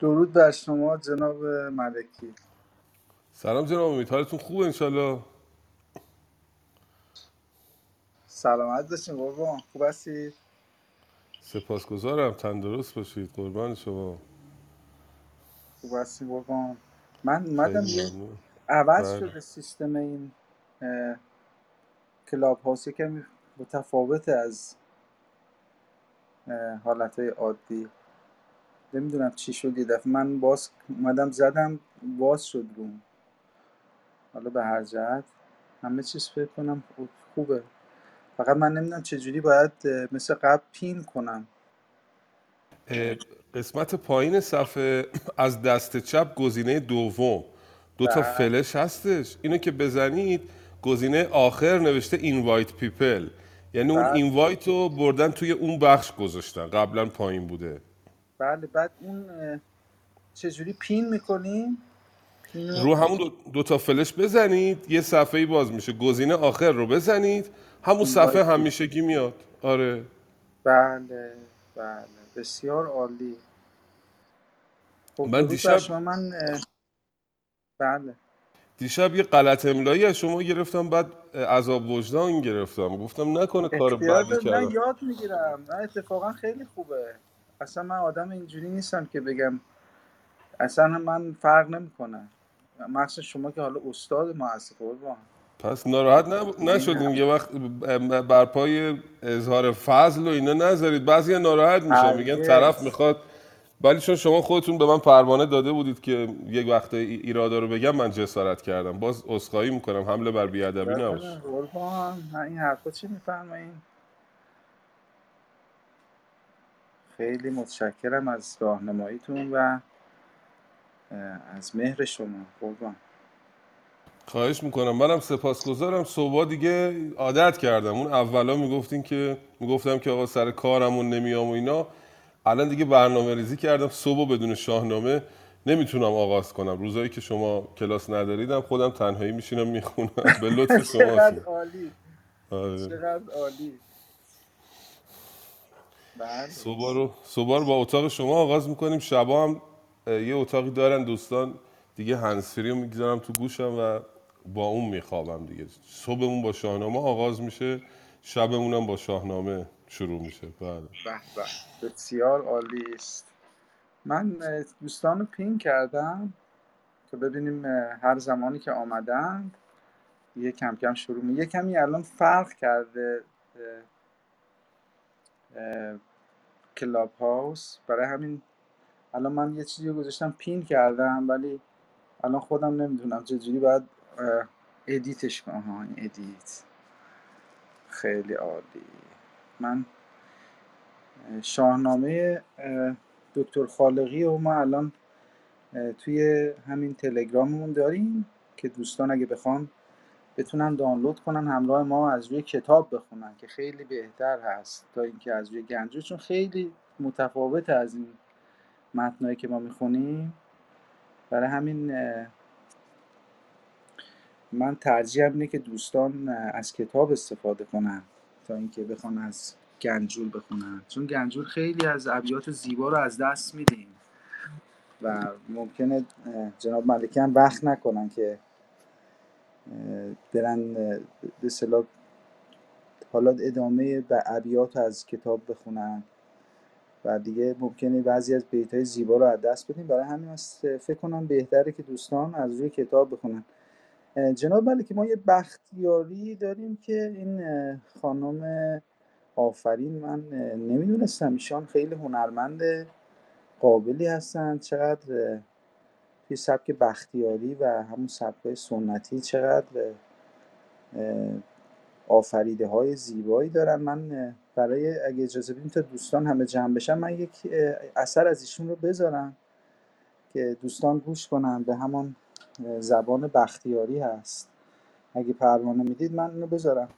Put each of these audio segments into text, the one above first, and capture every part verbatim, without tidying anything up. درود بر شما جناب ملکی. سلام جناب امید، حالتون خوبه انشالله؟ سلامت باشین بابا، خوب هستید؟ سپاسگزارم، تندرست باشید، قربان شما. خوب هستید بابا. من اومدم عوض شده سیستم این کلاب هاوس که متفاوته از حالتهای عادی، نمیدونم چی شد یه دفعه من باز اومدم زدم باز شد روم. حالا به هر جهت همه چیز فکر کنم خوبه، فقط من نمیدونم چجوری باید مثل قبل پین کنم. قسمت پایین صفحه از دست چپ گزینه دوم دو تا فلش هستش، اینو که بزنید گزینه آخر نوشته اینوایت پیپل، یعنی اون اینوایت رو بردن توی اون بخش گذاشتن، قبلا پایین بوده. بله. بعد اون چجوری پین میکنیم؟ پین رو همون دو, دو تا فلش بزنید، یه صفحه‌ای باز میشه، گزینه آخر رو بزنید، همون صفحه همیشگی میاد. آره بله بله، بسیار عالی. من دیشب من بله دیشب یه غلط املایی از شما گرفتم، بعد عذاب وجدان گرفتم، گفتم نکنه کار بدی کردم. من یاد میگیرم، نه اتفاقا خیلی خوبه. اصلا من آدم اینجوری نیستم که بگم، اصلا من فرق نمیکنه، مخصوصا شما که حالا استاد معصب قربان. پس ناراحت نب... نشدیم یه وقت برپای اظهار فضل و اینا نذارید، بعضی ناراحت میشن میگن طرف میخواد، ولی چون شما خودتون به من پروانه داده بودید که یک وقت ایرادا رو بگم، من جسارت کردم، باز عذرخواهی میکنم، حمله بر بیادبی نباشه قربان. این حرفا چی میفرمایید؟ خیلی متشکرم از راهنماییتون و از مهر شما قربان. خواهش میکنم، منم سپاسگزارم. صبح دیگه عادت کردم، اون اولا میگفتین که میگفتم که آقا سر کارمون نمیام و اینا، الان دیگه برنامه ریزی کردم صبح بدون شاهنامه نمیتونم آغاز کنم. روزایی که شما کلاس نداریدم خودم تنهایی میشینم میخونم به لطف شما. چقدر عالی، چقدر عالی. صبح رو صبح رو با اتاق شما آغاز میکنیم، شبا هم یه اتاقی دارن دوستان دیگه، هندزفری رو میگذارم تو گوشم و با اون میخوابم دیگه. صبحمون با شاهنامه آغاز میشه، شبمون هم با شاهنامه شروع میشه. بله به به، بسیار عالی است. من دوستان رو پین کردم که ببینیم هر زمانی که آمدن یه کم کم شروع می. یه کمی الان فرق کرده کلاب هاوس، برای همین الان من یه چیزی گذاشتم پین کردم، ولی الان خودم نمیدونم چجوری باید ادیتش کنم. آها این ادیت خیلی عالی. من شاهنامه دکتر خالقی و ما الان توی همین تلگراممون داریم که دوستان اگه بخوان بتونن دانلود کنن همراه ما، از روی کتاب بخونن که خیلی بهتر هست تا اینکه از روی گنجور، چون خیلی متفاوته از این متنایی که ما میخونیم. برای همین من ترجیحم اینه که دوستان از کتاب استفاده کنن تا اینکه بخوان از گنجور بخونن، چون گنجور خیلی از ابیات زیبا رو از دست میدیم و ممکنه جناب ملکی هم وقت نکنن که برن به صلاح حالا ادامه به ابیات از کتاب بخونن و دیگه ممکنه بعضی از بیت‌های زیبا رو از دست بدیم. برای همین فکر کنم بهتره که دوستان از روی کتاب بخونن. جناب ملکی ما یه بختیاری داریم که این خانم آفرین، من نمیدونستم ایشان خیلی هنرمند قابلی هستن، چقدر توی سبک بختیاری و همون سبک سنتی چقدر آفریده های زیبایی دارن. من برای اگه اجازه بدیم تا دوستان همه جمع بشن من یک اثر از ایشون رو بذارم که دوستان گوش کنن، به همان زبان بختیاری هست. اگه پروانه میدید من اینو بذارم.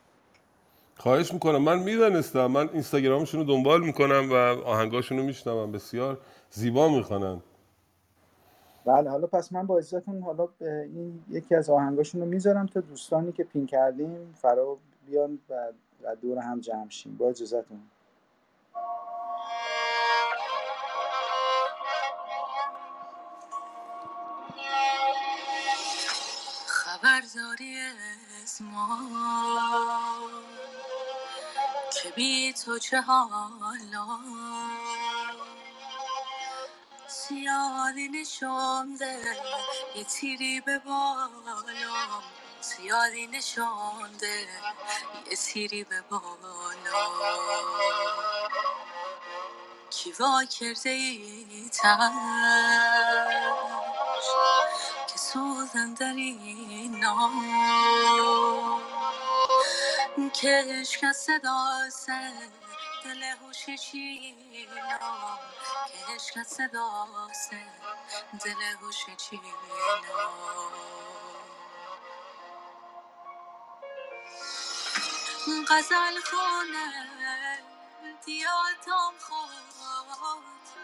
خواهش میکنم. من میدونستم، من اینستاگرامشون رو دنبال میکنم و آهنگاشون رو میشنوم، بسیار زیبا میخوانن. بله حالا پس من با اجازهتون حالا این یکی از آهنگاشون رو میذارم تا دوستانی که پین کردیم فرا بیان و دور هم جمع شیم. با اجازهتون. برداری از ما که بی تو چه حالا سیاهی نشانده یه تیری به بالام سیاهی نشانده یه تیری به بالام کی وا کرده ای تش که سوزندن این نام که عشق از صداسه دل هوش چینام که عشق از صداسه دل هوش چینام غزل خونه دیاتم خود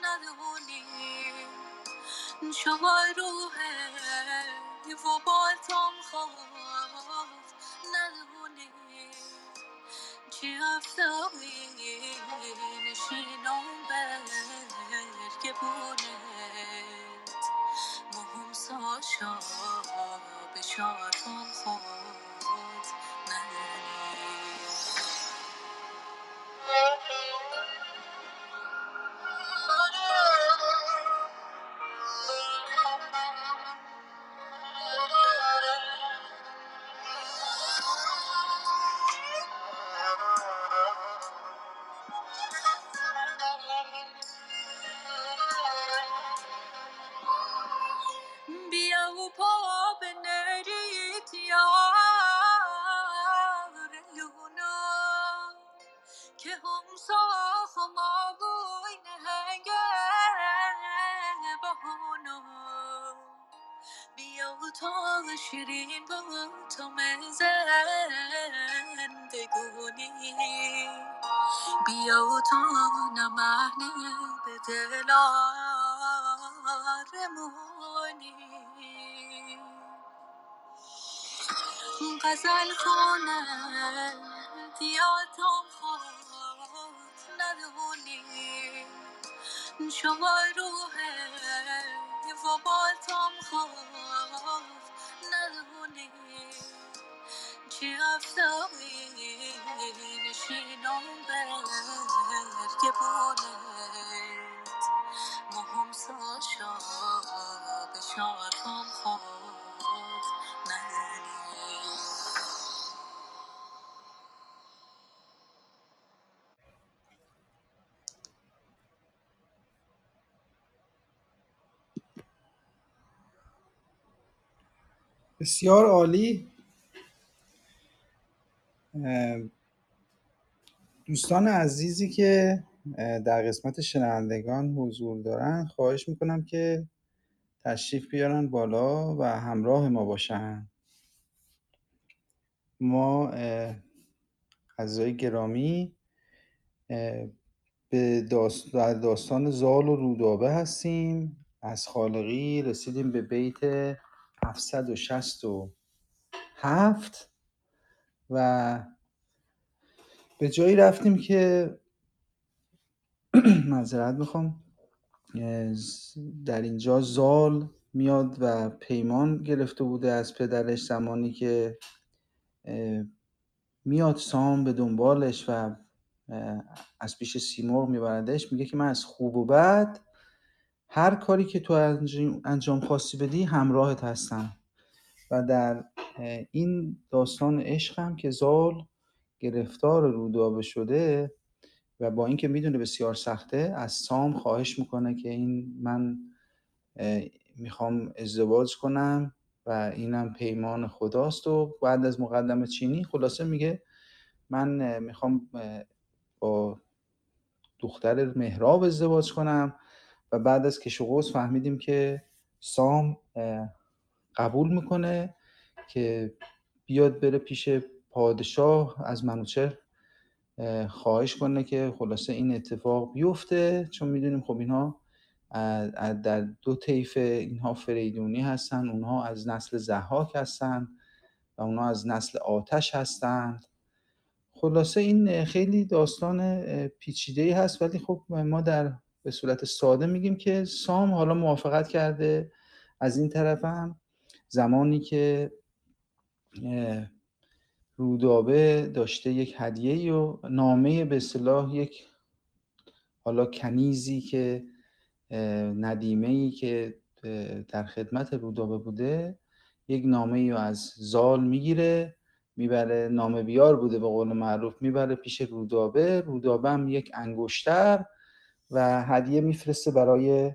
ندونی شما روحه و باتم خود ندونی چی افتاقی نشینم برگه بونت مهم ساشا به شاتم خود ندونی غزل خوند یادم خود ندونی شما روحه و بالتم خود ندونی چی افتاقی نشینم برگه بولد مهم ساشا به شادم خود ندونی بسیار عالی. دوستان عزیزی که در قسمت شنوندگان حضور دارن خواهش میکنم که تشریف بیارن بالا و همراه ما باشن. ما عزیزای گرامی به داستان زال و رودابه هستیم. از خالقی رسیدیم به بیت هفتصد و شصت و هفت و به جایی رفتیم که معذرت میخوام، در اینجا زال میاد و پیمان گرفته بوده از پدرش زمانی که میاد سام به دنبالش و از پیش سیمرغ میبردش، میگه که من از خوب و بد هر کاری که تو انجام خواستی بدی همراهت هستم. و در این داستان عشق هم که زال گرفتار رودابه شده و با اینکه میدونه بسیار سخته، از سام خواهش میکنه که این من میخوام ازدواج کنم و اینم پیمان خداست و بعد از مقدمه چینی خلاصه میگه من میخوام با دختر مهراب ازدواج کنم. و بعد از کش و قوس فهمیدیم که سام قبول میکنه که بیاد بره پیش پادشاه از منوچهر خواهش کنه که خلاصه این اتفاق بیفته، چون میدونیم خب اینها در دو طیف، اینها فریدونی هستن، اونها از نسل ضحاک هستن و اونها از نسل آتش هستن. خلاصه این خیلی داستان پیچیده‌ای هست، ولی خب ما در به صورت ساده میگیم که سام حالا موافقت کرده. از این طرف هم زمانی که رودابه داشته یک هدیه و نامه به اصطلاح یک حالا کنیزی که ندیمه‌ای که در خدمت رودابه بوده، یک نامه‌ای رو از زال میگیره، میبره، نامه بیار بوده به قول معروف، میبره پیش رودابه. رودابه هم یک انگشتر و هدیه میفرسته برای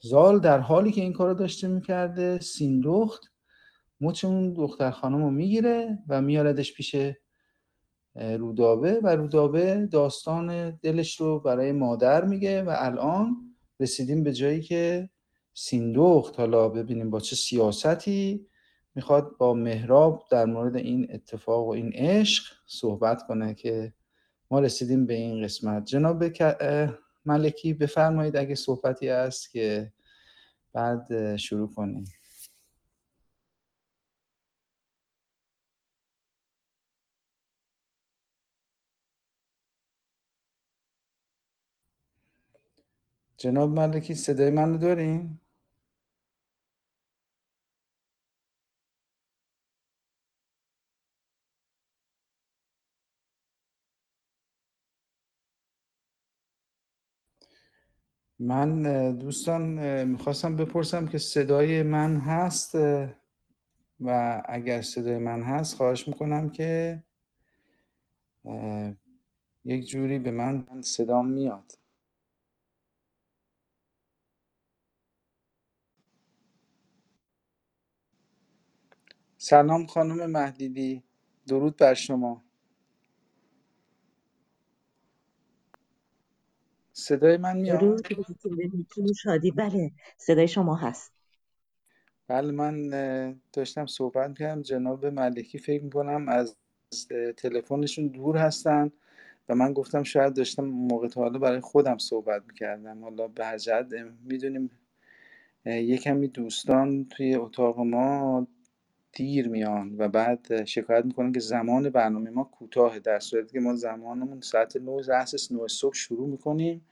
زال. در حالی که این کارو داشته میکرده، سیندخت مچ اون دختر خانمو میگیره و میاردش پیش رودابه و رودابه داستان دلش رو برای مادر میگه. و الان رسیدیم به جایی که سیندخت، حالا ببینیم با چه سیاستی میخواد با مهراب در مورد این اتفاق و این عشق صحبت کنه که ما رسیدیم به این قسمت. جناب ملکی بفرمایید اگه صحبتی هست که بعد شروع کنیم. جناب ملکی صدای من رو داریم؟ من دوستان میخواستم بپرسم که صدای من هست، و اگر صدای من هست خواهش میکنم که یک جوری به من صدام میاد. سلام خانم مهدیدی، درود بر شما. صدای من میاد؟ شادی، بله صدای شما هست. بله من داشتم صحبت می‌کردم، جناب ملکی فکر می‌کنم از تلفنشون دور هستن و من گفتم شاید داشتم موقع تا حالا برای خودم صحبت می‌کردم. حالا به هر جهت می‌دونیم یکمی دوستان توی اتاق ما دیر میان و بعد شکایت میکنن که زمان برنامه ما کوتاه، در صورتی که ما زمانمون ساعت نه صبح شروع میکنیم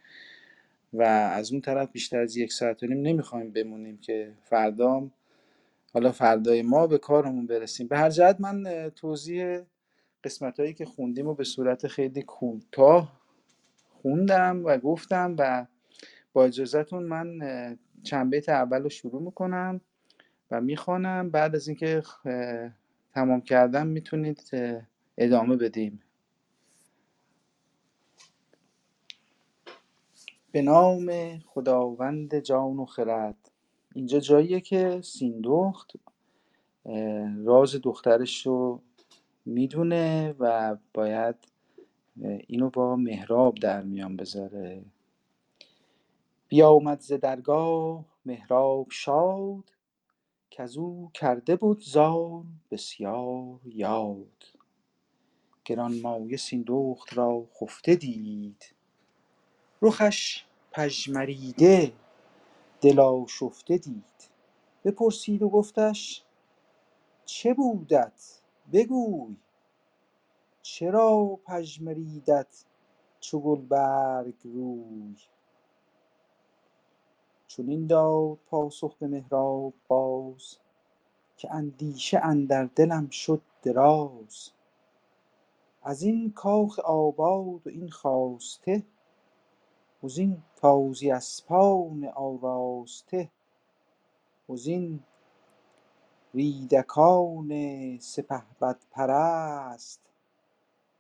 و از اون طرف بیشتر از یک ساعت و نیم نمیخوایم بمونیم که فردا، حالا فردای ما به کارمون برسیم. به هر جهت من توضیح قسمتایی که خوندیم رو به صورت خیلی کوتاه خوندم و گفتم و با اجازهتون من چند بیت اول رو شروع میکنم و میخوانم. بعد از اینکه تمام کردم میتونید ادامه بدیم. به نام خداوند جان و خرد. اینجا جاییه که سیندخت راز دخترش رو میدونه و باید اینو با مهراب در میان بذاره. بیا اومد ز درگاه مهراب شاد، که از او کرده بود زال بسیار یاد. گرانمایه سیندخت را خفته دید، رخش پژمریده دل آشفته دید. بپرسید و گفتش چه بودت بگوی، چرا پژمریدت چو گلبرگ روی. چون این داد پاسخ به مهراب باز، که اندیشه اندر دلم شد دراز. از این کاخ آباد و این خواسته، از این تازی اسپان آراسته، از این ریدکان سپهبد پرست،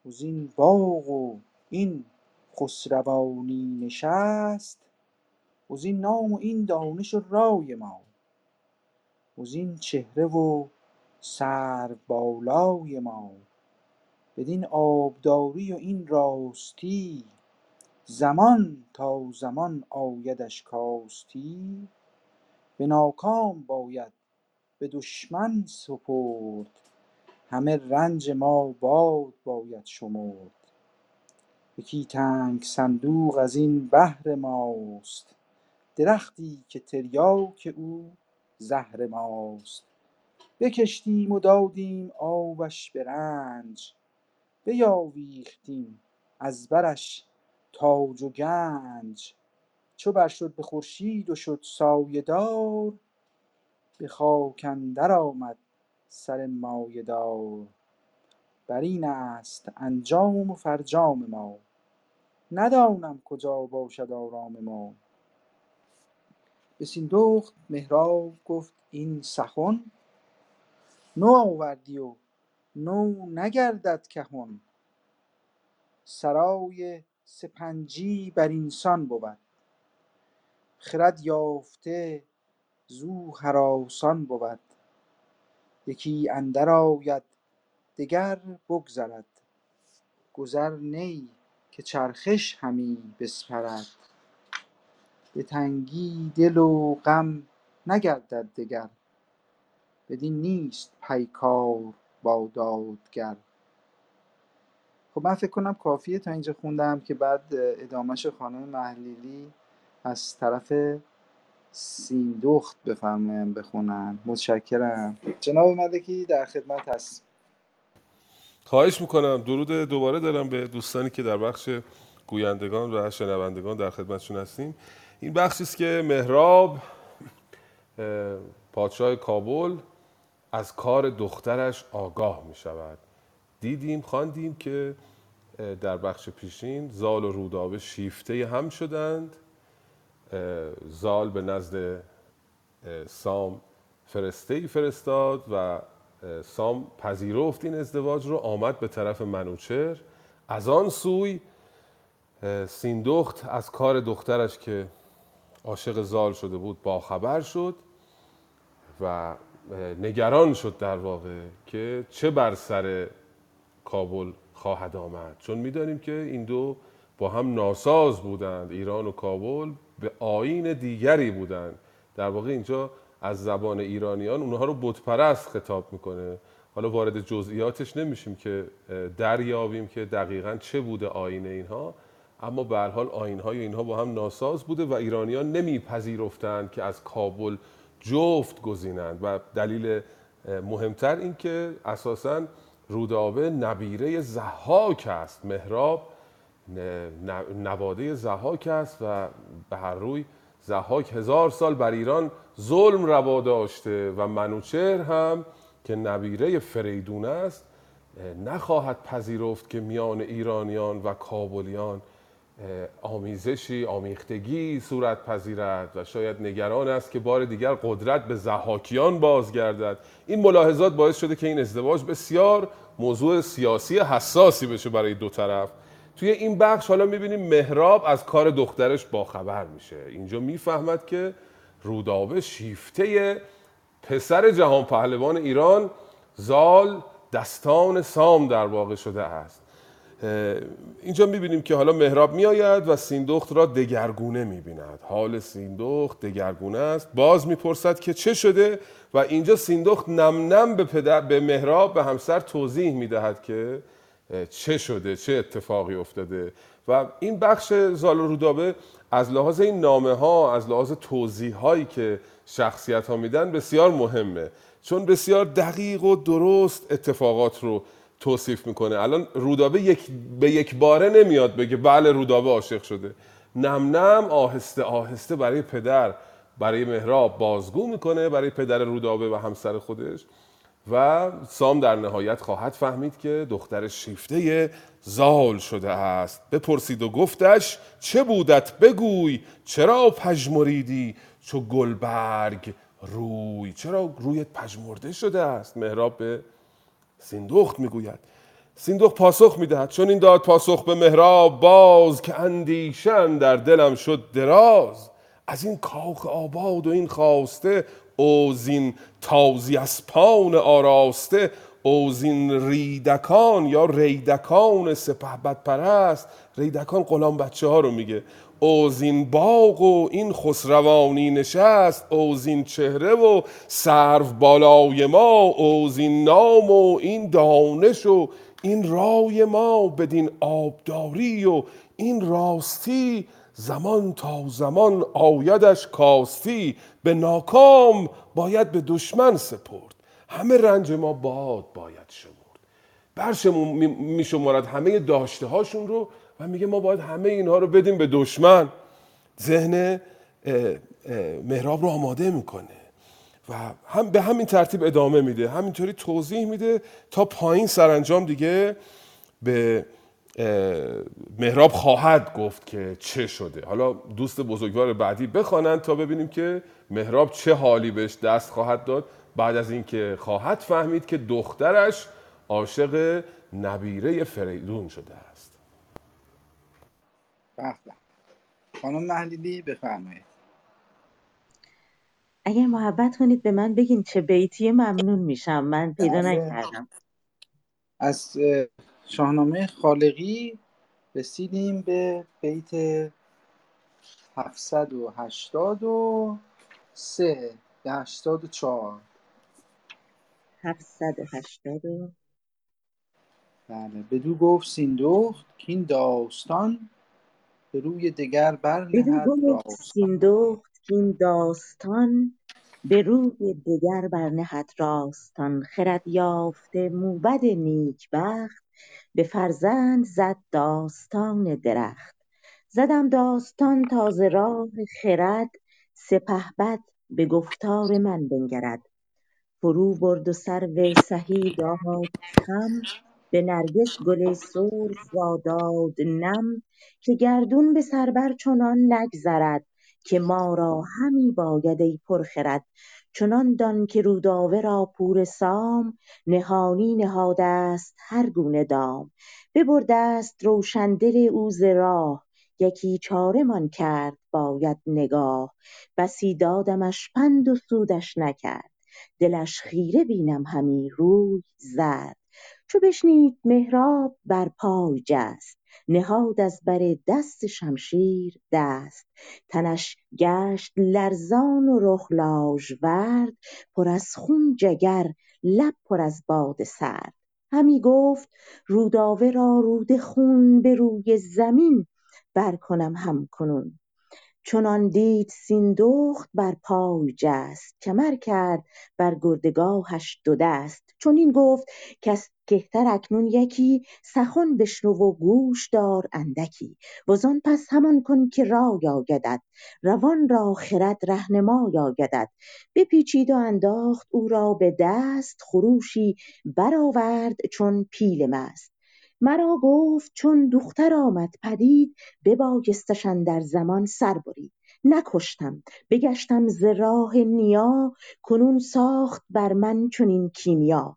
از این باغ و این خسروانی نشست. از این نام و این دانش و رای ما، از این چهره و سر بالای ما. بدین آبداری و این راستی، زمان تا زمان آیدش کاستی. به ناکام باید به دشمن سپرد، همه رنج ما باد باید شمرد. یکی تنگ صندوق از این بهر ماست، درختی که تریاک او زهر ماست. بکشتیم و دادیم آبش به رنج، بیاویختیم از برش تاج و گنج. چو بر شد به خورشید و شد سایه دار، به خاک اندر آمد سر مایه دار. بر این است انجام و فرجام ما، ندانم کجا باشد آرام ما. به سیندخت مهراب گفت این سخن، نو آوردی و نو نگردد کهن. سرای سپنجی بر انسان بود، خرد یافته زو هراسان بود. یکی اندر آید دگر بگذرد، گذر نی که چرخش همی بسپرد. به تنگی دل و غم نگردد دگر، بدین نیست پیکار با دادگر. خب من فکر کنم کافیه، تا اینجا خوندم که بعد ادامهش خانم محلیلی از طرف سیندخت بفرمایم بخونن. متشکرم. جناب ملکی در خدمت هست. خواهش میکنم. درود دوباره دارم به دوستانی که در بخش گویندگان و شنوندگان در خدمتشون هستیم. این بخشی است که مهراب پادشاه کابل از کار دخترش آگاه می شود. دیدیم خواندیم که در بخش پیشین زال و رودابه شیفته هم شدند. زال به نزد سام فرسته‌ای فرستاد و سام پذیرفت این ازدواج رو، آمد به طرف منوچهر. از آن سوی سیندخت از کار دخترش که عاشق زال شده بود باخبر شد و نگران شد در واقع که چه بر سر کابل خواهد آمد، چون می‌دانیم که این دو با هم ناساز بودند. ایران و کابل به آیین دیگری بودند. در واقع اینجا از زبان ایرانیان اونها رو بتپرست خطاب میکنه. حالا وارد جزئیاتش نمیشیم که دریابیم که دقیقاً چه بوده آیین اینها، اما به هر حال آیین‌های اینها با هم ناساز بوده و ایرانیان نمیپذیرفتند که از کابل جفت گزینند. و دلیل مهمتر این که اساساً رودابه نبیره ضحاک است، مهراب نواده ضحاک است و به هر روی ضحاک هزار سال بر ایران ظلم روا داشته و منوچهر هم که نبیره فریدون است نخواهد پذیرفت که میان ایرانیان و کابلیان آمیزشی آمیختگی صورت پذیرد و شاید نگران است که بار دیگر قدرت به ضحاکیان بازگردد. این ملاحظات باعث شده که این ازدواج بسیار موضوع سیاسی حساسی بشه برای دو طرف. توی این بخش حالا می‌بینیم مهراب از کار دخترش باخبر میشه. اینجا میفهمد که رودابه شیفته پسر جهان پهلوان ایران زال دستان سام در واقع شده است. اینجا می‌بینیم که حالا مهراب میآید و سیندخت را دگرگونه می‌بیند. حال سیندخت دگرگونه است. باز می‌پرسد که چه شده و اینجا سیندخت نم نم به پدر به مهراب به همسر توضیح می‌دهد که چه شده، چه اتفاقی افتاده. و این بخش زال و رودابه از لحاظ این نامه ها، از لحاظ توضیح هایی که شخصیت ها میدن بسیار مهمه، چون بسیار دقیق و درست اتفاقات رو توصیف میکنه. الان رودابه یک به یک باره نمیاد بگه بله رودابه عاشق شده، نم نم آهسته آهسته برای پدر، برای مهراب بازگو میکنه، برای پدر رودابه و همسر خودش. و سام در نهایت خواهد فهمید که دختر شیفته زال شده است. بپرسید و گفتش چه بودت بگوی، چرا پژمریدی چو گلبرگ روی، چرا رویت پژمرده شده است. مهراب به سیندخت میگوید، سیندخت پاسخ میدهد. چون این داد پاسخ به مهراب باز، که اندیشن در دلم شد دراز. از این کاخ آباد و این خواسته، اوزین تازی اسپان آراسته. اوزین ریدکان یا ریدکان سپهبد پرست، ریدکان غلام بچه ها رو میگه. اوزین باغ و این خسروانی نشست، اوزین چهره و سرو بالای ما، اوزین نام و این دانش و این رای ما. بدین آبداری و این راستی، زمان تا زمان آیدش کاستی. به ناکام باید به دشمن سپرد، همه رنج ما باد باید شمرد. برش می شمارد همه داشته هاشون رو و میگه ما باید همه اینها رو بدیم به دشمن. ذهن مهراب رو آماده میکنه و هم به همین ترتیب ادامه میده، همینطوری توضیح میده تا پایین سرانجام دیگه به مهراب خواهد گفت که چه شده. حالا دوست بزرگوار بعدی بخوانند تا ببینیم که مهراب چه حالی بهش دست خواهد داد بعد از اینکه خواهد فهمید که دخترش عاشق نبیره فریدون شده است. بفرمایید خانم نهلیلی، بفرمایید. اگر محبت کنید به من بگین چه بیتی، ممنون میشم، من پیدا نکردم. از شاهنامه خالقی رسیدیم به بیت هفتصد و هشتاد و سه به هشتاد و چهار. هفتصد و هشتاد و بله. بدو گفت سیندخت کین داستان، به روی دگر برنهد راستان. سیندخت کین داستان، به روی دگر برنهد راستان. خرد یافته موبد نیکبخت، به فرزند زد داستان درخت. زدم داستان تازه راه خرد، سپهبد به گفتار من بنگرد. فرو برد و سرو سهی دهاد خم، به نرگس گل سرخ را داد نم. که گردون به سربر چنان نگذرد، که ما را همی باید ای پرخرد. چنان دان که رودابه را پور سام، نهانی نهاده است هر گونه دام. ببرده است روشندل او ز راه، یکی چاره مان کرد باید نگاه. بسی دادمش پند و سودش نکرد، دلش خیره بینم همی روی زرد. چو بشنید مهراب بر پای جست، نهاد از بر دست شمشیر دست. تنش گشت لرزان و رخ لاژورد، پر از خون جگر لب پر از باد سرد. همی گفت رودابه را رود خون، به روی زمین بر کنم همکنون. چنان دید سیندخت بر پای جست، کمر کرد بر گردگاهش دو دست. چون این گفت کس کهتر اکنون یکی، سخن بشنو و گوش دار اندکی. وزان پس همان کن که رای آیدت، روان را خرد رهنمای آیدت. بپیچید و انداخت او را به دست، خروشی برآورد چون پیل مست. مرا گفت چون دختر آمد پدید، ببایستش اندر زمان سر برید. نکشتم بگشتم ز راه نیا، کنون ساخت بر من چنین کیمیا.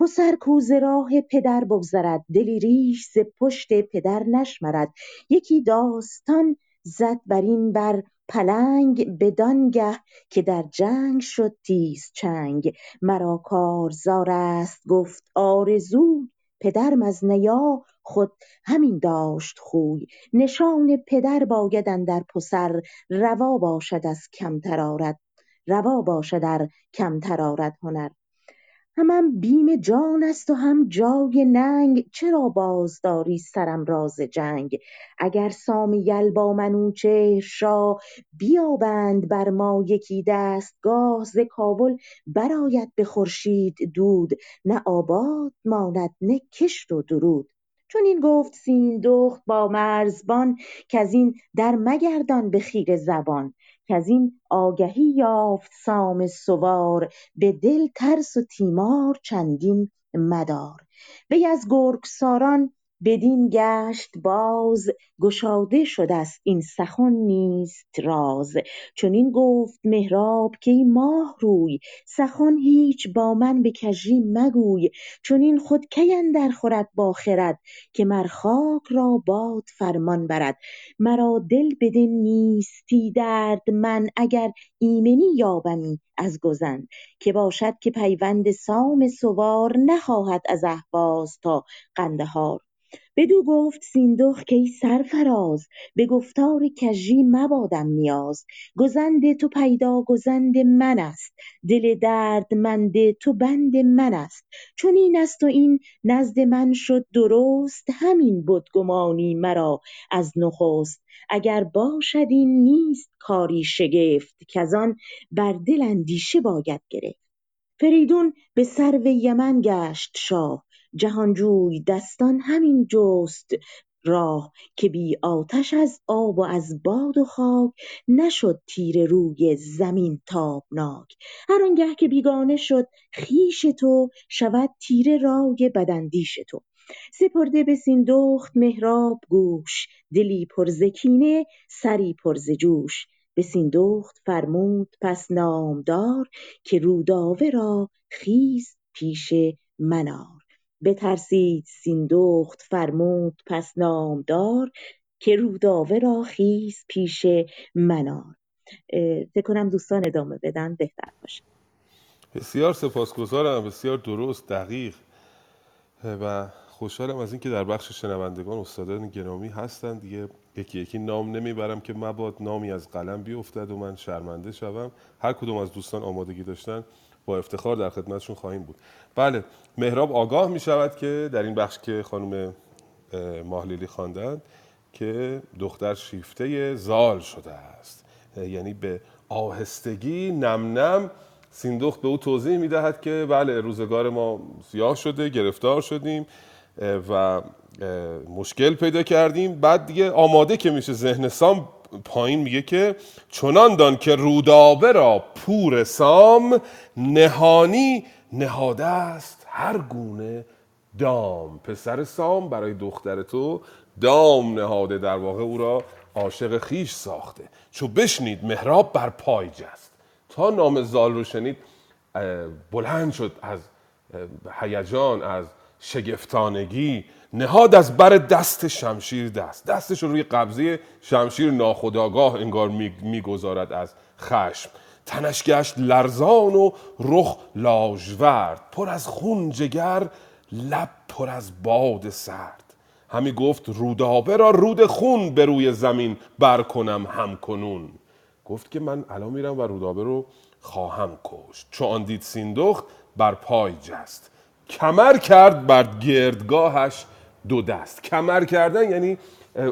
پسر کو ز راه پدر بگذرد، دلی ریش ز پشت پدر نشمرد. یکی داستان زد بر این بر پلنگ، بدانگه که در جنگ شد تیز چنگ. مرا کارزار است گفت آرزوی، پدرم از نیا خود همین داشت خوی. نشان پدر باید اندر پسر، روا باشد از کمتر آرد روا باشد در کمتر آرد هنر. همم بیم جان است و هم جای ننگ، چرا بازداری سرم راز جنگ. اگر سام یل با منوچهر شاه، بیابند بر ما یکی دستگاه. ز کابل براید به خورشید دود، نه آباد ماند نه کشت و درود. چون این گفت سیندخت با مرزبان، که از این در مگردان به خیر زبان. که از این آگهی یافت سام سوار، به دل ترس و تیمار چندین مدار. وی از گرگساران بدین گشت باز، گشاده شده است این سخن نیست راز. چنین گفت مهراب که ای ماه روی، سخن هیچ با من به کژی مگوی. چنین خود کی اندر خورد با خرد، که مر خاک را باد فرمان برد. مرا دل بدین نیستی درد من، اگر ایمنی یابمی از گزند. که باشد که پیوند سام سوار، نخواهد از اهواز تا قندهار. بدو گفت سیندخت که ای سرفراز، به گفتار کژی مبادم نیاز. گزند تو پیدا گزند من است، دل دردمند تو بند من است. چون این است و این نزد من شد درست، همین بد گمانی مرا از نخست. اگر باشد این نیست کاری شگفت، کزان بر دل اندیشه باید گرفت. فریدون به سرو یمن گشت شاه، جهانجوی دستان همین جست راه که بی آتش از آب و از باد و خاک نشد تیر روی زمین تابناک. هر آنگه که بیگانه شد خیش تو شود تیر رای بداندیش تو. سپرده به سیندخت مهراب گوش دلی پر ز کینه سری پر ز جوش. به سیندخت فرمود پس نامدار که رودابه را خیز پیش منار. بترسید سیندخت فرمود پس نامدار که رودابه را خیز پیش منار. فکر کنم دوستان ادامه بدن بهتر باشه. بسیار سپاسگزارم، بسیار درست، دقیق و خوشحالم از اینکه در بخش شنوندگان استادان گرامی هستند. دیگه یکی یکی نام نمیبرم که مباد نامی از قلم بیفتد و من شرمنده شوم. هر کدوم از دوستان آمادگی داشتن با افتخار در خدمتشون خواهیم بود. بله، مهراب آگاه می شود که در این بخش که خانم ماهلیلی خواندند که دختر شیفته زال شده است، یعنی به آهستگی نم نم سیندخت به او توضیح می دهد که بله روزگار ما سیاه شده، گرفتار شدیم و مشکل پیدا کردیم. بعد دیگه آماده که میشه ذهن سام پایین میگه که چنان دان که رودابه را پور سام نهانی نهاده است هر گونه دام. پسر سام برای دختر تو دام نهاده، در واقع او را عاشق خیش ساخته. چو بشنید مهراب بر پای جست، تا نام زال رو شنید بلند شد از هیجان، از شگفتانگی، نهاد از بر دست شمشیر دست. دستش روی قبضه شمشیر ناخودآگاه انگار میگذارد از خشم. تنش گشت لرزان و رخ لاژورد، پر از خون جگر لب پر از باد سرد. همی گفت رودابه را رود خون به روی زمین برکنم همکنون. گفت که من الان میرم و رودابه رو خواهم کشت. چو آن دید سیندخت بر پای جست، کمر کرد بر گردگاهش دو دست. کمر کردن یعنی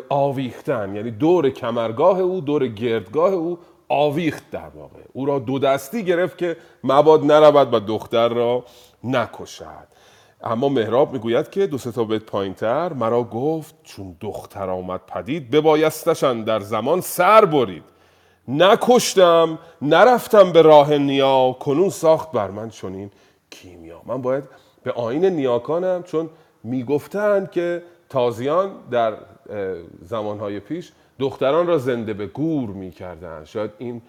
آویختن، یعنی دور کمرگاه او، دور گردگاه او آویخت در واقع. او را دو دستی گرفت که مباد نرود و دختر را نکشد. اما مهراب میگوید که دو سه تا بیت پایینتر مرا گفت چون دختر آمد پدید ببایستش اندر زمان سر برید. نکشتم نرفتم به راه نیا، کنون ساخت بر من چنین کیمیا. من باید به آیین نیاکانم، چون میگفتند که تازیان در زمانهای پیش دختران را زنده به گور میکردند. شاید این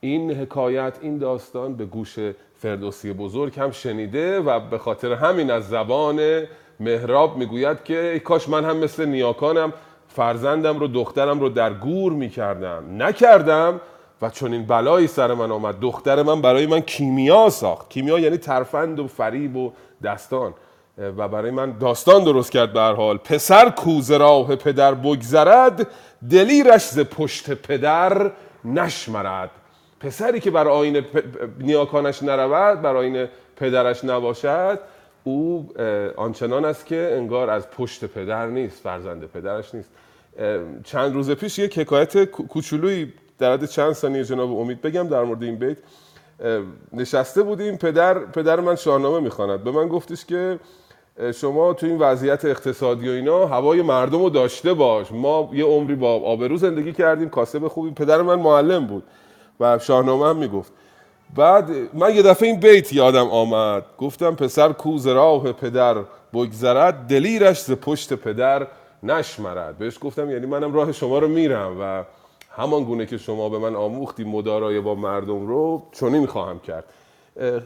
این حکایت، این داستان به گوش فردوسی بزرگ هم شنیده و به خاطر همین از زبان مهراب میگوید که ای کاش من هم مثل نیاکانم فرزندم رو، دخترم رو در گور میکردم، نکردم و چون این بلایی سر من آمد. دختر من برای من کیمیا ساخت. کیمیا یعنی ترفند و فریب و داستان، و برای من داستان درست کرد. به هر حال پسر کوز راه پدر بگذرد، دلیرش ز پشت پدر نشمرد. پسری که برای آیین پ... نیاکانش نرود، برای آیین پدرش نباشد، او آنچنان است که انگار از پشت پدر نیست، فرزند پدرش نیست. چند روز پیش یک حکایت کوچولویی در حد چند ثانیه جناب امید بگم در مورد این بیت. نشسته بودیم، پدر پدر من شاهنامه میخواند. به من گفتش که شما تو این وضعیت اقتصادی و اینا هوای مردم رو داشته باش. ما یه عمری با آبرو زندگی کردیم، کاسب خوبی. پدر من معلم بود و شاهنامه هم میگفت. بعد من یه دفعه این بیت یادم آمد، گفتم پسر کوز راه پدر بگذرد، دلیرش ز پشت پدر نشمرد. بهش گفتم یعنی منم راه شما رو میرم و همان گونه که شما به من آموختی مدارای با مردم رو، چنین خواهم کرد.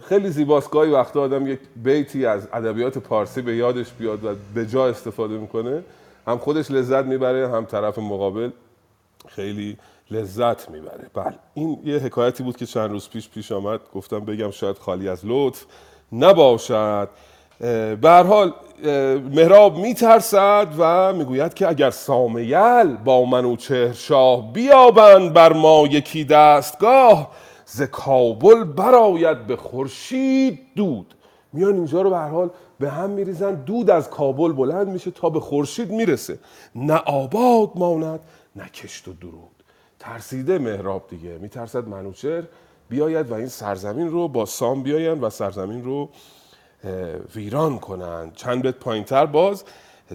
خیلی زیباست، گاهی وقتا آدم یک بیتی از ادبیات پارسی به یادش بیاد و به جا استفاده میکنه، هم خودش لذت میبره، هم طرف مقابل خیلی لذت میبره. بله، این یه حکایتی بود که چند روز پیش پیش آمد، گفتم بگم شاید خالی از لطف نباشد. به هر حال مهراب میترسد و میگوید که اگر سامیل با منوچهر شاه بیابند بر ما یکی دستگاه، ز کابل براید به خورشید دود. میان اینجا رو به هر حال به هم میریزن، دود از کابل بلند میشه تا به خورشید میرسه، نه آباد ماند نه کشت و درود. ترسیده مهراب دیگه، میترسد منوچهر بیاید و این سرزمین رو با سام بیاین و سرزمین رو ویران کنند. چند بیت پایینتر باز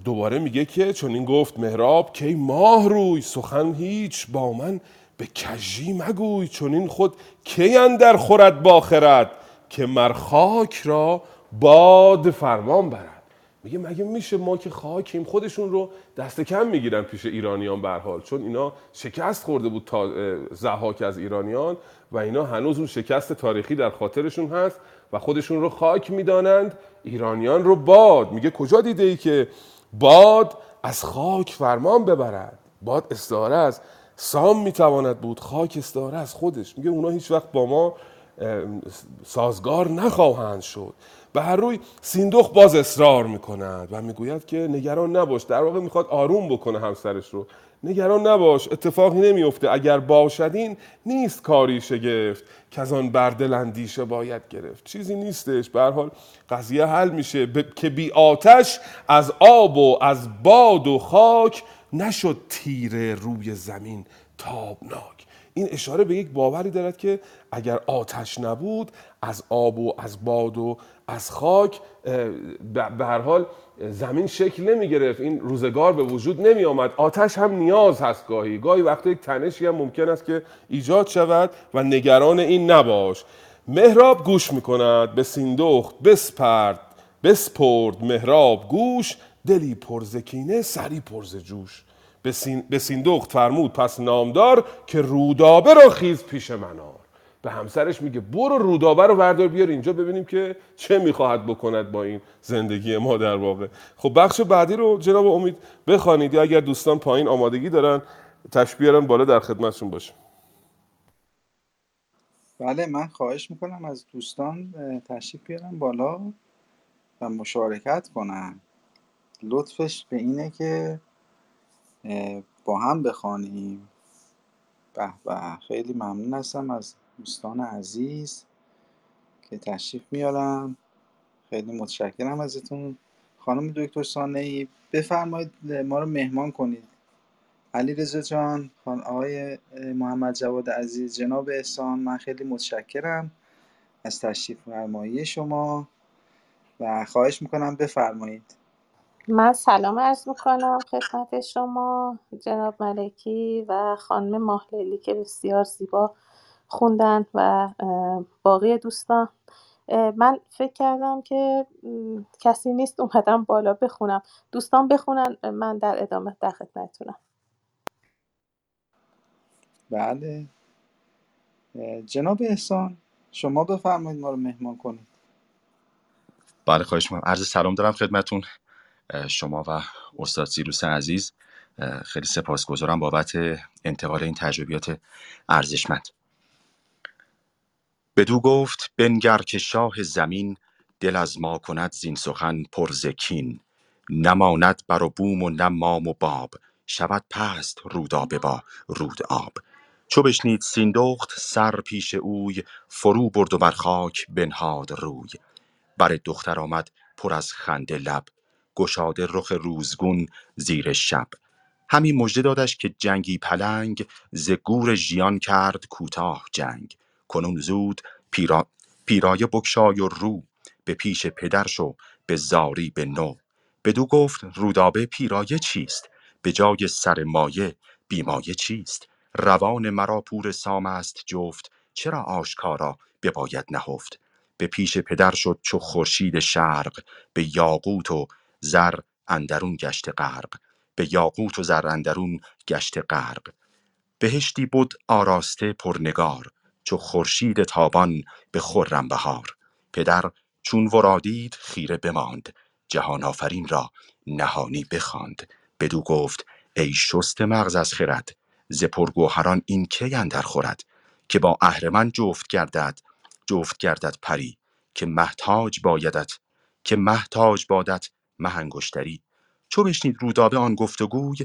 دوباره میگه که چون این گفت مهراب که ماه روی سخن هیچ با من به کجی مگوی، چون این خود کی اندر خورد با خرد که مر خاک را باد فرمان برد. میگه مگه میشه ما که خاکیم خودشون رو دست کم میگیرن پیش ایرانیان به هر حال، چون اینا شکست خورده بود تا ضحاک از ایرانیان و اینا هنوز اون شکست تاریخی در خاطرشون هست و خودشون رو خاک میدانند، ایرانیان رو باد. میگه کجا دیده ای که باد از خاک فرمان ببرد؟ باد استعاره از سام میتواند بود، خاک استعاره از خودش. میگه اونا هیچ وقت با ما سازگار نخواهند شد. به هر روی سیندخت باز اصرار میکند و میگوید که نگران نباش، در واقع میخواد آروم بکنه همسرش رو، نگران نباش اتفاقی نمیفته، اگر باشدین نیست کاری شگفت که از آن بردل اندیشه باید گرفت. چیزی نیستش، به هر حال قضیه حل میشه ب... که بی آتش از آب و از باد و خاک نشد تیره روی زمین تابناک. این اشاره به یک باوری دارد که اگر آتش نبود از آب و از باد و از خاک به هر حال زمین شکل نمی گرفت، این روزگار به وجود نمی آمد. آتش هم نیاز هست، گاهی گاهی وقتا یک تنشی هم ممکن است که ایجاد شود و نگران این نباش. مهراب گوش می کند به سیندخت بسپرد بسپرد مهراب گوش، دلی پرزکینه سری پرزجوش. به, سین... به سیندخت فرمود پس نامدار که رودابه را خیز پیش منار. به همسرش میگه برو رودابه رو بردار بیار اینجا ببینیم که چه میخواهد بکند با این زندگی ما در واقع. خب بخش بعدی رو جناب امید بخوانید، یا اگر دوستان پایین آمادگی دارن تشبیه بیارن بالا در خدمتشون باشه. بله، من خواهش میکنم از دوستان تشریف بیارن بالا و مشارکت کنن. لطفش به اینه که با هم بخوانیم. به به، خیلی ممنون هستم از دوستان عزیز که تشریف میارم، خیلی متشکرم ازتون. خانم دکتر سنایی بفرمایید ما رو مهمان کنید. علیرضا جان، خان آقای محمد جواد عزیز، جناب احسان، من خیلی متشکرم از تشریف فرمایی شما و خواهش میکنم بفرمایید. من سلام عرض میکنم خدمت شما جناب ملکی و خانم ماهلیلی که بسیار زیبا خوندن و باقی دوستان. من فکر کردم که کسی نیست، اومدم بالا بخونم، دوستان بخونن، من در ادامه در خدمتتونم. بله جناب احسان شما بفرمایید ما رو مهمان کنید. بله خواهش می‌کنم، عرض سلام دارم خدمتون شما و استاد سیروس عزیز. خیلی سپاسگزارم بابت انتقال این تجربیات ارزشمند. بدو گفت بنگر که شاه زمین، دل از ما کند زین سخن پر ز کین. نماند بر و بوم و نمام و باب، شود پست رودابه با رود آب. چو بشنید سیندخت سر پیش اوی، فرو برد و بر خاک بنهاد روی. بر دختر آمد پر از خنده لب، گشاده رخ روزگون زیر شب. همی مژده دادش که جنگی پلنگ، ز گور ژیان کرد کوتاه جنگ. کنون زود پیرا... پیرایه بکشای و رو، به پیش پدر شو به زاری به نو. بدو گفت رودابه پیرایه چیست، به جای سر مایه بیمایه چیست. روان مرا پور سام است جفت، چرا آشکارا بباید نهفت. به پیش پدر شد چو خورشید شرق، به یاقوت و زر اندرون گشت غرق. به یاقوت و زر اندرون گشت غرق. بهشتی بود آراسته پرنگار، چو خورشید تابان به خرم بهار. پدر چون ورادید خیره بماند، جهان آفرین را نهانی بخواند. بدو گفت ای شست مغز از خرد، ز پرگوهران این کی اندر خورد. که با اهرمن جفت گردد جفت گردد پری، که محتاج بایدت که محتاج بادت مهنگشتری. چو بشنید رودابه آن گفتگوی،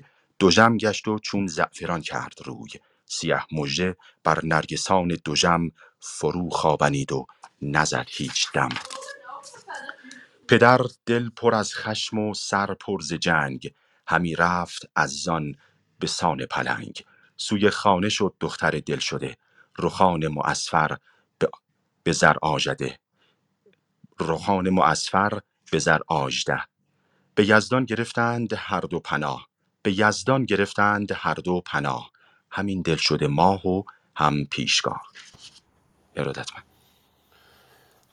دژم گشت و چون زعفران کرد روی. سیه مژه بر نرگسان دژم، فرو خوابنید و نزد هیچ دم. پدر دل پر از خشم و سر پر ز جنگ، همی رفت از زان به سان پلنگ. سوی خانه شد دختر دل شده، رخان معصفر به زر آژده. رخان معصفر به زر آژده به یزدان گرفتند هر دو پناه، به یزدان گرفتند هر دو پناه، همین دل شده ماه و هم پیشگاه. ارادتمند.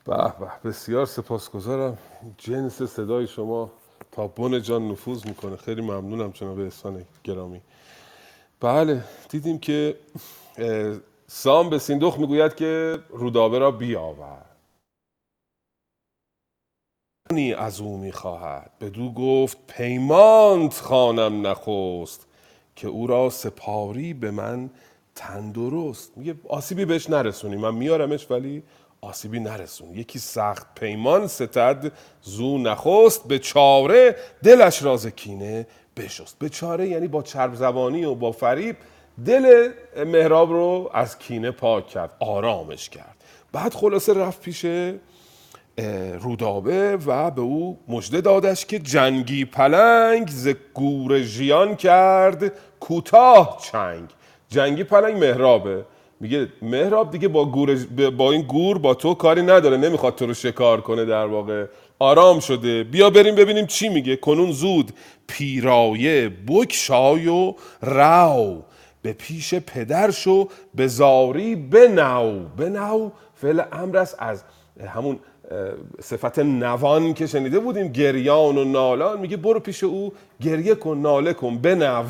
به به، بسیار سپاسگزارم. جنس صدای شما تا بن جان نفوذ میکنه. خیلی ممنونم جناب احسان گرامی. بله، دیدیم که سام به سیندخت میگوید که رودابه را بیاور. نی از او میخواهد. بدو گفت پیمانت خانم نخست، که او را سپاری به من تندرست. میگه آسیبی بهش نرسونی، من میارمش ولی آسیبی نرسون. یکی سخت پیمان ستد زو نخست، به چاره دلش راز کینه بشست. به چاره یعنی با چرب زبانی و با فریب دل مهراب رو از کینه پاک کرد، آرامش کرد. بعد خلاصه رفت پیش رودابه و به او مژده دادش که جنگی پلنگ ز گور ژیان کرد کوتاه چنگ. جنگی پلنگ مهرابه. میگه مهراب دیگه با گور با این گور با تو کاری نداره، نمیخواد تو رو شکار کنه، در واقع آرام شده. بیا بریم ببینیم چی میگه. کنون زود پیرایه بکشای و رو، به پیش پدر شو به زاری بنو. بنو فعل امر است از همون صفت نوان که شنیده بودیم، گریان و نالان. میگه برو پیش او گریه کن، ناله کن، بنو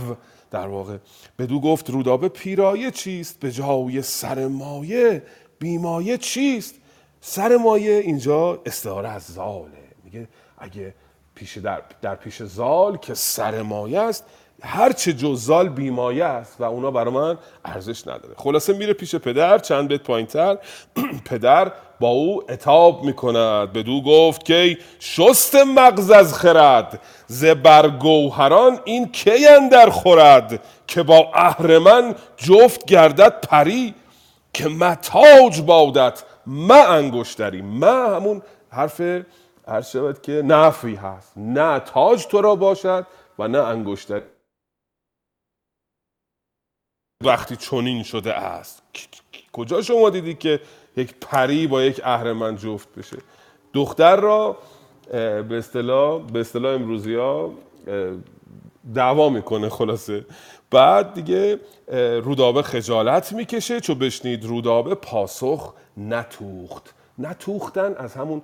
در واقع. بدو گفت رودابه پیرایه چیست، به جای سر مایه بیمایه چیست. سر مایه اینجا استعاره از زاله. میگه اگه پیش در, در پیش زال که سر مایه است، هر چه جز زال بیمایه است و اونا برای من ارزش نداره. خلاصه میره پیش پدر. چند بیت پایین‌تر پدر با او عتاب میکند. بدو گفت که شست مغز از خرد، ز برگوهران این کی اندر خورد، که با اهرمن جفت گردد پری، که متاج بادت ما انگشتری. ما همون حرف هر شود که نفی هست، نه تاج تو را باشد و نه انگشتری. وقتی چنین شده است، کجا شما دیدی که یک پری با یک اهرمن جفت بشه؟ دختر را به اصطلاح به اصطلاح امروزی‌ها دعوا میکنه. خلاصه بعد دیگه رودابه خجالت میکشه. چو بشنید رودابه پاسخ نتوخت. نتوختن از همون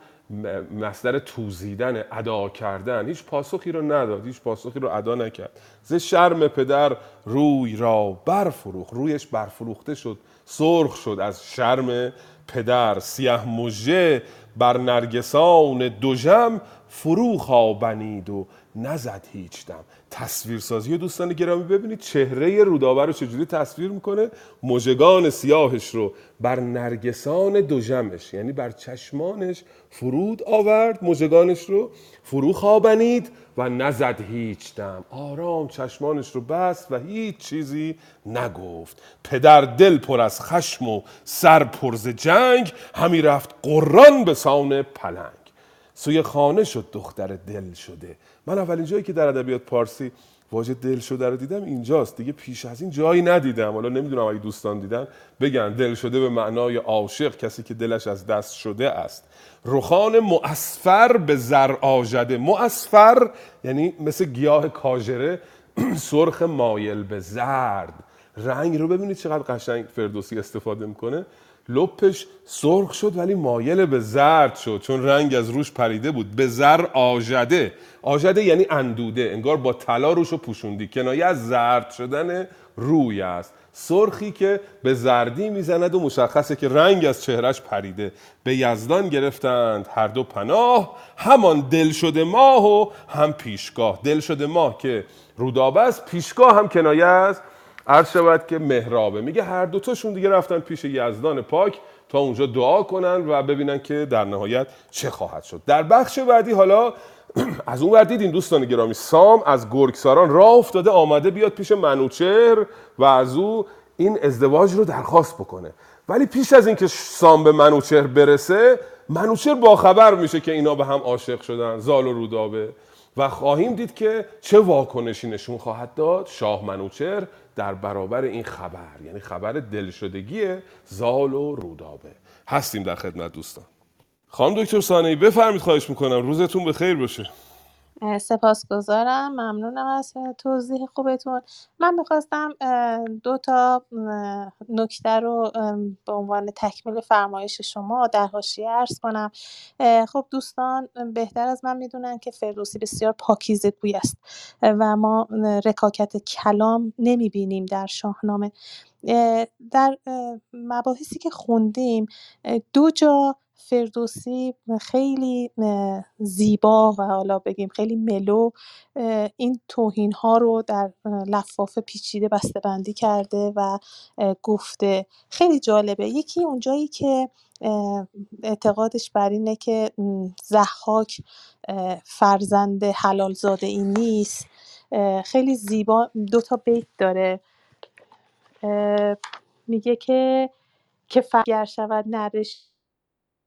مصدر توزیدن، ادا کردن. هیچ پاسخی رو نداد، هیچ پاسخی رو ادا نکرد. ز شرم پدر روی را برفروخت. رویش برفروخته شد، سرخ شد از شرم پدر. سیه مژه بر نرگسان دوژم، فرو خوابنید و نزد هیچ دم. تصویرسازی دوستان گرامی، ببینید چهره رودابه رو چجوری تصویر میکنه. مژگان سیاهش رو بر نرگسان دوژمش، یعنی بر چشمانش فرود آورد، مژگانش رو فرو خوابنید و نزد هیچ دم. آرام چشمانش رو بست و هیچ چیزی نگفت. پدر دل پر از خشم و سر پر ز جنگ، همی رفت قران به سان پلنگ. سوی خانه شد دختر دل شده. من اولین جایی که در ادبیات پارسی واژه دل شده رو دیدم اینجاست. دیگه پیش از این جایی ندیدم. حالا نمیدونم اگه دوستان دیدن بگن. دل شده به معنای عاشق، کسی که دلش از دست شده است. رخان مؤسفر به زر آژده. مؤسفر یعنی مثل گیاه کاجره، سرخ مایل به زرد. رنگ رو ببینید چقدر قشنگ فردوسی استفاده میکنه. لپش سرخ شد ولی مایل به زرد شد، چون رنگ از روش پریده بود. به زر آژده. آژده یعنی اندوده، انگار با طلا روشو پوشوندی. کنایه از زرد شدن روی است. سرخی که به زردی میزند و مشخصه که رنگ از چهرش پریده. به یزدان گرفتند هر دو پناه، همان دل شده ماه و هم پیشگاه. دل شده ماه که رودابه است، پیشگاه هم کنایه است عرض شود که مهرابه. میگه هر دوتاشون دیگه رفتن پیش یزدان پاک تا اونجا دعا کنن و ببینن که در نهایت چه خواهد شد. در بخش بعدی حالا از اون ور دیدیم دوستان گرامی، سام از گرگساران راه افتاده، آمده بیاد پیش منوچهر و از او این ازدواج رو درخواست بکنه. ولی پیش از اینکه سام به منوچهر برسه، منوچهر باخبر میشه که اینا به هم عاشق شدن، زال و رودابه. و خواهیم دید که چه واکنشی نشون خواهد داد شاه منوچهر در برابر این خبر، یعنی خبر دلشدگی زال و رودابه. هستیم در خدمت دوستان. خانم دکتر سنایی بفرمایید. خواهش میکنم. روزتون بخیر باشه. سپاسگزارم، ممنونم از توضیح خوبتون. من میخواستم دو تا نکته رو به عنوان تکمیل فرمایش شما در حاشیه عرض کنم. خب دوستان بهتر از من میدونن که فردوسی بسیار پاکیزه‌گوی است و ما رکاکت کلام نمیبینیم در شاهنامه. در مباحثی که خوندیم دو جا فردوسی خیلی زیبا و حالا بگیم خیلی ملو این توهین ها رو در لفافه پیچیده بسته‌بندی کرده و گفته. خیلی جالبه. یکی اونجایی که اعتقادش بر اینه که ضحاک فرزند حلال زاده ای نیست، خیلی زیبا دو تا بیت داره، میگه که که فگر شود نرش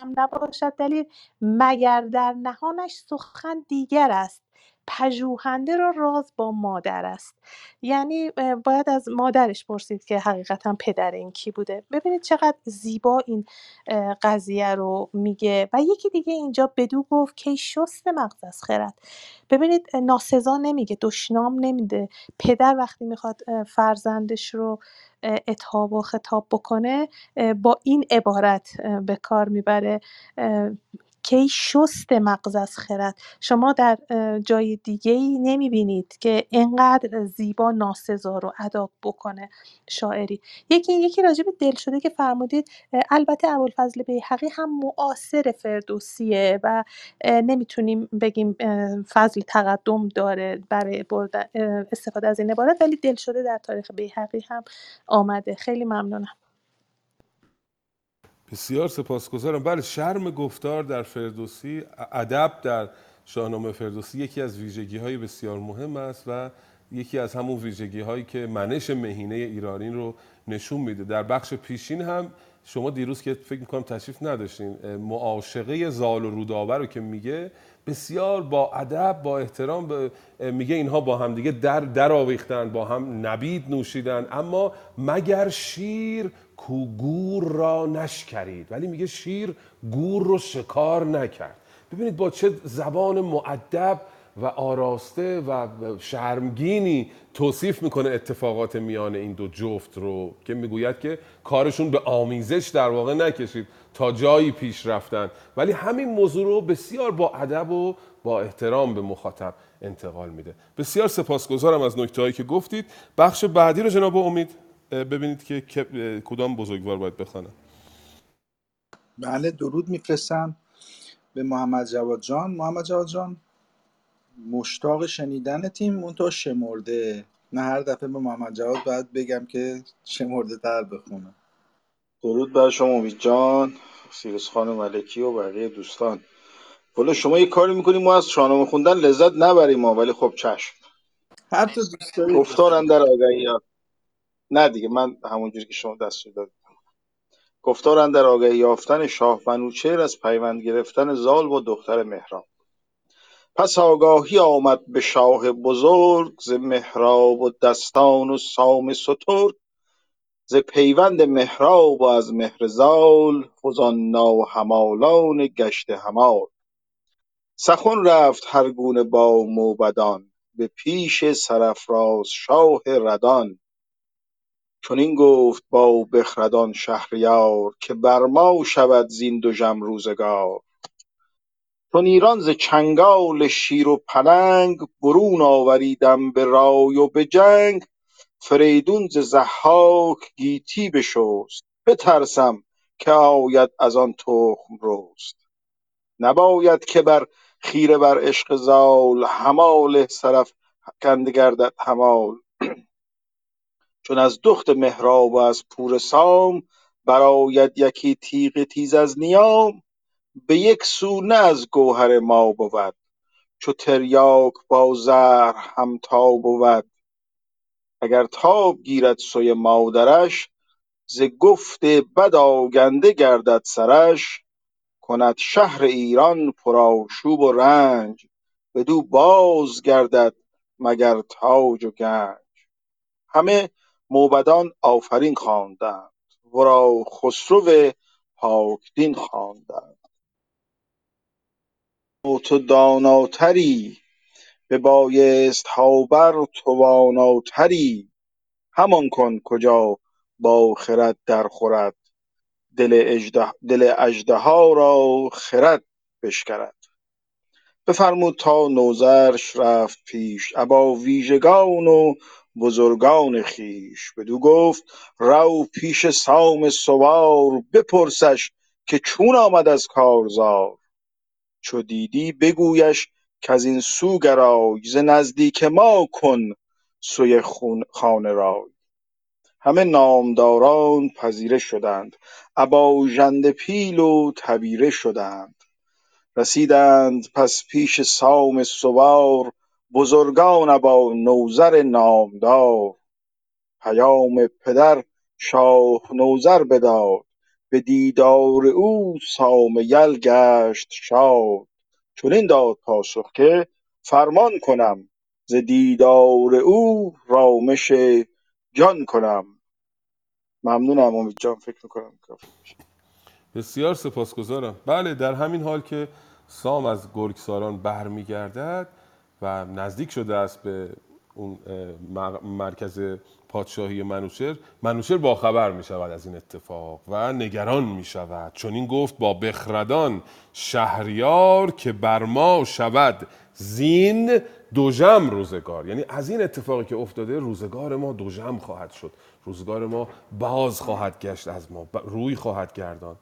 هم نباشد دلیل، مگر در نهانش سخن دیگر است، پژوهنده را راز با مادر است. یعنی باید از مادرش پرسید که حقیقتا پدر این کی بوده. ببینید چقدر زیبا این قضیه رو میگه. و یکی دیگه اینجا بدو گفت که شست مغز از خرد. ببینید ناسزا نمیگه، دشنام نمیده. پدر وقتی میخواد فرزندش رو اتهام و خطاب بکنه با این عبارت به کار میبره که شست مغز از خرد. شما در جای دیگه‌ای نمی‌بینید که اینقدر زیبا ناسزا رو ادا بکنه شاعری. یکی یکی راجع به دل شده که فرمودید، البته ابوالفضل بیهقی هم معاصر فردوسیه و نمیتونیم بگیم فضل تقدم داره برای استفاده از این عبارت، ولی دل شده در تاریخ بیهقی هم آمده. خیلی ممنونم. بسیار سپاسگزارم. بله، شرم گفتار در فردوسی، ادب در شاهنامه فردوسی یکی از ویژگی‌های بسیار مهم است و یکی از همون ویژگی‌هایی که منش مهینه ایرانی رو نشون میده. در بخش پیشین هم شما دیروز که فکر می‌کنم تشریف نداشتین، معاشقه زال و رودابه رو که میگه بسیار با ادب با احترام میگه اینها با هم دیگه در درآویختن، با هم نبید نوشیدن، اما مگر شیر کو گور را نشکرید، ولی میگه شیر گور رو شکار نکرد. ببینید با چه زبان مؤدب و آراسته و شرمگینی توصیف میکنه اتفاقات میان این دو جفت رو که میگوید که کارشون به آمیزش در واقع نکشید، تا جایی پیش رفتن، ولی همین موضوع رو بسیار با ادب و با احترام به مخاطب انتقال میده. بسیار سپاسگزارم از نکته‌هایی که گفتید. بخش بعدی رو جناب امید ببینید که کدام بزرگوار باید بخوانم. بله، درود میفرستم به محمد جواد جان. محمد جواد جان مشتاق شنیدن تیم منتها شمرده. نه هر دفعه به محمد جواد باید بگم که شمرده تر بخونه. درود بر شما امید جان، سیروس خانم ملکی و بقیه دوستان. والا شما یه کاری میکنیم ما از شاهنامه خوندن لذت نبریم ما، ولی خب چشم. هر تو دوستان گفتارن در آگاهی. نه دیگه، من همونجوری که شما دستور دادید. گفتارن در آگاهی یافتن شاه منوچهر از پیوند گرفتن زال با دختر مهراب. پس آگاهی آمد به شاه بزرگ، ز مهراب و دستان و سام سترگ، ز پیوند مهراب و از مهر زال، خزان ناهمالان گشته همال. سخن رفت هر گونه با موبدان، به پیش سرافراز شاه ردان. چون این گفت با بخردان شهریار، که بر ما شود زین دو ژم روزگار. چون ایران ز چنگال شیر و پلنگ، برون آوریدم به رای و به جنگ. فریدون ز ضحاک گیتی بشست، بترسم که آید از آن تخم رست. نباید که بر خیره بر عشق زال، همال سرف کنده گردد همال. چون از دخت مهراب و از پور سام، براید یکی تیغ تیز از نیام. به یک سو نه از گوهر ما بود، چو تریاک با زهر همتا بود. اگر تاب گیرد سوی مادرش، ز گفت بد آگنده گردد سرش. کند شهر ایران پرآشوب و رنج، بدو باز گردد مگر تاج و گنج. همه موبدان آفرین خواندند، ورا خسرو پاکدین خواندند. تو داناتری ببایست هاور تواناتری، همان کن کجا با خرد در خورد، دل اژدها دل اژدها را خرد بشکرد. بفرمود تا نوذرش رفت پیش، ابا ویژگان و بزرگان خیش. بدو گفت رو پیش سام سوار، بپرسش که چون آمد از کارزار. چو دیدی بگویش که از این سو گرای، ز نزدیک ما کن سوی خانه رای. همه نامداران پذیره شدند، ابا ژنده پیل و تبیره شدند. رسیدند پس پیش سام سوار، بزرگان ابا نوذر نامدار. پیام پدر شاه نوذر بداد، به دیدار او سام یل گشت شاد. چنین داد پاسخ که فرمان کنم، ز دیدار او رامش جان کنم. ممنونم امید جان، فکر میکنم کافی میشه. بسیار سپاسگزارم. بله، در همین حال که سام از گرگساران برمیگردد و نزدیک شده است به اون مرکز پادشاهی منوچهر، منوچهر باخبر می شود از این اتفاق و نگران می شود. چون این گفت با بخردان شهریار، که بر ما شود زین دوژم روزگار. یعنی از این اتفاقی که افتاده روزگار ما دوژم خواهد شد، روزگار ما باز خواهد گشت، از ما روی خواهد گردان.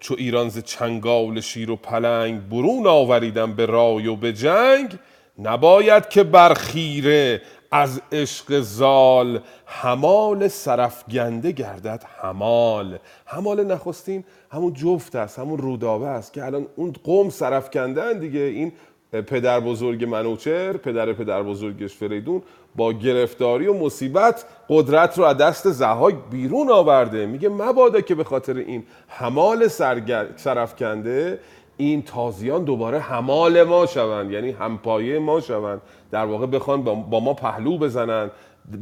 چو ایران ز چنگال شیر و پلنگ، برون آوریدم به رای و به جنگ. نباید که برخیره از عشق زال، همال سرفگنده گردد همال. همال نخستین همون جفت است، همون رودابه است که الان اون قوم سرفگنده اند دیگه. این پدر بزرگ منوچهر، پدر پدر بزرگش فریدون، با گرفتاری و مصیبت قدرت رو از دست ضحاک بیرون آورده. میگه مبادا که به خاطر این همال سرفکنده این تازیان دوباره همال ما شوند، یعنی همپایه ما شوند، در واقع بخوان با ما پهلو بزنن،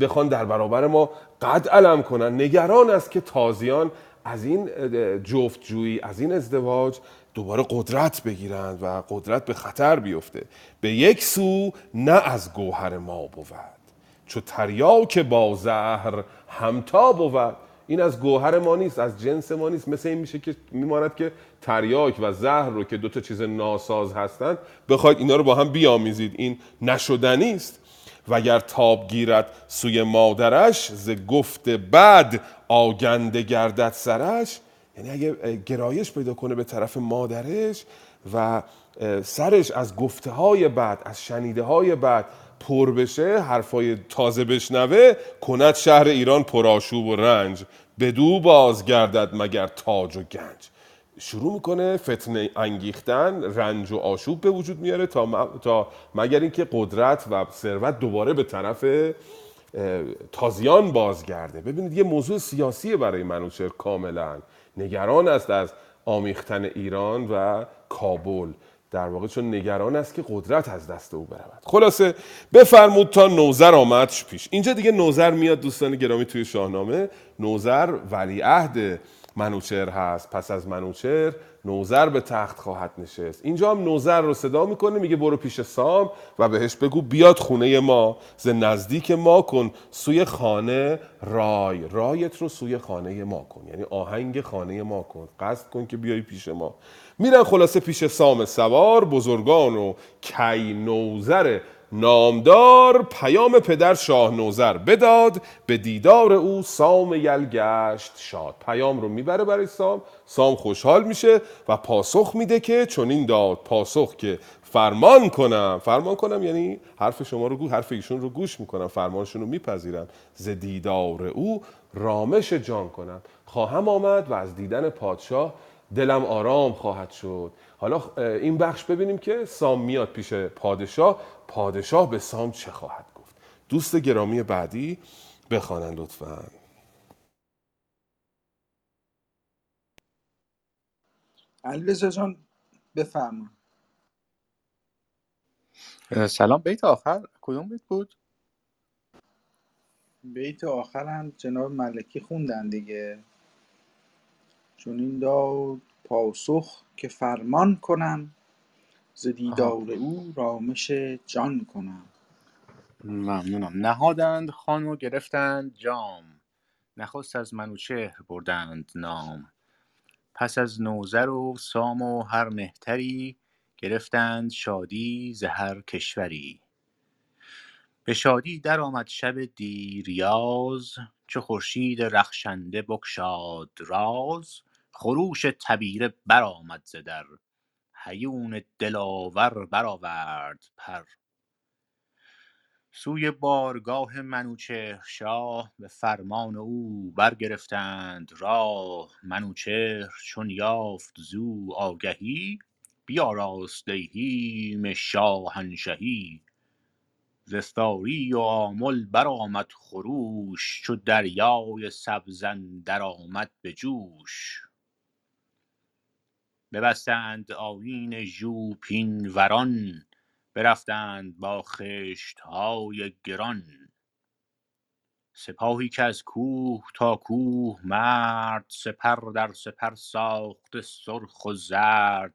بخوان در برابر ما قد علم کنن. نگران است که تازیان از این جفتجویی، از این ازدواج دوباره قدرت بگیرند و قدرت به خطر بیفته. به یک سو نه از گوهر ما بود، چو تریاک با زهر همتا بود. این از گوهر ما نیست، از جنس ما نیست. مثل این میشه که میماند که تریاک و زهر رو که دوتا چیز ناساز هستند بخواید اینا رو با هم بیامیزید، این نشدنی است. وگر تاب گیرد سوی مادرش، ز گفت بد آگنده گردد سرش. یعنی اگه گرایش پیدا کنه به طرف مادرش و سرش از گفته های بد، از شنیده های بد پر بشه، حرفای تازه بشنوه، کند شهر ایران پرآشوب و رنج. بدو بازگردد مگر تاج و گنج. شروع میکنه فتنه انگیختن، رنج و آشوب به وجود میاره تا, م... تا مگر اینکه قدرت و ثروت دوباره به طرف تازیان بازگرده. ببینید یه موضوع سیاسیه برای منوچهر کاملا. نگران است از آمیختن ایران و کابل، در واقع چون نگران است که قدرت از دست او برود. خلاصه بفرمود تا نوذر آمدش پیش. اینجا دیگه نوذر میاد دوستان گرامی. توی شاهنامه نوذر ولیعهد منوچهر هست. پس از منوچهر نوذر به تخت خواهد نشست. اینجا هم نوذر رو صدا میکنه، میگه برو پیش سام و بهش بگو بیاد خونه ما، ز نزدیک ما کن سوی خانه رای. رایت رو سوی خانه ما کن، یعنی آهنگ خانه ما کن، قصد کن که بیای پیش ما. میرن خلاصه پیش سام سوار، بزرگان و کی نوذر نامدار. پیام پدر شاه نوذر بداد، به دیدار او سام یل گشت شاد. پیام رو میبره برای سام، سام خوشحال میشه و پاسخ میده که چنین داد پاسخ که فرمان کنم. فرمان کنم یعنی حرف شما رو گوش، حرف ایشون رو گوش میکنم، فرمانشون رو میپذیرم. ز دیدار او رامش جان کنم. خواهم آمد و از دیدن پادشاه دلم آرام خواهد شد. حالا این بخش ببینیم که سام میاد پیش پادشاه، پادشاه به سام چه خواهد گفت. دوست گرامی بعدی بخوانن لطفاً. علیرضا جان بفرما. سلام. بیت آخر کدوم بیت بود؟ بیت آخر هم جناب ملکی خوندن دیگه. چون این داد پاسخ که فرمان کنم، ز دیدار او رامش جان کنم. ممنونم. نهادند خوان و گرفتند جام، نخست از منوچهر بردند نام، پس از نوذر و سام و هر مهتری، گرفتند شادی ز هر کشوری. به شادی در آمد شب دیریاز، چو خورشید رخشنده بگشاد راز، خروش تبیره برآمد ز در، هیون دلاور برآورد پر. سوی بارگاه منوچهر شاه، به فرمان او برگرفتند راه. منوچهر چون یافت زو آگهی، بیاراست دیهیم شاهنشهی. ز ساری و آمل برآمد خروش، چو دریای سبز اندر آمد به جوش. ببستند آیین ژوپین وران، برفتند با خشتهای گران. سپاهی که از کوه تا کوه مرد، سپر در سپر ساخته سرخ و زرد.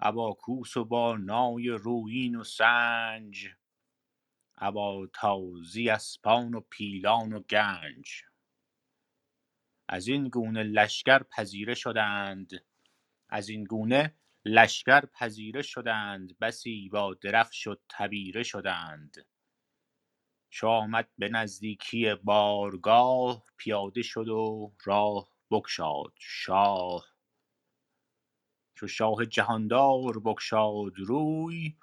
اباکوس و با نای رویین و سنج، ابا تازی اسپان و پیلان و گنج. از این گونه لشکر پذیره شدند، از این گونه لشکر پذیره شدند، بسی با درفش و تبیره شدند. چو آمد به نزدیکی بارگاه، پیاده شد و راه بگشاد شاه. چو شاه جهاندار بگشاد روی،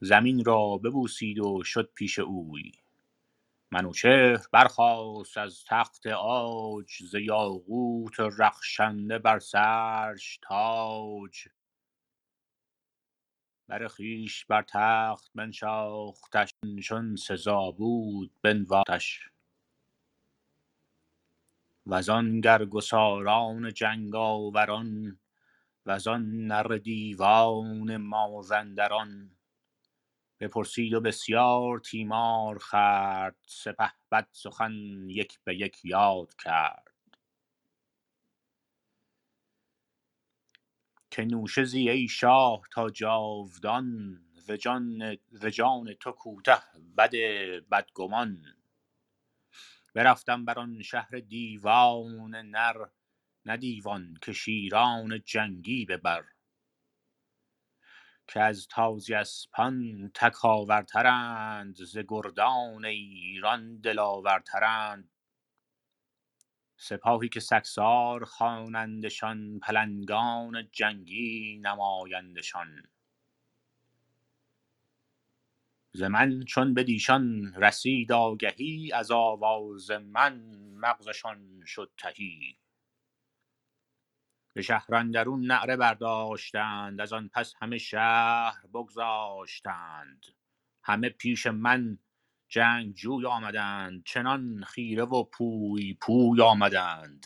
زمین را ببوسید و شد پیش اوی. منوچهر برخاست از تخت عاج، ز یاقوت رخشنده بر سرش تاج. بر خویش بر تخت بنشاختش، چون سزا بود بنواختش. وزان گرگساران جنگاوران، وزان نر دیوان مازندران. بپرسید و بسیار تیمار خورد، سپهبد سخن یک به یک یاد کرد. که نوشه زی ای شاه تا جاودان، ز جان ز جان تو کوته بد بدگمان. برفتم بر آن شهر دیوان نر، نه دیوان که شیران جنگی ببر. که از تازی اسپان تکاورترند، ز گردان ایران دلاورترند. سپاهی که سکسار خوانندشان، پلنگان جنگی نمایندشان. ز من چون بدیشان رسید آگهی، از آواز من مغزشان شد تهی. به شهر اندرون نعره برداشتند، از آن پس همه شهر بگذاشتند. همه پیش من جنگجوی آمدند، چنان خیره و پوی پوی آمدند.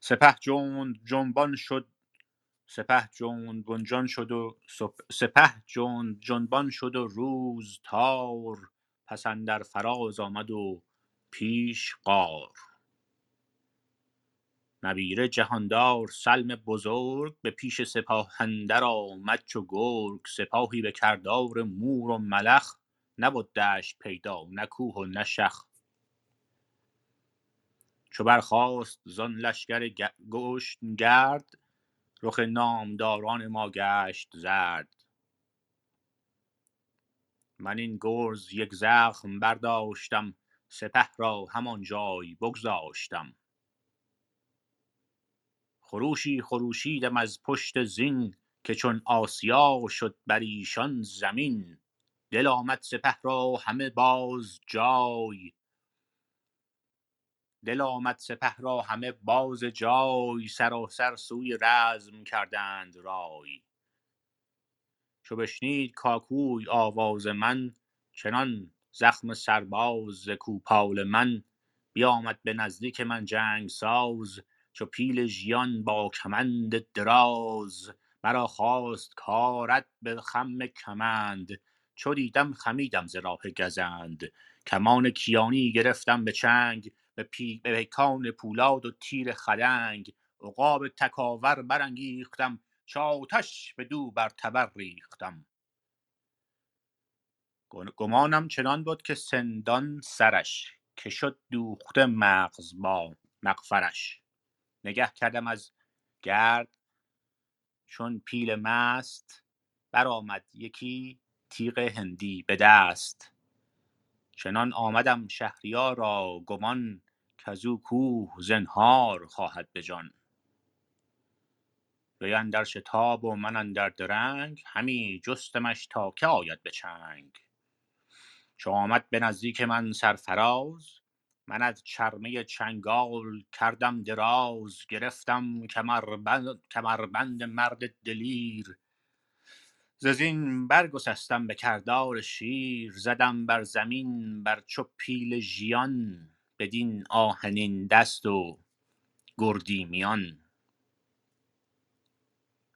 سپه جنب جنبان شد سپه جنب بنجان شد و سپه جنب جنبان شد و روز تار. پس اندر فراز آمد و پیش قار. نبیره جهاندار سلم بزرگ، به پیش سپاه اندر آمد چو گرگ. سپاهی به کردار مور و ملخ، نبود دشت پیدا نه کوه و نه شخ. چو برخاست زان لشکر گشت گرد، رخ نامداران ما گشت زرد. من این گرز یک زخم برداشتم، سپه را همان جای بگذاشتم. خروشی خروشیدم از پشت زین، که چون آسیا شد بر ایشان زمین. دل آمد سپه را همه باز جای، دل آمد سپه را همه باز جای. سراسر سوی رزم کردند رای. چو بشنید کاکوی آواز من، چنان زخم سرباز ز کوپال من. بیامد به نزدیک من جنگ ساز، چو پیل ژیان با کمند دراز. مرا خواست کارت به خم کمند، چو دیدم خمیدم ز راه گزند. کمان کیانی گرفتم به چنگ، به پی... پیکان پولاد و تیر خدنگ. عقاب تکاور برانگیختم، چاتش به دو بر تبر ریختم. گمانم چنان بود که سندان سرش، که شد دوخته مغز با مغفرش. نگه کردم از گرد چون پیل مست، برآمد یکی تیغ هندی به دست. چنان آمدم شهریارا گمان، کزو کوه زنهار خواهد به جان. وی اندر شتاب و من اندر درنگ، همی جستمش تا که آید به چنگ. چو آمد به نزدیک من سرفراز، من از چرمه چنگال کردم دراز. گرفتم کمربند, کمربند مرد دلیر، ز زین برگسستم به کردار شیر. زدم بر زمین بر چو پیل ژیان، بدین آهنین دست و گردی میان.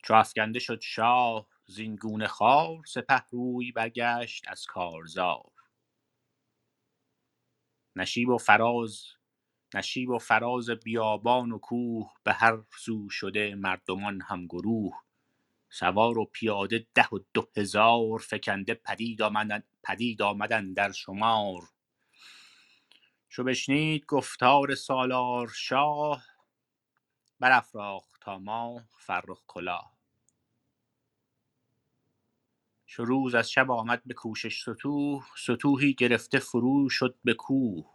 چو افکنده شد شاه زین گونه خوار، سپه روی برگشت از کارزار. نشیب و فراز نشیب و فراز بیابان و کوه، به هر سو شده مردمان همگروه. سوار و پیاده ده و دو هزار، فکنده پدید آمدن پدید آمدن در شمار. چو بشنید گفتار سالار شاه، برافراخت تا ماه فرخ کلاه. چو روز از شب آمد به کوشش ستوه، ستوهی گرفته فرو شد به کوه.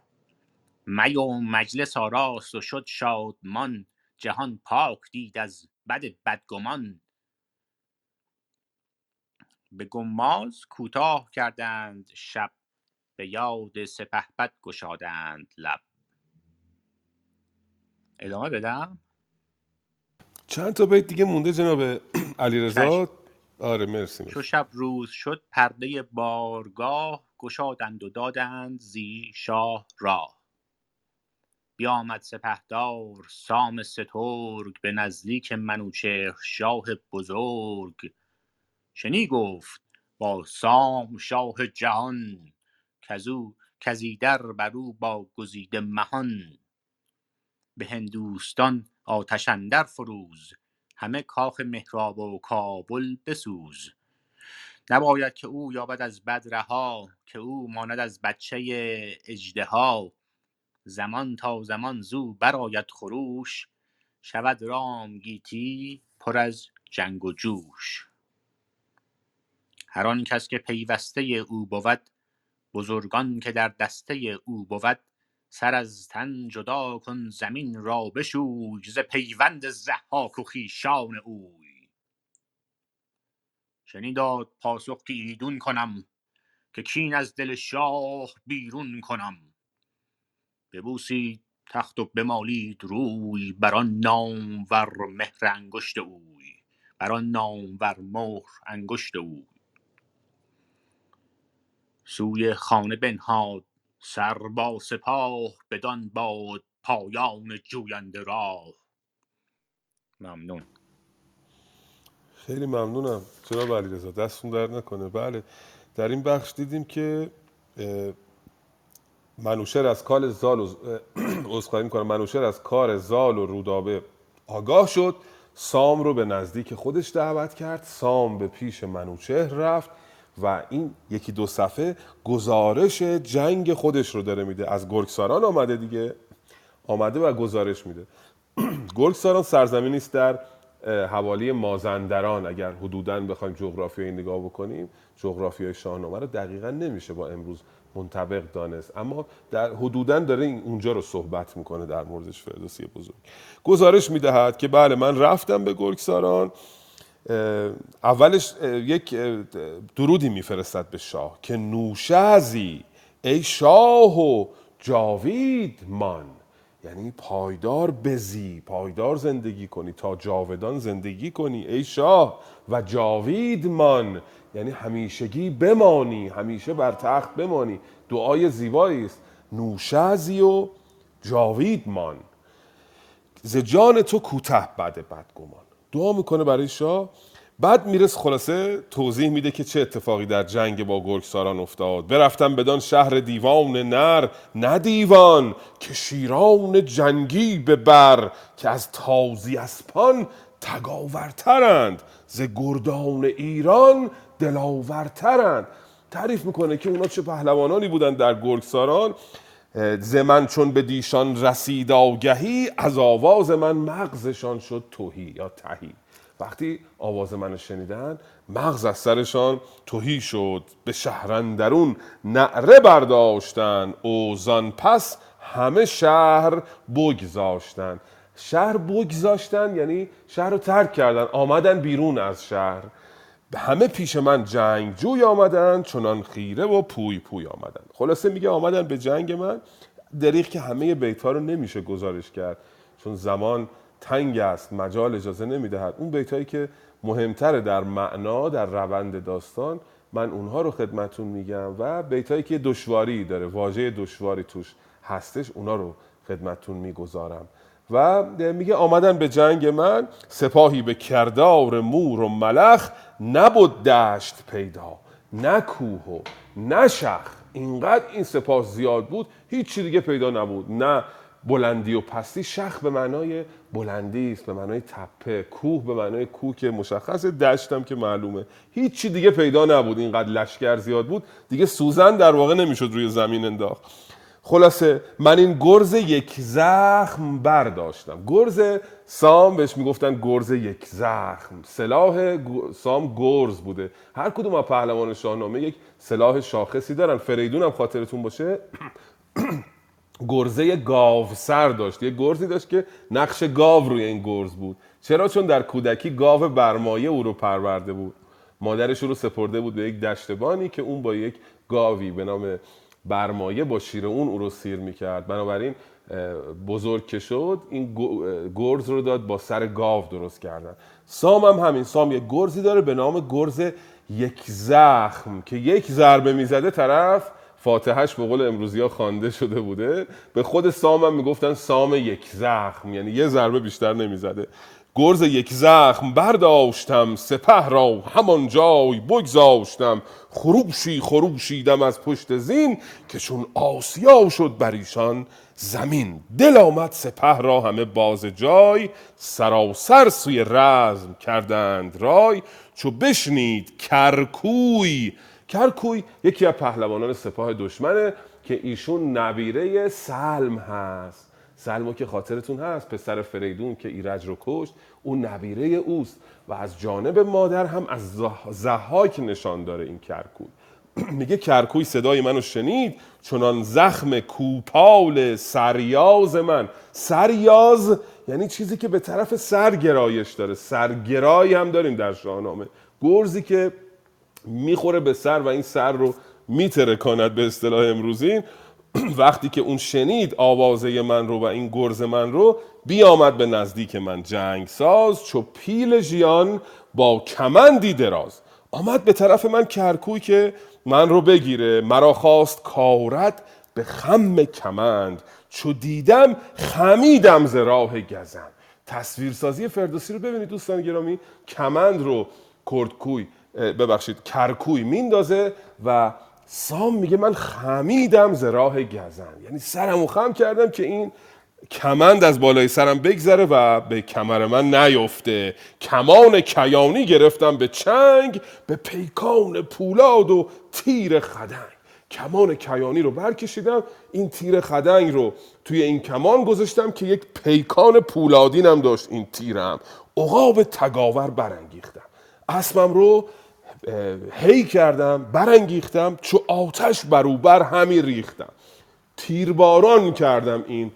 می و مجلس آراست و شد شادمان، جهان پاک دید از بد بدگمان. به گماز کوتاه کردند شب، به یاد سپهبد گشادند لب. ادامه بدم؟ چند تا بیت دیگه مونده جناب علیرضا. آره مرسی. چو شب روز شد پرده بارگاه، گشادند و دادند زی شاه راه. بیامد سپهدار سام سترگ، به نزدیک منوچهر شاه بزرگ. چنین گفت با سام شاه جهان، کزو کزیدر برو با گزیده مهان. به هندوستان آتش اندر فروز، همه کاخ مهراب و کابل بسوز. نباید که او یابد از بد رها، که او ماند از بچه اژدها. زمان تا زمان زو براید خروش، شود رام گیتی پر از جنگ و جوش. هر آن کس که پیوسته او بود، بزرگان که در دسته او بود. سر از تن جدا کن زمین را بشوی، ز پیوند ضحاک و خویشان اوی. چنین داد پاسخ که ایدون کنم، که کین از دل شاه بیرون کنم. ببوسید تخت و بمالید روی، بر آن نامور مهر انگشت اوی. بر آن نامور مهر انگشت اوی. سوی خانه بنهاد سر با سپاه، بدان باد پایان جوینده راه. ممنون. خیلی ممنونم جناب علیرضا، دستون در نکنه. بله در این بخش دیدیم که منوچهر از کار زال و عذرخواهی میکنه منوچهر از کار زال و رودابه آگاه شد. سام رو به نزدیک خودش دعوت کرد. سام به پیش منوچهر رفت و این یکی دو صفحه گزارش جنگ خودش رو داره میده. از گرگساران آمده دیگه، آمده و گزارش میده. گرگساران سرزمینی است در حوالی مازندران. اگر حدوداً بخوایم جغرافیایی نگاه بکنیم، جغرافیای شاهنامه رو دقیقاً نمیشه با امروز منطبق دانست، اما در حدوداً داره اونجا رو صحبت میکنه در موردش فردوسی بزرگ. گزارش میدهد که بله من رفتم به گرگساران. اولش یک درودی میفرستد به شاه که نوشه ازی ای شاه و جاوید مان، یعنی پایدار بزی، پایدار زندگی کنی، تا جاودان زندگی کنی ای شاه. و جاوید مان یعنی همیشگی بمانی، همیشه بر تخت بمانی. دعای زیبایی است، نوشه ازی و جاوید مان، ز جان تو کوته بد بدگمان. دعا میکنه برای شاه. بعد میرس خلاصه توضیح میده که چه اتفاقی در جنگ با گرگساران افتاد. برفتم بدان شهر دیوان نر، نه دیوان که شیران جنگی ببر، که از تازی اسپان تگاورترند، ز گردان ایران دلاورترند. تعریف میکنه که اونا چه پهلوانانی بودن در گرگساران. ز من چون به دیشان رسید آگهی، از آواز من مغزشان شد تهی یا تهی. وقتی آواز من شنیدن مغز از سرشان تهی شد. به شهر اندرون نعره برداشتن، اوزان پس همه شهر بگذاشتن. شهر بگذاشتن یعنی شهر رو ترک کردن، آمدن بیرون از شهر. همه پیش من جنگ جوی آمدن، چنان خیره و پوی پوی آمدن. خلاصه میگه آمدن به جنگ من. دریغ که همه بیت‌ها رو نمیشه گزارش کرد چون زمان تنگ است، مجال اجازه نمیدهد. اون بیتایی که مهمتره در معنا، در روند داستان، من اونها رو خدمتون میگم و بیتایی که دشواری داره، واژه دشواری توش هستش، اونها رو خدمتون میگذارم. و میگه آمدن به جنگ من، سپاهی به کردار مور و ملخ، نبود دشت پیدا نه کوه و نه شخ. اینقدر این سپاه زیاد بود هیچ چی دیگه پیدا نبود، نه بلندی و پستی. شخ به معنای بلندی است، به معنای تپه. کوه به معنای کوه که مشخصه، دشتم که معلومه. هیچ چی دیگه پیدا نبود، اینقدر لشکر زیاد بود دیگه سوزن در واقع نمیشد روی زمین انداخت. خلاصه من این گرز یک زخم برداشتم. گرز سام بهش میگفتن گرز یک زخم. سلاح سام گرز بوده. هر کدوم از پهلوان شاهنامه یک سلاح شاخصی دارن. فریدون هم خاطرتون باشه گرزه گاو سر داشت، یه گرزی داشت که نقش گاو روی این گرز بود. چرا؟ چون در کودکی گاو برمایه او رو پرورده بود، مادرش رو سپرده بود به یک دشتبانی که اون با یک گاوی به نام برمایه با شیر اون او رو سیر میکرد. بنابراین بزرگ که شد این گرز رو داد با سر گاو درست کردن. سام هم همین، سام یک گرزی داره به نام گرز یک زخم که یک ضربه میزده طرف، فاتحهش به قول امروزی ها خوانده شده بوده. به خود سام هم میگفتن سام یک زخم، یعنی یه ضربه بیشتر نمیزده. گرز یک زخم برداشتم، سپه را همان جای بگذاشتم. خروشی خروشیدم از پشت زین، که چون آسیا شد بر ایشان زمین. دل آمد سپه را همه باز جای، سراسر سوی رزم کردند رای. چو بشنید کرکوی، کرکوی یکی از پهلوانان سپاه دشمنه که ایشون نبیره سلم هست. سلمو که خاطرتون هست پسر فریدون که ایرج رو کشت، اون نبیره اوست و از جانب مادر هم از ضحاک نشان داره این کرکوی. میگه کرکوی صدای منو شنید، چنان زخم کوپال سریاز من. سریاز یعنی چیزی که به طرف سر گرایش داره. سرگرایی هم داریم در شاهنامه، گرزی که میخوره به سر و این سر رو میترکاند به اصطلاح امروزین. وقتی که اون شنید آوازه من رو و این گرز من رو، بیامد به نزدیک من جنگ ساز. چو پیل ژیان با کمندی دراز، آمد به طرف من کرکوی که من رو بگیره. مرا خواست کارد به خم کمند، چو دیدم خمیدم ز راه گزند. تصویرسازی فردوسی رو ببینید دوستان گرامی. کمند رو کردکوی ببخشید کرکوی میندازه و سام میگه من خمیدم ز راه گزند، یعنی سرمو خم کردم که این کمند از بالای سرم بگذره و به کمر من نیفته. کمان کیانی گرفتم به چنگ، به پیکان پولاد و تیر خدنگ. کمان کیانی رو برکشیدم، این تیر خدنگ رو توی این کمان گذاشتم که یک پیکان پولادینم داشت این تیرم. عقاب تگاور برانگیختم، اسبم رو هی کردم برانگیختم. چو آتش بروبر همی ریختم، تیرباران کردم این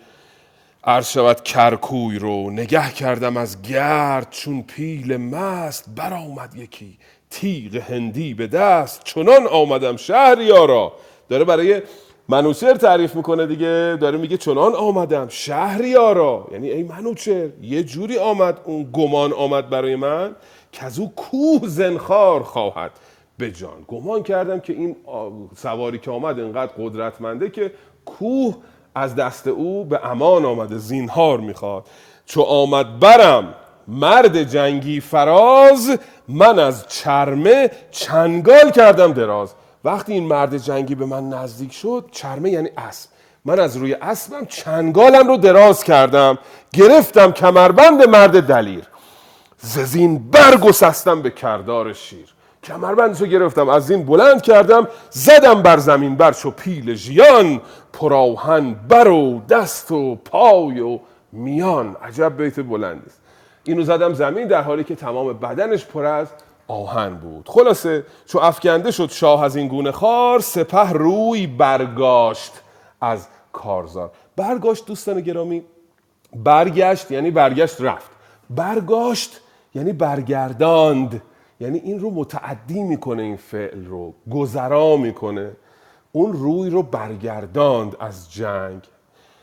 عرض شود کرکوی رو. نگه کردم از گرد چون پیل مست، برآمد یکی تیغ هندی به دست. چنان آمدم شهریارا، داره برای منوچهر تعریف میکنه دیگه، داره میگه چنان آمدم شهریارا، یعنی ای منوچهر یه جوری آمد اون گمان آمد برای من که از او کوه زنخار خواهد به جان. گمان کردم که این سواری که آمد انقدر قدرتمنده که کوه از دست او به امان آمده، زینهار میخواد. چو آمد برم مرد جنگی فراز، من از چرمه چنگال کردم دراز. وقتی این مرد جنگی به من نزدیک شد، چرمه یعنی اسب، من از روی اسبم چنگالم رو دراز کردم. گرفتم کمربند مرد دلیر، ززین برگسستم به کردار شیر، کمربندشو گرفتم از این بلند کردم، زدم بر زمین برچ و پیل ژیان، پراوهن بر و دست و پای و میان. عجب بیت بلند است. اینو زدم زمین در حالی که تمام بدنش پر از آهن بود. خلاصه چو افکنده شد شاه از این گونه خار، سپه روی برگاشت از کارزار. برگاشت دوستان گرامی، برگشت یعنی برگشت رفت، برگاشت یعنی برگرداند، یعنی این رو متعدی میکنه، این فعل رو گذرا میکنه، اون روی رو برگرداند از جنگ.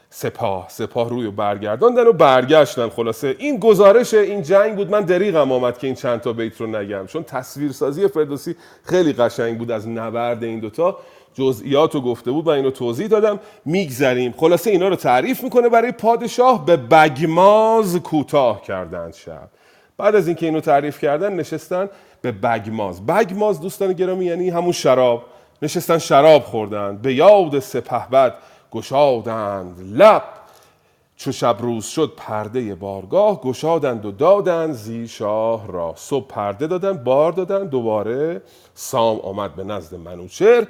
سپاه سپاه روی رو برگرداندن و برگشتن. خلاصه این گزارش این جنگ بود. من دریغم آمد که این چند تا بیت رو نگم، چون تصویرسازی فردوسی خیلی قشنگ بود از نبرد این دوتا، جزئیات رو گفته بود و اینو توضیح دادم. میگذریم. خلاصه اینا رو تعریف میکنه برای پادشاه. به بگماز کوتاه کردند شب. بعد از اینکه اینو تعریف کردن نشستن به بگماز. بگماز دوستان گرامی یعنی همون شراب. نشستن شراب خوردند. به یاد سپهبد گشادند لب، چو شب روز شد پرده بارگاه، گشادند و دادند زی شاه را. صبح پرده دادند، بار دادند. دوباره سام آمد به نزد منوچهر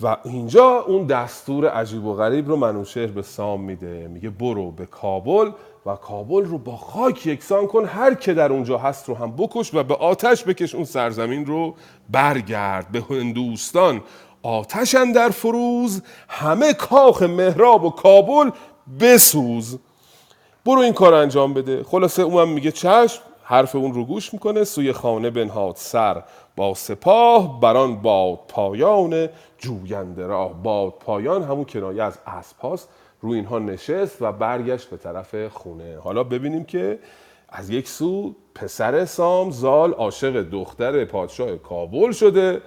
و اینجا اون دستور عجیب و غریب رو منوچهر به سام میده، میگه برو به کابل و کابل رو با خاک یکسان کن، هر که در اونجا هست رو هم بکش و به آتش بکش اون سرزمین رو. برگرد به هندوستان آتش اندر فروز، همه کاخ مهراب و کابل بسوز. برو این کار انجام بده. خلاصه اونم میگه چشم، حرف اون رو گوش میکنه. سوی خانه بنهاد سر با سپاه، بران باد پایان جوینده راه. باد پایان همون کنایه از اسب هاست. رو اینها نشست و برگشت به طرف خونه. حالا ببینیم که از یک سو پسر سام زال عاشق دختر پادشاه کابل شده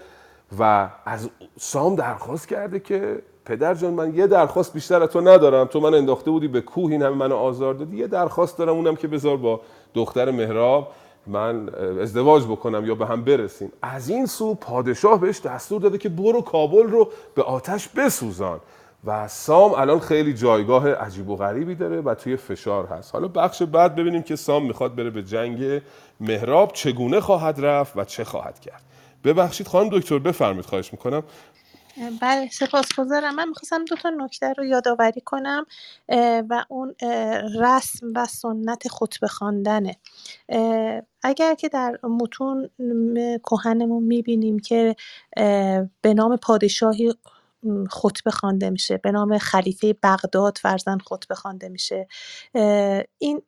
و از سام درخواست کرده که پدر جان من یه درخواست بیشتر از تو ندارم، تو من انداخته بودی به کوه، این همه منو آزار دادی، یه درخواست دارم اونم که بذار با دختر مهراب من ازدواج بکنم یا به هم برسیم. از این سو پادشاه بهش دستور داده که برو کابل رو به آتش بسوزان و سام الان خیلی جایگاه عجیب و غریبی داره و توی فشار هست. حالا بخش بعد ببینیم که سام میخواد بره به جنگ مهراب، چگونه خواهد رفت و چه خواهد کرد. ببخشید خانم دکتر بفرمید، خواهش میکنم. بله سپاسگزارم. من میخواستم دو تا نکته رو یادآوری کنم و اون رسم و سنت خطبه خواندنه. اگر که در متون کهنمون میبینیم که به نام پادشاهی خطبه خوانده میشه، به نام خلیفه بغداد فرضاً خطبه خوانده میشه، این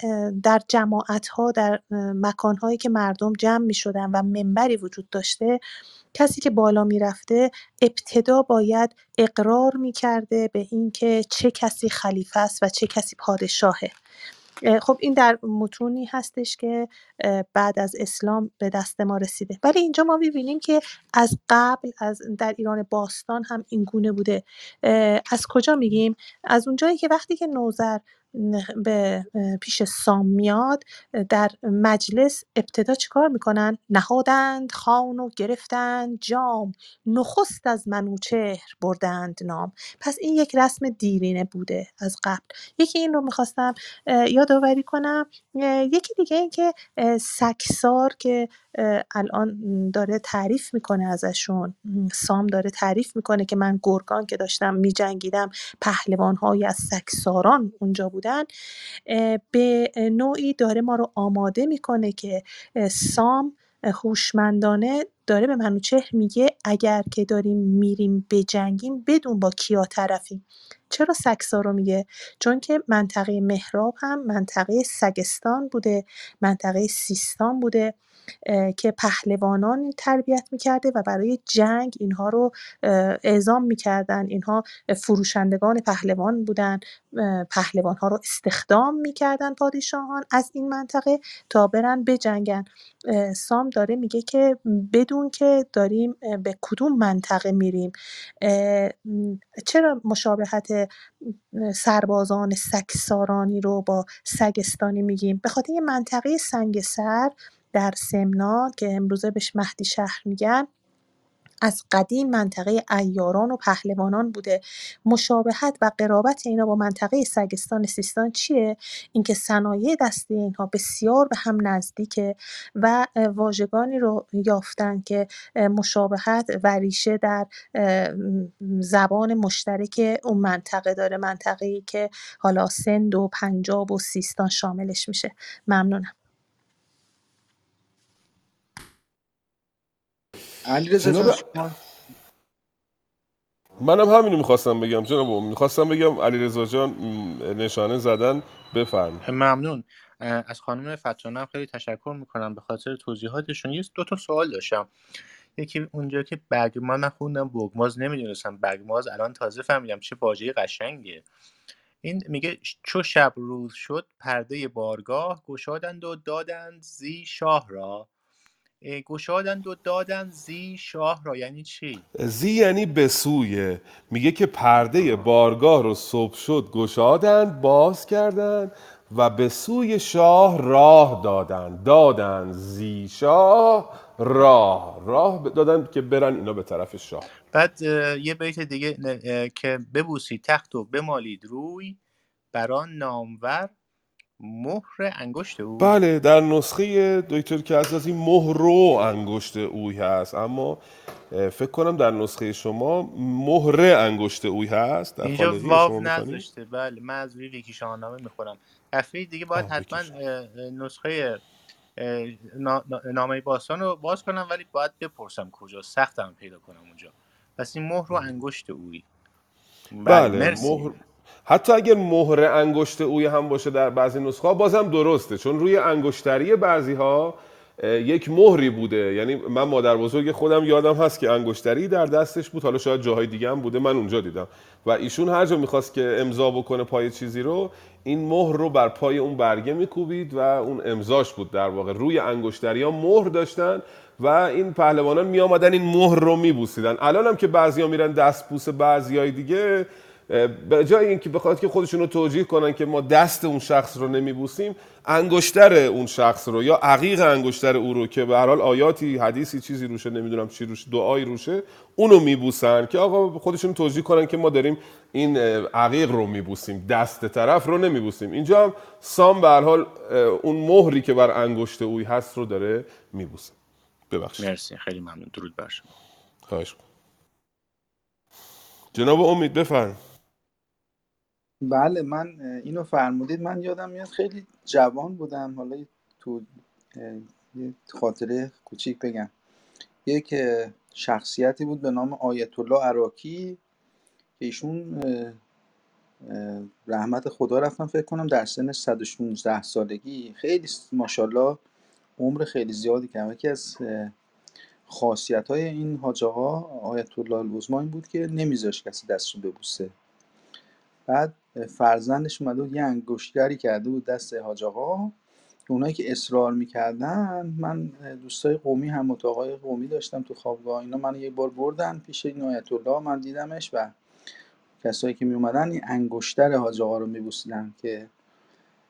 در جماعت ها در مکان هایی که مردم جمع میشدن و منبری وجود داشته، کسی که بالا میرفته ابتدا باید اقرار میکرده به اینکه چه کسی خلیفه است و چه کسی پادشاهه. خب این در متونی هستش که بعد از اسلام به دست ما رسیده، ولی اینجا ما می‌بینیم که از قبل از در ایران باستان هم این گونه بوده. از کجا میگیم؟ از اونجایی که وقتی که نوذر به پیش سام میاد در مجلس ابتدا چیکار میکنن؟ نهادند خوان و گرفتند جام، نخست از منوچهر بردند نام. پس این یک رسم دیرینه بوده از قبل. یکی این رو میخواستم یادآوری کنم. یکی دیگه این که سکسار که الان داره تعریف میکنه ازشون، سام داره تعریف میکنه که من گرگان که داشتم میجنگیدم پهلوان‌های از سکساران اونجا بودن، به نوعی داره ما رو آماده میکنه که سام هوشمندانه داره به منوچهر میگه اگر که داریم میریم بجنگیم بدون با کیا طرفیم. چرا سکسار رو میگه؟ چون که منطقه مهراب هم منطقه سگستان بوده، منطقه سیستان بوده که پهلوانان تربیت میکرده و برای جنگ اینها رو اعزام میکردن. اینها فروشندگان پهلوان بودن، پهلوانها رو استخدام میکردن پادشاهان از این منطقه تا برن بجنگن. سام داره میگه که بدون که داریم به کدوم منطقه میریم. چرا مشابهت سربازان سگسارانی رو با سگستانی میگیم؟ به خاطر یه منطقه سنگسر در سمنا که امروزه بهش مهدی شهر میگن، از قدیم منطقه عیاران و پهلوانان بوده. مشابهت و قرابت اینا با منطقه سگستان سیستان چیه؟ اینکه صنایع دستی اینها بسیار به هم نزدیکه و واژگانی رو یافتن که مشابهت و ریشه در زبان مشترک اون منطقه داره، منطقه‌ای که حالا سند و پنجاب و سیستان شاملش میشه. ممنونم. علیرضا، منم همینو میخواستم بگم جناب، میخواستم بگم علیرضا جان نشانه زدن، بفرمایید. ممنون. از خانم فتحانم خیلی تشکر میکنم به خاطر توضیحاتشون. یه دو تا سوال داشتم. یکی اونجا که برگمان، من خوندم برگماز، نمیدونستم برگماز، الان تازه فهمیدم چه واژه قشنگه. این میگه چو شب روز شد پرده بارگاه گشادند و دادند زی شاه را. گشادند و دادند زی شاه را یعنی چی؟ زی یعنی بسویه. میگه که پرده بارگاه رو صبح شد گشادند، باز کردند و بسوی شاه راه دادند. دادند زی شاه راه، راه دادن که برن اینا به طرف شاه. بعد یه بیت دیگه که ببوسی تخت و بمالید روی بران نامور مهر انگشت او. بله، در نسخه دکتر کزاز این مهر رو انگشت اوی هست، اما فکر کنم در نسخه شما مهر انگشت اوی هست. در اینجا واو نذاشته. بله، من از ویکی شاهنامه میخورم. دفعه دیگه باید حتما نسخه نامه باستان رو باز کنم، ولی باید بپرسم کجا، سختم پیدا کنم اونجا. پس این مهر و انگشت اوی. بله، مهر، حتی اگر مهر انگشت اوی هم باشه در بعضی نسخه‌ها بازم درسته، چون روی انگشتری بعضی‌ها یک مهری بوده. یعنی من مادر بزرگ خودم یادم هست که انگشتری در دستش بود، حالا شاید جاهای دیگه هم بوده، من اونجا دیدم، و ایشون هر جا می‌خواست که امضا بکنه پای چیزی رو، این مهر رو بر پای اون برگه می‌کوبید و اون امضاش بود. در واقع روی انگشتری‌ها مهر داشتن و این پهلوانان می‌آمدن این مهر رو می‌بوسیدن. الانم که بعضیا میرن دستبوس بعضیای دیگه، به جای اینکه بخواد که خودشون رو توجیه کنن که ما دست اون شخص رو نمیبوسیم، انگشتر اون شخص رو یا عقیق انگشتر او رو که به هر حال آیاتی حدیثی چیزی روشه، نمیدونم چی روشه، دعایی روشه، اونو میبوسن که آقا خودشون توجیه کنن که ما داریم این عقیق رو میبوسیم، دست طرف رو نمیبوسیم. اینجا هم سام به هر حال اون مهری که بر انگشت اوی هست رو داره میبوسه. ببخشید. مرسی، خیلی ممنون. درود بر شما. خواهش می‌کنم. جناب امید بفرمایید. بله، من اینو فرمودید، من یادم میاد خیلی جوان بودم، حالا تو یه خاطره کوچیک بگم. یک شخصیتی بود به نام آیت الله عراقی که ایشون رحمت خدا رفتن، فکر کنم در سن صد و شانزده سالگی، خیلی ماشاءالله عمر خیلی زیادی کرد. یکی از خاصیت‌های این حاج آقا آیت الله العظمی این بود که نمیذاشت کسی دستش رو ببوسه. بعد فرزندش اومده بود یه انگشتگری کرده بود دست حاج آقا. اونایی که اصرار میکردن، من دوستای قومی هم اتاقای قومی داشتم تو خوابگاه، اینا من یه بار بردن پیش آیت الله، من دیدمش و کسایی که می اومدن این انگشتر حاج آقا رو میبوسیدن که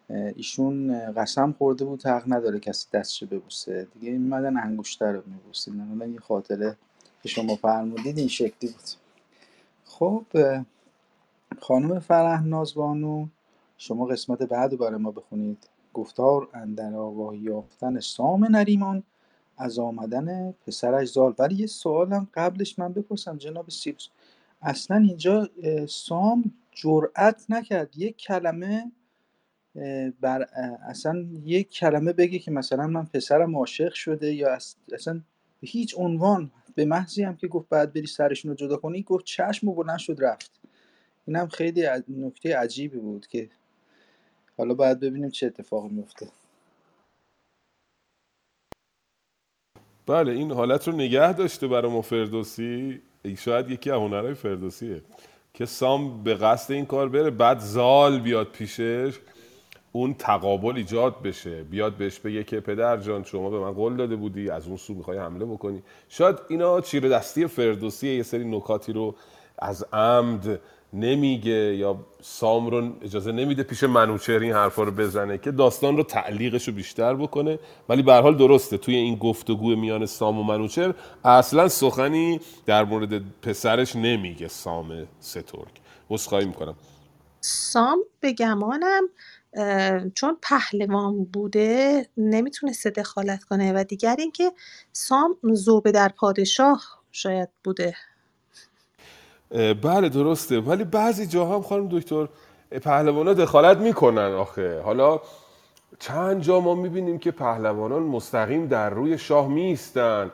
ایشون قسم خورده بود حق نداره کسی دستش ببوسه دیگه، میمدن انگشتر رو میبوسیدن. الان یه خاطره که شما فرمودید این شکلی بود. خب خانم فرح نازبانو، شما قسمت بعد برای ما بخونید. گفتار اندر آگاهی یافتن سام نریمان از آمدن پسرش زال. ولی یه سوالم قبلش من بپرسم جناب سیبس، اصلا اینجا سام جرأت نکرد یک کلمه بر اصلا یک کلمه بگه که مثلا من پسرم عاشق شده، یا اصلا هیچ عنوان. به محضی هم که گفت بعد بری سرشون رو جدا کنی، گفت چشم و بلند شد رفت. اینم خیلی نکته عجیبی بود که حالا باید ببینیم چه اتفاقی میفته. بله، این حالت رو نگه داشته برای ما فردوسی، شاید یکی از هنرهای فردوسیه که سام به قصد این کار بره، بعد زال بیاد پیشش، اون تقابل ایجاد بشه، بیاد بهش بگه که پدر جان شما به من قول داده بودی، از اون سو میخوای حمله بکنی. شاید اینا چیره دستی فردوسیه، یه سری نکاتی رو از عمد نمیگه یا سام رو اجازه نمیده پیش منوچهر این حرفا رو بزنه که داستان رو تعلیقش رو بیشتر بکنه، ولی به هر حال درسته توی این گفتگو میان سام و منوچهر اصلا سخنی در مورد پسرش نمیگه سام سترگ. عذرخواهی میکنم. سام به گمانم چون پهلوان بوده نمیتونسته دخالت کنه، و دیگر اینکه سام زوبه در پادشاه شاید بوده. بله درسته، ولی بعضی جاها هم خانم دکتر پهلوانا دخالت میکنن آخه. حالا چند جا ما میبینیم که پهلوانان مستقیم در روی شاه میستن.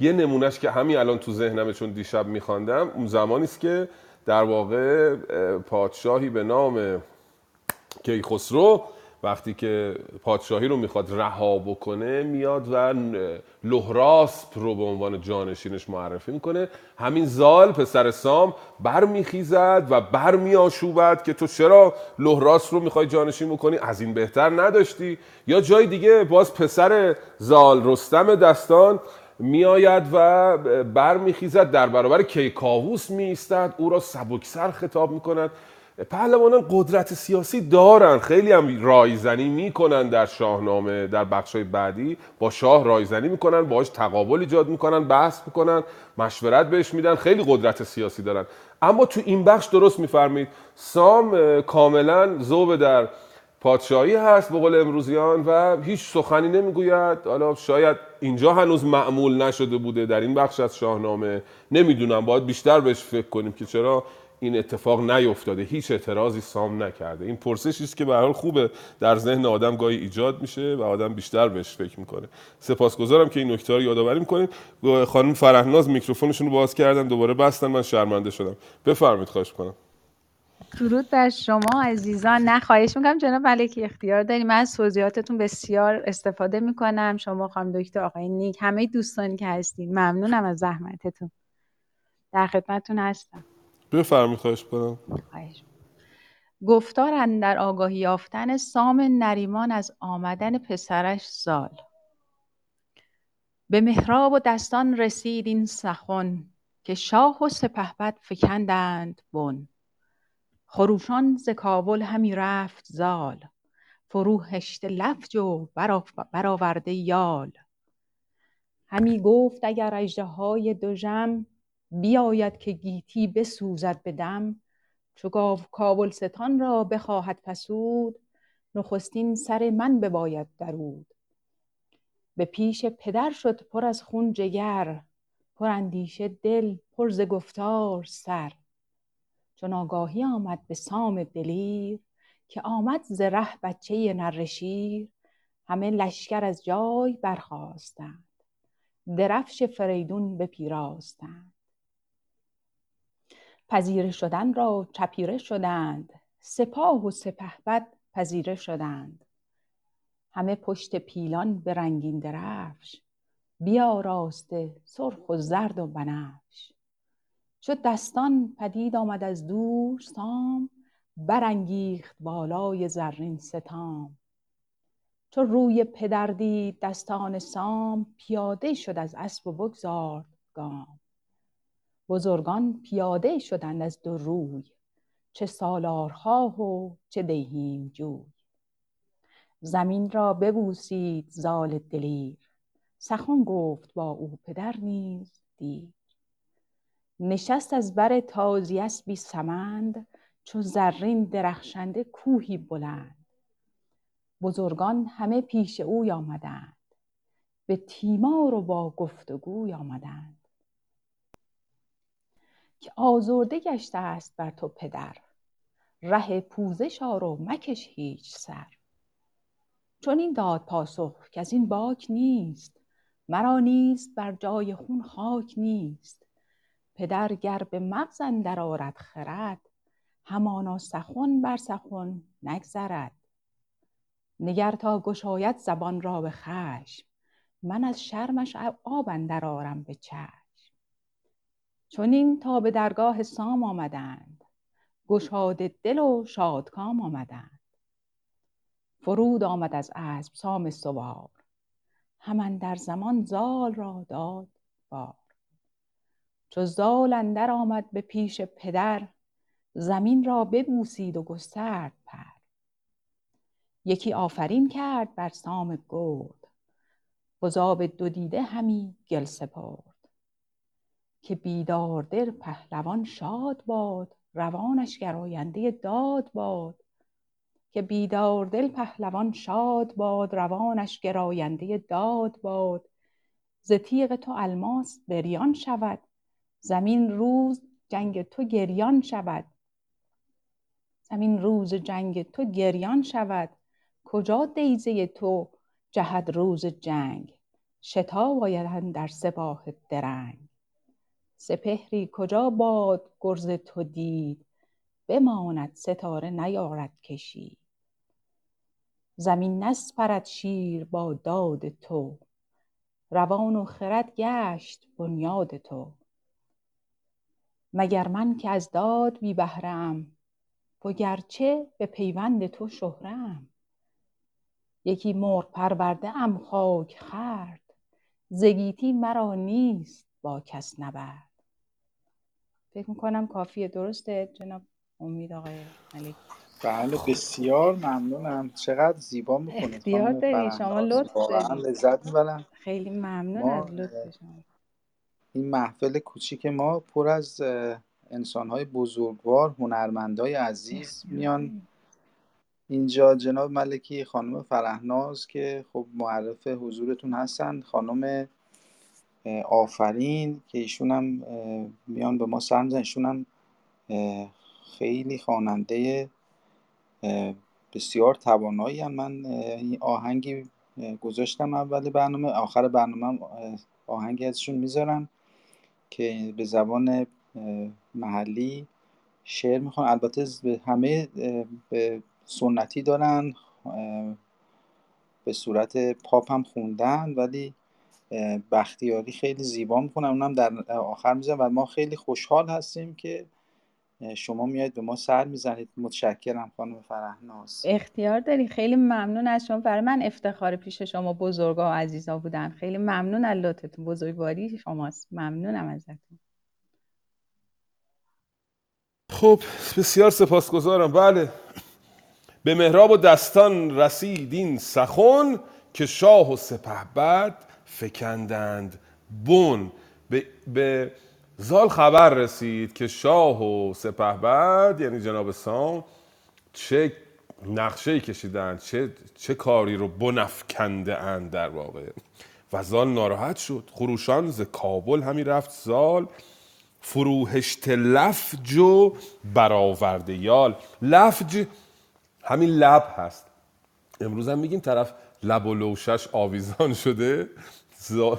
یه نمونهش که همین الان تو ذهنمه چون دیشب میخواندم، اون زمانیست که در واقع پادشاهی به نام کیخسرو وقتی که پادشاهی رو میخواد رها بکنه میاد و لهراسپ رو به عنوان جانشینش معرفی میکنه. همین زال پسر سام برمیخیزد و برمیآشوبد که تو چرا لهراسپ رو میخوای جانشین بکنی؟ از این بهتر نداشتی؟ یا جای دیگه باز پسر زال رستم دستان میآید و برمیخیزد در برابر کیکاووس میایستد، او را سبکسر خطاب میکند. پهلوانان قدرت سیاسی دارن، خیلی هم رایزنی میکنن در شاهنامه، در بخشای بعدی با شاه رایزنی میکنن، باهاش تقابل ایجاد میکنن، بحث میکنن، مشورت بهش میدن، خیلی قدرت سیاسی دارن. اما تو این بخش درست میفرمید سام کاملا ذوب در پادشاهی هست به قول امروزیان و هیچ سخنی نمیگوید. حالا شاید اینجا هنوز معمول نشده بوده در این بخش از شاهنامه، نمیدونم، باید بیشتر بهش فکر کنیم که چرا این اتفاق نیفتاده. هیچ اعتراضی سام نکرده. این پرسشی است که به هر حال خوبه در ذهن آدم گاهی ایجاد میشه و آدم بیشتر بهش فکر میکنه. سپاسگزارم که این نکته رو یادآوری میکنید. خانم فرحناز میکروفونشون رو باز کردن، دوباره بستن، من شرمنده شدم. بفرمایید. خواهش میکنم. درود بر شما عزیزان. نه خواهش میکنم جناب ملکی، اختیار داریم. من از توضیحاتتون بسیار استفاده میکنم. شما خانم دکتر، آقای نیک، همه دوستانی که هستین، ممنونم از زحمتتون. در خدمتتون هستم. بفرمایید. خواهش می‌کنم. گفتار اندر آگاهی یافتن سام نریمان از آمدن پسرش زال. به مهراب و دستان رسید این سخن، که شاه و سپهبد فکندند بن. خروشان ز کابل همی رفت زال، فروهشته لفج و برآورده یال. همی گفت اگر اژدهای دژم، بیاید که گیتی بسوزد به دم. چو گاو کابلستان را بخواهد پسود، نخستین سر من بباید درود. به پیش پدر شد پر از خون جگر، پر اندیشه دل پر ز گفتار سر. چون آگاهی آمد به سام دلیر، که آمد ز ره بچه نره شیر. همه لشکر از جای برخاستند، درفش فریدون بپیراستند. پذیره شدن را چپیره شدند، سپاه و سپهبد پذیره شدند. همه پشت پیلان به رنگین درفش، بیاراسته سرخ و زرد و بنفش. چو دستان پدید آمد از دور سام، برانگیخت بالای زرین ستام. چو روی پدر دید دستان سام، پیاده شد از اسب و بگذارد گام. بزرگان پیاده شدند از دو روی، چه سالارها و چه دیهیم جوی. زمین را ببوسید زال دلیر، سخن گفت با او پدر نیز دیر. نشست از بر تازی اسبی سمند، چو زرین درخشنده کوهی بلند. بزرگان همه پیش او آمدند، به تیمار و با گفتگوی آمدند. که آزرده گشته است بر تو پدر، ره پوزش آر و مکش هیچ سر. چون این داد پاسخ که از این باک نیست، مرا نیست بر جای خون خاک نیست. پدر گر به مغز اندر آرد خرد، همانا سخن بر سخن نگذرد. نگر تا گشاید زبان را به خشم، من از شرمش آب اندر آرم به چشم. چون این تا به درگاه سام آمدند، گشاده دل و شادکام آمدند. فرود آمد از اسب سام سوار، همان در زمان زال را داد بار. چو زال اندر آمد به پیش پدر، زمین را ببوسید و گسترد پر. یکی آفرین کرد بر سام گرد، گزاب دو دیده همی گل سپرد. که بیدار دل پهلوان شاد باد، روانش گراینده داد باد. که بیدار دل پهلوان شاد باد، روانش گراینده داد باد. ز تیغ تو الماس بریان شود، زمین روز جنگ تو گریان شود. زمین روز جنگ تو گریان شود، کجا دیزه تو جهد روز جنگ. شتا باید در سپاه درنگ، سپهری کجا باد گرز تو دید، بماند ستاره نیارد کشید. زمین نسپرد شیر با داد تو، روان و خرد گشت بنیاد تو. مگر من که از داد بی بهره ام، وگرچه به پیوند تو شهره ام. یکی مرغ پرورده ام خاک خورد، ز گیتی مرا نیست با کس نبرد. فکر میکنم کافیه، درسته جناب امید آقای ملک؟ بله بسیار ممنونم، چقدر زیبا میکنید، اختیار داری شما، لطف دارید، خیلی ممنون از لطف شما. این محفل کوچیک ما پر از انسان‌های بزرگوار، هنرمندای عزیز میان اینجا. جناب ملکی، خانم فرحناز که خب معرف حضورتون هستن، خانم آفرین که ایشون هم میان به ما سر میزنن، ایشون هم خیلی خواننده بسیار توانایی هستن. من این آهنگی گذاشتم اول برنامه، آخر برنامه آهنگی ازشون میذارم که به زبان محلی شعر میخوان. البته همه به سنتی دارن، به صورت پاپ هم خوندن، ولی بختیاری خیلی زیبا میخونن، اونم در آخر میذارم. و ما خیلی خوشحال هستیم که شما میاید به ما سر میزنید. متشکرم خانم فرحناز، اختیار داری، خیلی ممنون از شما. برای من افتخار پیش شما بزرگا و عزیزا بودن، خیلی ممنون از لطفتون، بزرگواری شماست، ممنونم ازتون. خب بسیار سپاسگزارم. بله، به مهراب و دستان رسید این سخن، که شاه و سپهبد فکندند بن. به, به زال خبر رسید که شاه و سپهبد، یعنی جناب سام، چه نقشه‌ای کشیدند، چه چه کاری رو بنفکنده اند در واقع. و زال ناراحت شد، خروشان ز کابل همی رفت زال، فروهشت لفج و برآورده یال. لفج همین لب هست، امروز هم میگیم طرف لب و لوشش آویزان شده.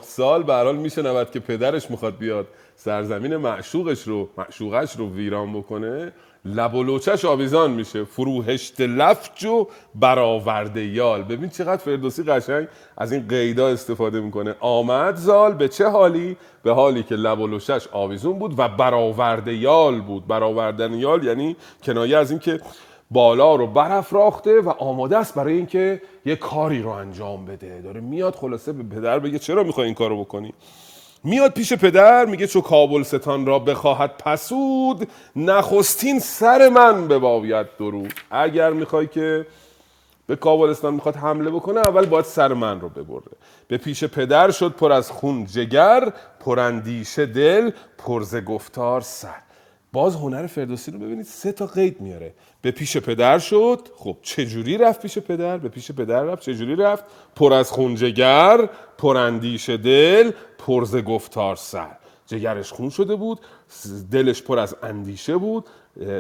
زال به هر حال میشنود که پدرش میخواد بیاد سرزمین معشوقش رو معشوقش رو ویران بکنه، لب و لوچش آویزان میشه، فروهشت لفج و برآورده یال. ببین چقدر فردوسی قشنگ از این قیدا استفاده میکنه. آمد زال به چه حالی؟ به حالی که لب و لوچش آویزون بود و برآورده یال بود. برآوردن یال یعنی کنایه از این که بالا رو برافراخته و آماده است برای اینکه یه کاری رو انجام بده. داره میاد خلاصه به پدر بگه چرا میخوای این کارو بکنی. میاد پیش پدر میگه چو کابلستان را بخواهد پسود، نخستین سر من بباید درود. اگر میخوای که به کابلستان میخواد حمله بکنه، اول باید سر من رو ببره. به پیش پدر شد پر از خون جگر، پراندیشه دل پرز گفتار سر. باز هنر فردوسی رو ببینید، سه تا قید میاره. به پیش پدر شد، خب چجوری رفت پیش پدر؟ به پیش پدر رفت، چجوری رفت؟ پر از خون جگر، پر اندیشه دل، پر ز گفتار سر. جگرش خون شده بود، دلش پر از اندیشه بود،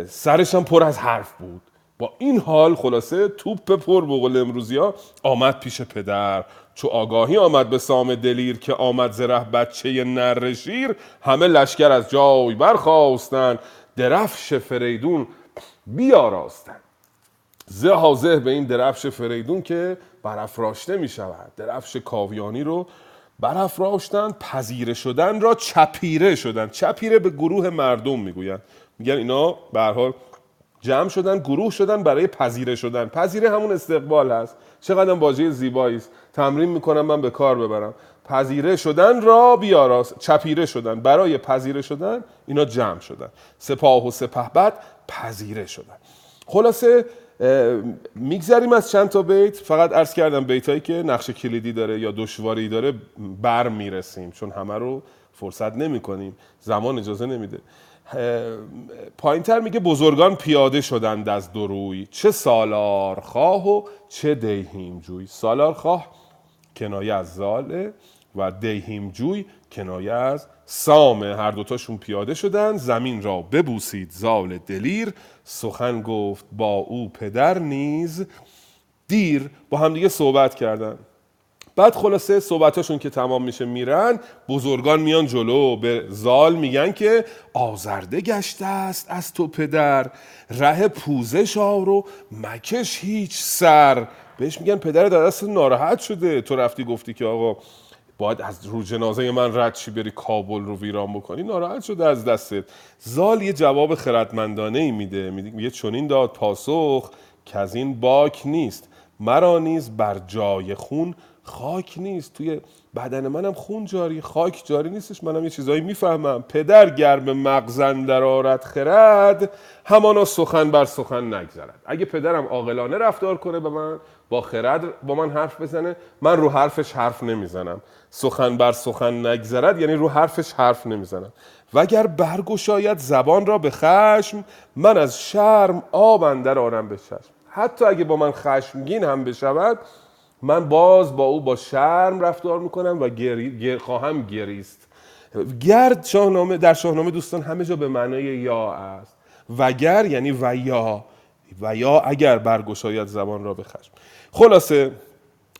سرش هم پر از حرف بود. با این حال خلاصه توپ پر به قول امروزی‌ها آمد پیش پدر. چو آگاهی آمد به سام دلیر، که آمد زره بچه نر شیر. همه لشکر از جای برخاستند، درفش فریدون بیاراستند. زه ها زه به این درفش فریدون که برافراشته می شود. درفش کاویانی رو برافراشتند، پذیره شدن را چپیره شدند. چپیره به گروه مردم می گویند، میگن اینا به هر حال جمع شدن، گروه شدن برای پذیره شدن. پذیره همون استقبال هست. چقدر واژه زیبایی است، تمرین میکنم من به کار ببرم. پذیره شدن را بیاراست، چپیره شدن، برای پذیره شدن اینا جمع شدن، سپاه و سپهبد پذیره شدن. خلاصه میگذریم از چند تا بیت، فقط عرض کردم بیتایی که نقش کلیدی داره یا دشواری داره بر میرسیم، چون همه رو فرصت نمی کنیم، زمان اجازه نمیده. پایین تر میگه بزرگان پیاده شدند از دروی، چه سالار خواه و چه دیهیم جوی. سالار خواه کنایه از زاله و دیهیم جوی کنایه از سامه. هر دوتاشون پیاده شدند، زمین را ببوسید زال دلیر، سخن گفت با او پدر نیز دیر. با همدیگه صحبت کردن، بعد خلاصه صحبتاشون که تمام میشه میرن، بزرگان میان جلو به زال میگن که آزرده گشته است از تو پدر، ره پوزش آر و مکش هیچ سر. بهش میگن پدر در دست ناراحت شده، تو رفتی گفتی که آقا باید از رو جنازه من رد شی بری کابل رو ویران بکنی، ناراحت شده از دستت. زال یه جواب خردمندانه ای میده، میگه چنین داد پاسخ که از این باک نیست، مرا نیز بر جای خون خاک نیست. توی بدن منم خون جاری، خاک جاری نیستش، منم یه چیزایی میفهمم. پدر گرم مغزن در آرد خرد، همانا سخن بر سخن نگذرد. اگه پدرم عاقلانه رفتار کنه به من، با خرد با من حرف بزنه، من رو حرفش حرف نمیزنم. سخن بر سخن نگذرد یعنی رو حرفش حرف نمیزنم. وگر برگشاید زبان را به خشم، من از شرم آب اندر آرم به چشم. حتی اگه با من خشمگین هم بشود، من باز با او با شرم رفتار میکنم و گر... خواهم گریست. گرد شاهنامه در شاهنامه دوستان همه جا به معنای یا است. وگر یعنی و یا، و یا اگر برگشاید زبان را به خشم. خلاصه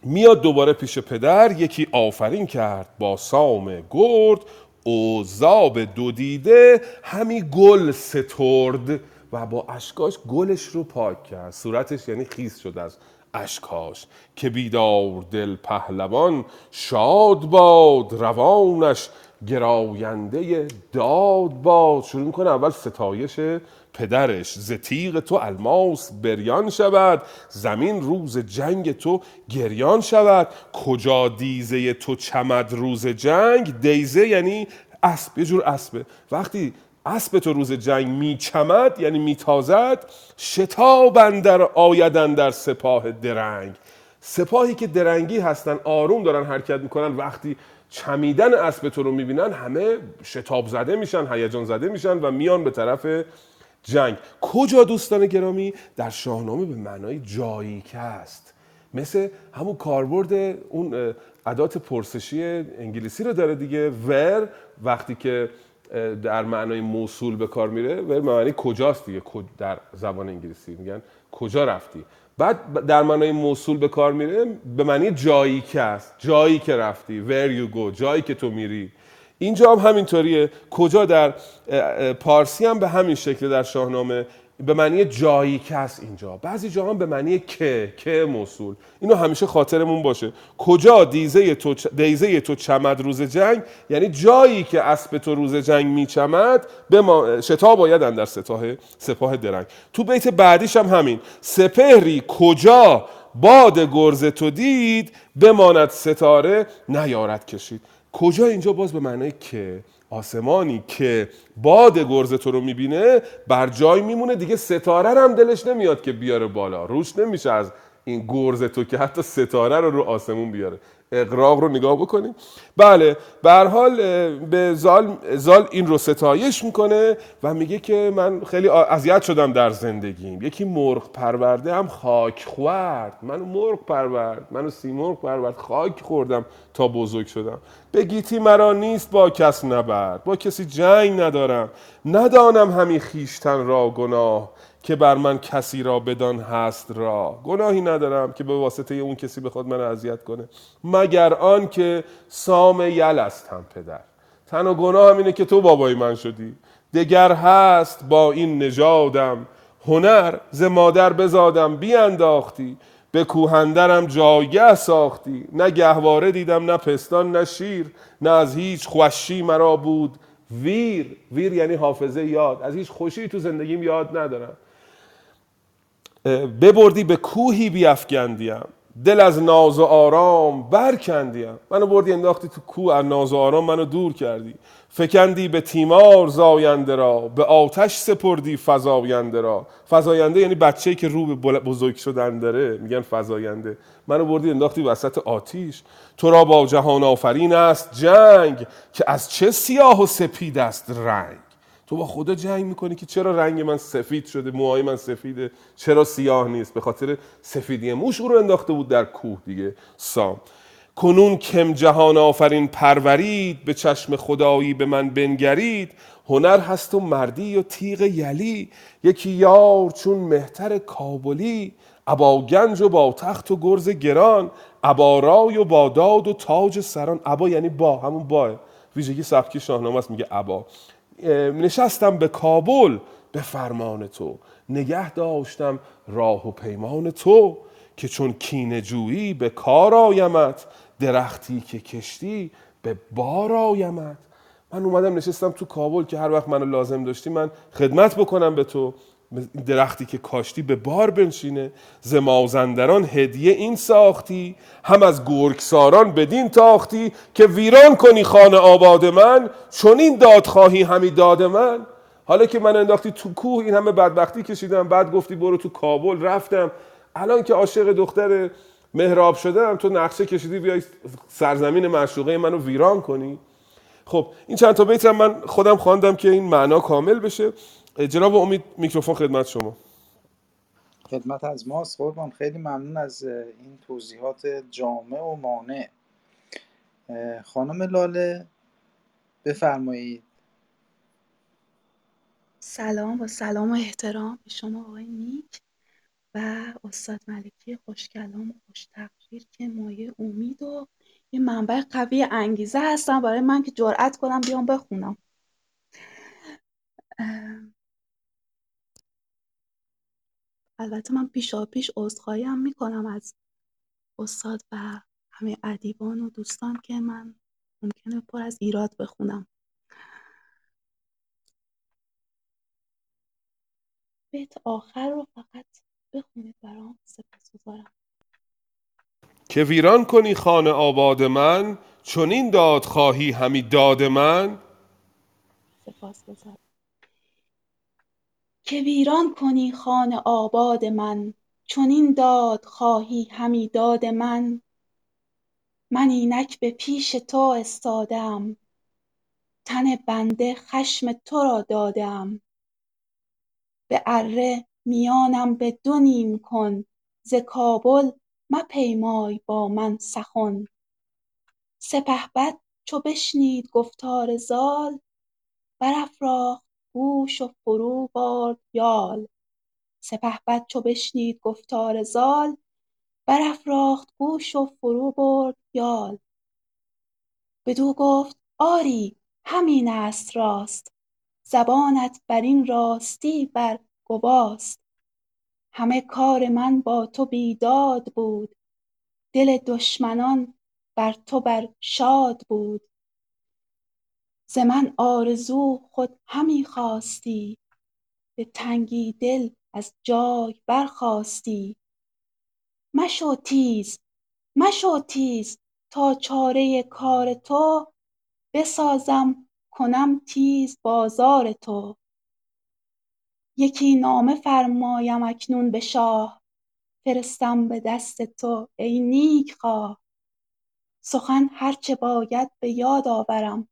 میاد دوباره پیش پدر، یکی آفرین کرد با سام گرد، او زاب دو دیده همی گل سترد. و با اشکاش گلش رو پاک کرد، صورتش یعنی خیس شد از اشکاش. که بیدار دل پهلوان شاد باد، روانش گراینده داد باد. شروع میکنه اول ستایش پدرش. ز تیغ تو الماس بریان شود، زمین روز جنگ تو گریان شود. کجا دیزه تو چمد روز جنگ، دیزه یعنی اسب، یه جور اسبه. وقتی اسب تو روز جنگ میچمد یعنی میتازد، شتاب اندر آیدن در سپاه درنگ. سپاهی که درنگی هستن، آروم دارن حرکت میکنن، وقتی چمیدن اسب تو رو میبینن همه شتاب زده میشن، هیجان زده میشن و میان به طرف جنگ. کجا دوستان گرامی؟ در شاهنامه به معنای جایی که است، مثل همون کاربرد اون ادات پرسشی انگلیسی رو داره دیگه. where وقتی که در معنای موصول به کار میره، به معنی کجاست دیگه، در زبان انگلیسی میگن کجا رفتی. بعد در معنای موصول به کار میره به معنی جایی که است، جایی که رفتی، where you go، جایی که تو میری. اینجا هم همینطوریه، کجا در پارسی هم به همین شکل در شاهنامه به معنی جایی که است. اینجا بعضی جا هم به معنی که، که موصول. اینو همیشه خاطرمون باشه. کجا دیزه تو دیزه تو چمد روز جنگ، یعنی جایی که اسب تو روز جنگ میچمد، به ما شتاب آیدن در سپاه سپاه درنگ. تو بیت بعدیش هم همین، سپهری کجا باد گرز تو دید، بماند ستاره نیارد کشید. کجا اینجا باز به معنی که، آسمانی که باد گرز تو رو میبینه بر جای میمونه دیگه، ستاره رو هم دلش نمیاد که بیاره بالا، روش نمیشه از این گرز تو که حتی ستاره رو رو آسمون بیاره. اغراق رو نگاه بکنیم. بله، به هر حال به زال زال این رو ستایش میکنه و میگه که من خیلی اذیت شدم در زندگیم، یکی مرغ پرورده هم خاک خورد، منو مرغ پرورد، منو سیمرغ پرورد، خاک خوردم تا بزرگ شدم. به گیتی مرا نیست با کس نبرد، با کسی جنگ ندارم. ندانم همی خیشتن را گناه، که بر من کسی را بدان هست را. گناهی ندارم که به واسطه اون کسی بخواد من اذیت کنه، مگر آن که سام یل هستم پدر. تنها گناه هم اینه که تو بابای من شدی. دگر هست با این نژادم، هنر ز مادر بزادم بیانداختی. به کوهندرم جایگه ساختی، نه گهواره دیدم نه پستان نه شیر. نه از هیچ خوشی مرا بود ویر، ویر یعنی حافظه، یاد، از هیچ خوشی تو زندگیم یاد ندارم. ببردی به کوهی بیفگندیم، دل از ناز و آرام برکندیم، منو بردی انداختی تو کوه، از ناز و آرام منو دور کردی. فکندی به تیمار زاینده را، به آتش سپردی فزاینده را. فزاینده یعنی بچه‌ای که رو به بزرگ شدن داره میگن فزاینده. منو بردی انداختی وسط آتیش. تو را با جهان آفرین است جنگ، که از چه سیاه و سپید است رنگ. تو با خدا جنگ میکنی که چرا رنگ من سفید شده، موهای من سفیده، چرا سیاه نیست؟ به خاطر سفیدی موش او رو انداخته بود در کوه دیگه. سام کنون کم جهان آفرین پرورید، به چشم خدایی به من بنگرید. هنر هست و مردی و تیغ یلی، یکی یار چون مهتر کابلی. ابا گنج و با تخت و گرز گران، ابا رای و با داد و تاج سران. ابا یعنی با، همون باه ویژگی سبکی شاهنامه است، میگه ابا. نشستم به کابل به فرمان تو، نگه داشتم راه و پیمان تو. که چون کینه جویی به کار آیمت، درختی که کشتی به بار آیمت. من اومدم نشستم تو کابل که هر وقت منو لازم داشتی من خدمت بکنم به تو. درختی که کاشتی به بار بنشینه. ز مازندران هدیه این ساختی، هم از گرگساران بدین تاختی. که ویران کنی خانه آباد من، چون این داد خواهی همی داد من. حالا که من انداختی تو کوه، این همه بدبختی کشیدم، بعد گفتی برو تو کابل، رفتم. الان که عاشق دختر مهراب شدم، تو نقشه کشیدی بیای سرزمین معشوقه منو ویران کنی. خب این چند تا بیت من خودم خواندم که این معنا کامل بشه. جناب امید، میکروفون خدمت شما. خدمت از ماست قربان. خیلی ممنون از این توضیحات جامع و مانع. خانم لاله بفرمایید. سلام و سلام و احترام به شما آقای نیک و استاد ملکی خوشکلام و خوشتقریر که مایه امید و یه منبع قوی انگیزه هستن برای من که جرأت کنم بیام بخونم. البته من پیشا پیش عذرخواهی هم میکنم از استاد و همه ادیبان و دوستان که من ممکنه پر از ایراد بخونم. بیت آخر رو فقط بخونید برام، سپاسگزارم. که ویران کنی خانه آباد من، چون این داد خواهی همی داد من. سپاسگزارم. که ویران کنی خانه آباد من، چون این داد خواهی همی داد من. من اینک به پیش تو استادم، تن بنده خشم تو را دادم. به اره میانم به دو نیم کن، ز کابل مپیمای با من سخن. سپهبد چو بشنید گفتار زال، برافراخت گوش و فرو بارد یال. سپهبد چو بشنید گفتار زال، برافراخت گوش و فرو برد یال. بدو گفت آری همین است راست، زبانت بر این راستی بر گواست. همه کار من با تو بیداد بود، دل دشمنان بر تو بر شاد بود. ز من آرزو خود همی خواستی، به تنگی دل از جای برخاستی. مشو تیز مشو تیز تا چاره کار تو، بسازم کنم تیز بازار تو. یکی نامه فرمایم اکنون به شاه، فرستم به دست تو ای نیک خواه. سخن هرچه باید به یاد آورم،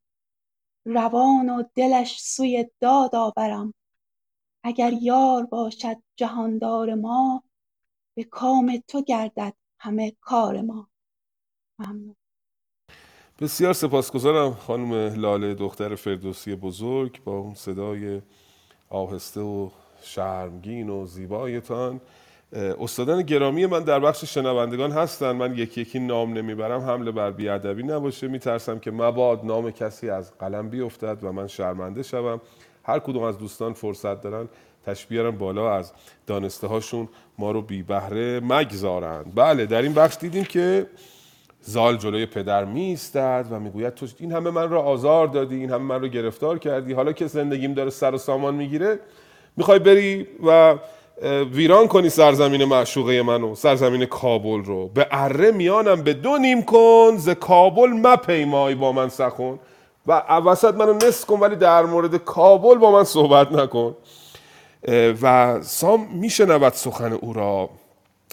روان و دلش سوی داد آورم. اگر یار باشد جهاندار ما، به کام تو گردد همه کار ما. ممنون. بسیار سپاسگزارم خانم لاله، دختر فردوسی بزرگ، با اون صدای آهسته و شرمگین و زیبایتان. استادان گرامی من در بخش شنوندگان هستن، من یکی یکی نام نمیبرم، حمله بر بیادبی نباشه. میترسم که مباد نام کسی از قلم بیفتد و من شرمنده شوم. هر کدوم از دوستان فرصت دارن تشبیهارن بالا، از دانسته هاشون ما رو بی بهره مگذارند. بله، در این بخش دیدیم که زال جلوی پدر میستد و میگوید تو این همه من رو آزار دادی، این همه من رو گرفتار کردی، حالا که زندگیم داره سر و سامان میگیره میخوای بری و ویران کنی سرزمین معشوقه منو، سرزمین کابل رو. به اره میانم به دو نیم کن، ز کابل مپیمای با من سخن. و اوسط منو نس کن ولی در مورد کابل با من صحبت نکن. و سام میشنود سخن او را،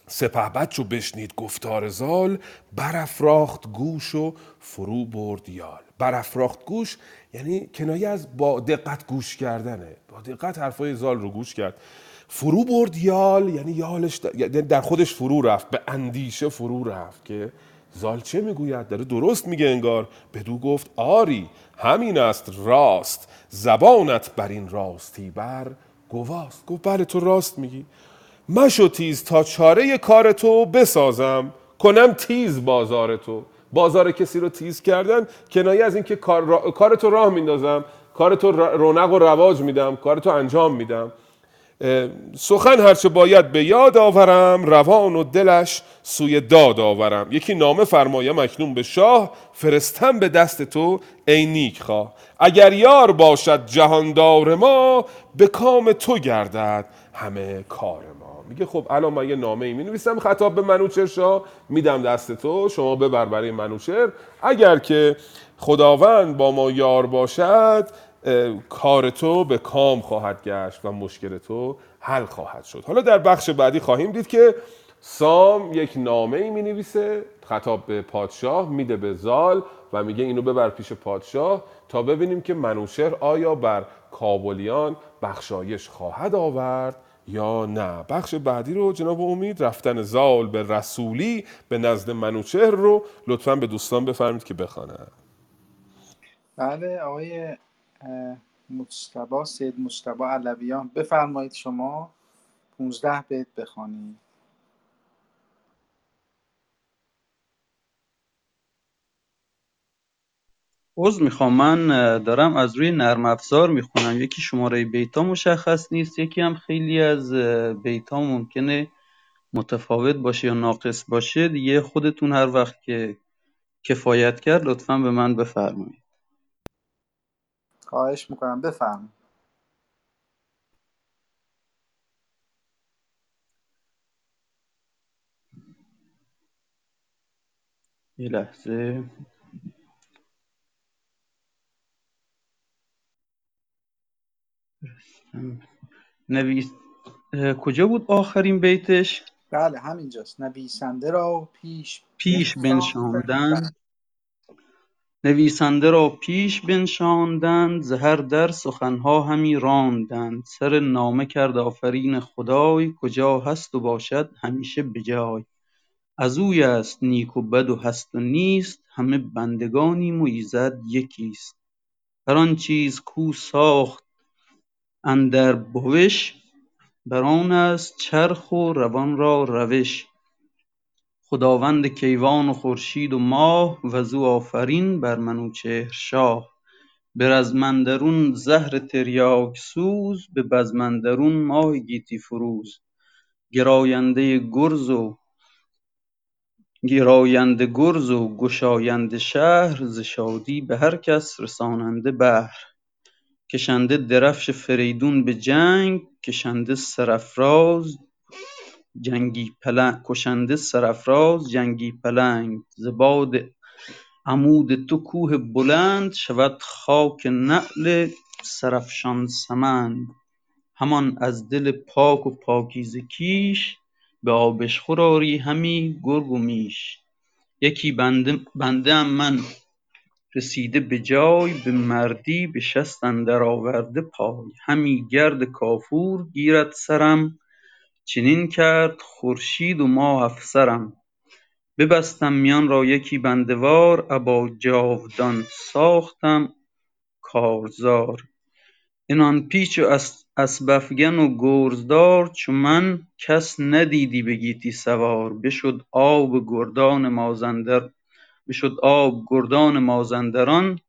سپه بچو بشنید گفتار زال، برافراخت گوش و فرو برد یال. برافراخت گوش یعنی کنایه از با دقت گوش کردنه، با دقت حرفای زال رو گوش کرد. فرو برد یال یعنی یالش در خودش فرو رفت، به اندیشه فرو رفت که زال چه میگوید، داره درست میگه انگار. بدو گفت آری همین است راست، زبانت بر این راستی بر گواست. گفت بله تو راست میگی. مشو تیز تا چاره کار تو، بسازم کنم تیز بازار تو. بازار کسی رو تیز کردن کنایه از این که کار را... کار تو راه میندازم، کار تو رونق و رواج میدم، کار تو انجام میدم. سخن هرچه باید به یاد آورم، روان و دلش سوی داد آورم. یکی نامه فرمایم اکنون به شاه، فرستم به دست تو ای نیک خواه. اگر یار باشد جهاندار ما، به کام تو گردد همه کار ما. میگه خب الان من یه نامه ای می نویسم خطاب به منوچهر شاه، میدم دست تو، شما ببر برای منوچهر. اگر که خداوند با ما یار باشد، کار تو به کام خواهد گشت و مشکل تو حل خواهد شد. حالا در بخش بعدی خواهیم دید که سام یک نامه ای می نویسه خطاب به پادشاه، میده به زال و میگه اینو ببر پیش پادشاه تا ببینیم که منوچهر آیا بر کابلیان بخشایش خواهد آورد یا نه. بخش بعدی رو جناب امید، رفتن زال به رسولی به نزد منوچهر رو لطفاً به دوستان بفرمید که بخوانند. بله آقای مجتبی، سید مجتبی علویان بفرمایید شما پانزده بیت بخوانید. عذر میخوام من دارم از روی نرم افزار میخونم، یکی شماره بیتا مشخص نیست، یکی هم خیلی از بیتا ممکنه متفاوت باشه یا ناقص باشه دیگه. خودتون هر وقت که کفایت کرد لطفاً به من بفرمایید. خواهش میکنم بفهم. یه لحظه. نویس کجا بود آخرین بیتش؟ بله همینجاست. نویسنده را پیش پیش بنشاندن، نویسنده را پیش بنشاندند، زهر در سخنها همی راندند. سر نامه کرد آفرین خدای، کجا هست و باشد همیشه بجای. از اوی است نیک و بد و هست و نیست، همه بندگانیم و ایزد یکیست. هر آن چیز کو ساخت اندر بوش، بران است چرخ و روان را روش. خداوند کیوان و خورشید و ماه، وزو آفرین بر منوچهر شاه. به رزمندرون زهر تریاک سوز، به بزمندرون ماه گیتی فروز. گراینده گرز و گراینده گرز و گشاینده شهر، ز شادی به هر کس رساننده بهر. کشنده درفش فریدون به جنگ، کشنده سرافراز جنگی پلنگ، کشنده سرافراز جنگی پلنگ. ز باد عمود تو کوه بلند، شود خاک نعل سرافشان سمند. همان از دل پاک و پاکیزه کیش، به آبش خور آری همی گرگ و میش. یکی بنده بنده ام من رسیده به جای، به مردی به شست اندر آورده پای. همی گرد کافور گیرد سرم، چنین کرد خورشید و ماه افسرم. ببستم میان را یکی بندوار، ابا جاودان ساختم کارزار. انان پیچ و اسبافگن و گرزدار، چو من کس ندیدی به گیتی سوار. بشد آب گردان مازندر بشد آب گردان مازندران،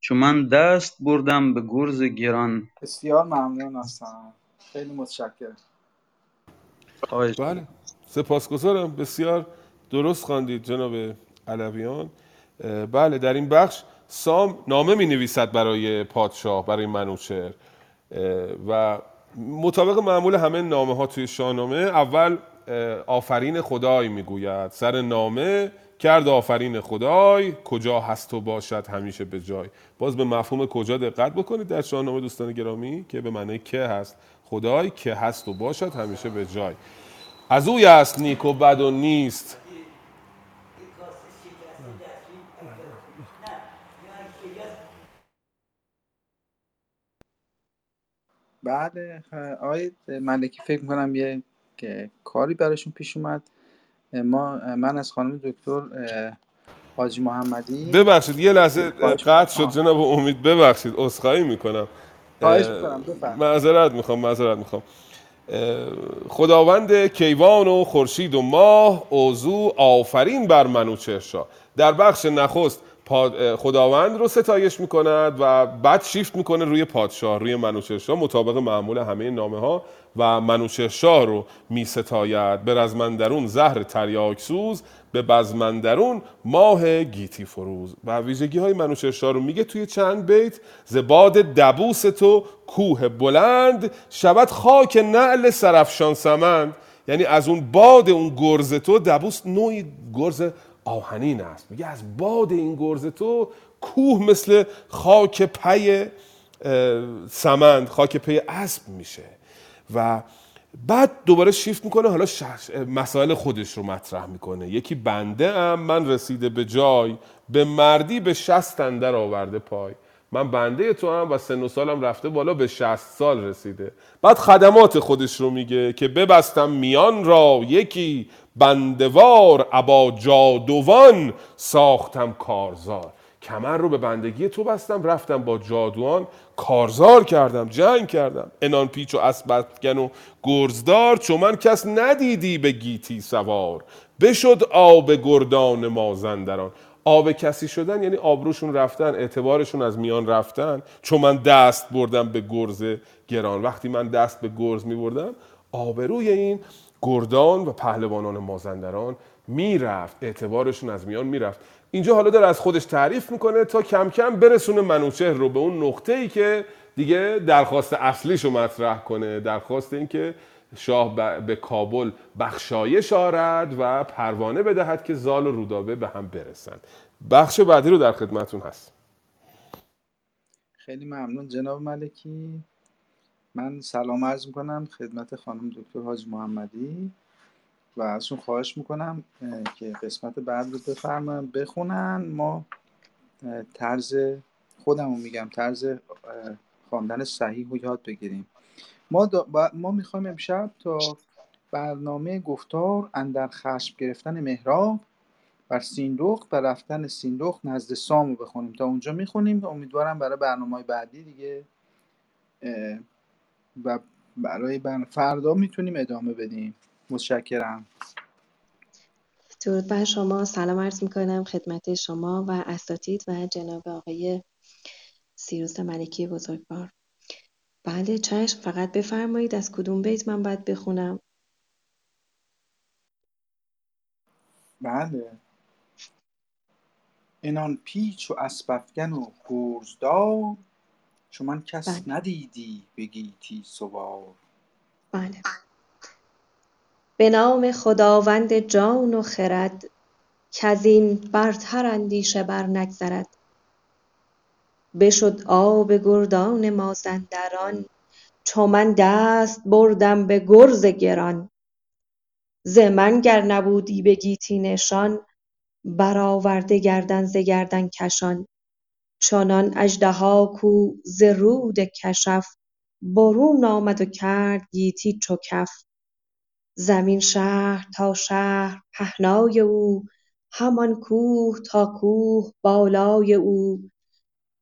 چو من دست بردم به گرز گران. بسیار ممنون هستم، خیلی متشکرم. بله سپاسگزارم، بسیار درست خواندید جناب علویان. بله در این بخش سام نامه می نویسد برای پادشاه، برای منوچهر، و مطابق معمول همه نامه ها توی شاهنامه اول آفرین خدای میگوید، سر نامه کرد آفرین خدای، کجا هست و باشد همیشه به جای. باز به مفهوم کجا دقت بکنید در شاهنامه دوستان گرامی که به معنی که هست، خدای که هست و باشد همیشه به جای، از اوی است نیک و بد و نیست. بعد آید ملکی فکر میکنم یه که کاری براشون پیش اومد. ما من از خانم دکتر حاجی محمدی ببخشید یه لحظه قطع شد جناب امید، ببخشید عذرخواهی میکنم، خواهش میکنم، بفرمایید. معذرت میخوام معذرت میخوام خداوند کیوان و خورشید و ماه، اوزو آفرین بر منوچهر شاه. در بخش نخست خداوند رو ستایش میکند و بعد شیفت میکنه روی پادشاه، روی منوچهر شاه مطابق معمول همه نامه ها، و منوچهر شاه رو میستاید. به رزمندرون زهر تریاک سوز، به بزمندرون ماه گیتی فروز. و ویژگی های منوچهر شاه رو میگه توی چند بیت. زباد دبوس تو کوه بلند، شود خاک نعل سرفشان سمند. یعنی از اون باد اون گرز تو، دبوس نوعی گرز آهنین است، میگه از باد این گرز تو کوه مثل خاک پی سمند، خاک پی اسب میشه. و بعد دوباره شیفت میکنه، حالا مسائل خودش رو مطرح میکنه. یکی بنده ام من رسیده به جای، به مردی به شصت اندر آورده پای. من بنده تو هم و سن و سالم رفته بالا، به شصت سال رسیده. بعد خدمات خودش رو میگه که ببستم میان را یکی، بندوار ابا جادوان ساختم کارزار. کمر رو به بندگی تو بستم، رفتم با جادوان کارزار کردم، جنگ کردم. انان پیچ و اسب افکن و گرزدار، چون من کس ندیدی به گیتی سوار. بشد آب گردان مازندران. آب کسی شدن یعنی آبروشون رفتن، اعتبارشون از میان رفتن. چون من دست بردم به گرز گران. وقتی من دست به گرز می بردم، آبروی این گردان و پهلوانان مازندران میرفت، اعتبارشون از میان میرفت. اینجا حالا داره از خودش تعریف میکنه تا کم کم برسونه منوچهر رو به اون نقطه‌ای که دیگه درخواست اصلیش رو مطرح کنه، درخواست این که شاه به کابل بخشایش آرد و پروانه بدهد که زال و رودابه به هم برسند. بخش بعدی رو در خدمتون هست. خیلی ممنون جناب ملکی. من سلام عرض میکنم خدمت خانم دکتر حاجی محمدی و ازشون خواهش میکنم که قسمت بعد رو بفرماییم بخونن. ما طرز خودمو میگم، طرز خواندن صحیح رو یاد بگیریم. ما ما میخوایم امشب تا برنامه گفتار اندر خشم گرفتن مهراب بر سیندخت و رفتن سیندخت نزد سامو بخونیم. تا اونجا میخونیم. امیدوارم برای برنامه‌های بعدی دیگه و برای بن فردا میتونیم ادامه بدیم. متشکرم. درود بر شما. سلام عرض میکنم خدمت شما و اساتید و جناب آقای سیروس ملکی بزرگوار. بله چشم، فقط بفرمایید از کدوم بیت من باید بخونم؟ بله. انان پیچ و اسب افکن و گرزدار، چون من کس بله. ندیدی بگیتی سوار. بله. به نام خداوند جان و خرد، که از این برتر اندیشه بر نگذرد. بشد آب گردان مازندران، چون من دست بردم به گرز گران. ز من گر نبودی بگیتی نشان، برآورده گردن ز گردن کشان. چنان اژدها کو ز رود کشف، برون آمد و کرد گیتی چو کف. زمین شهر تا شهر پهنای او، همان کوه تا کوه بالای او.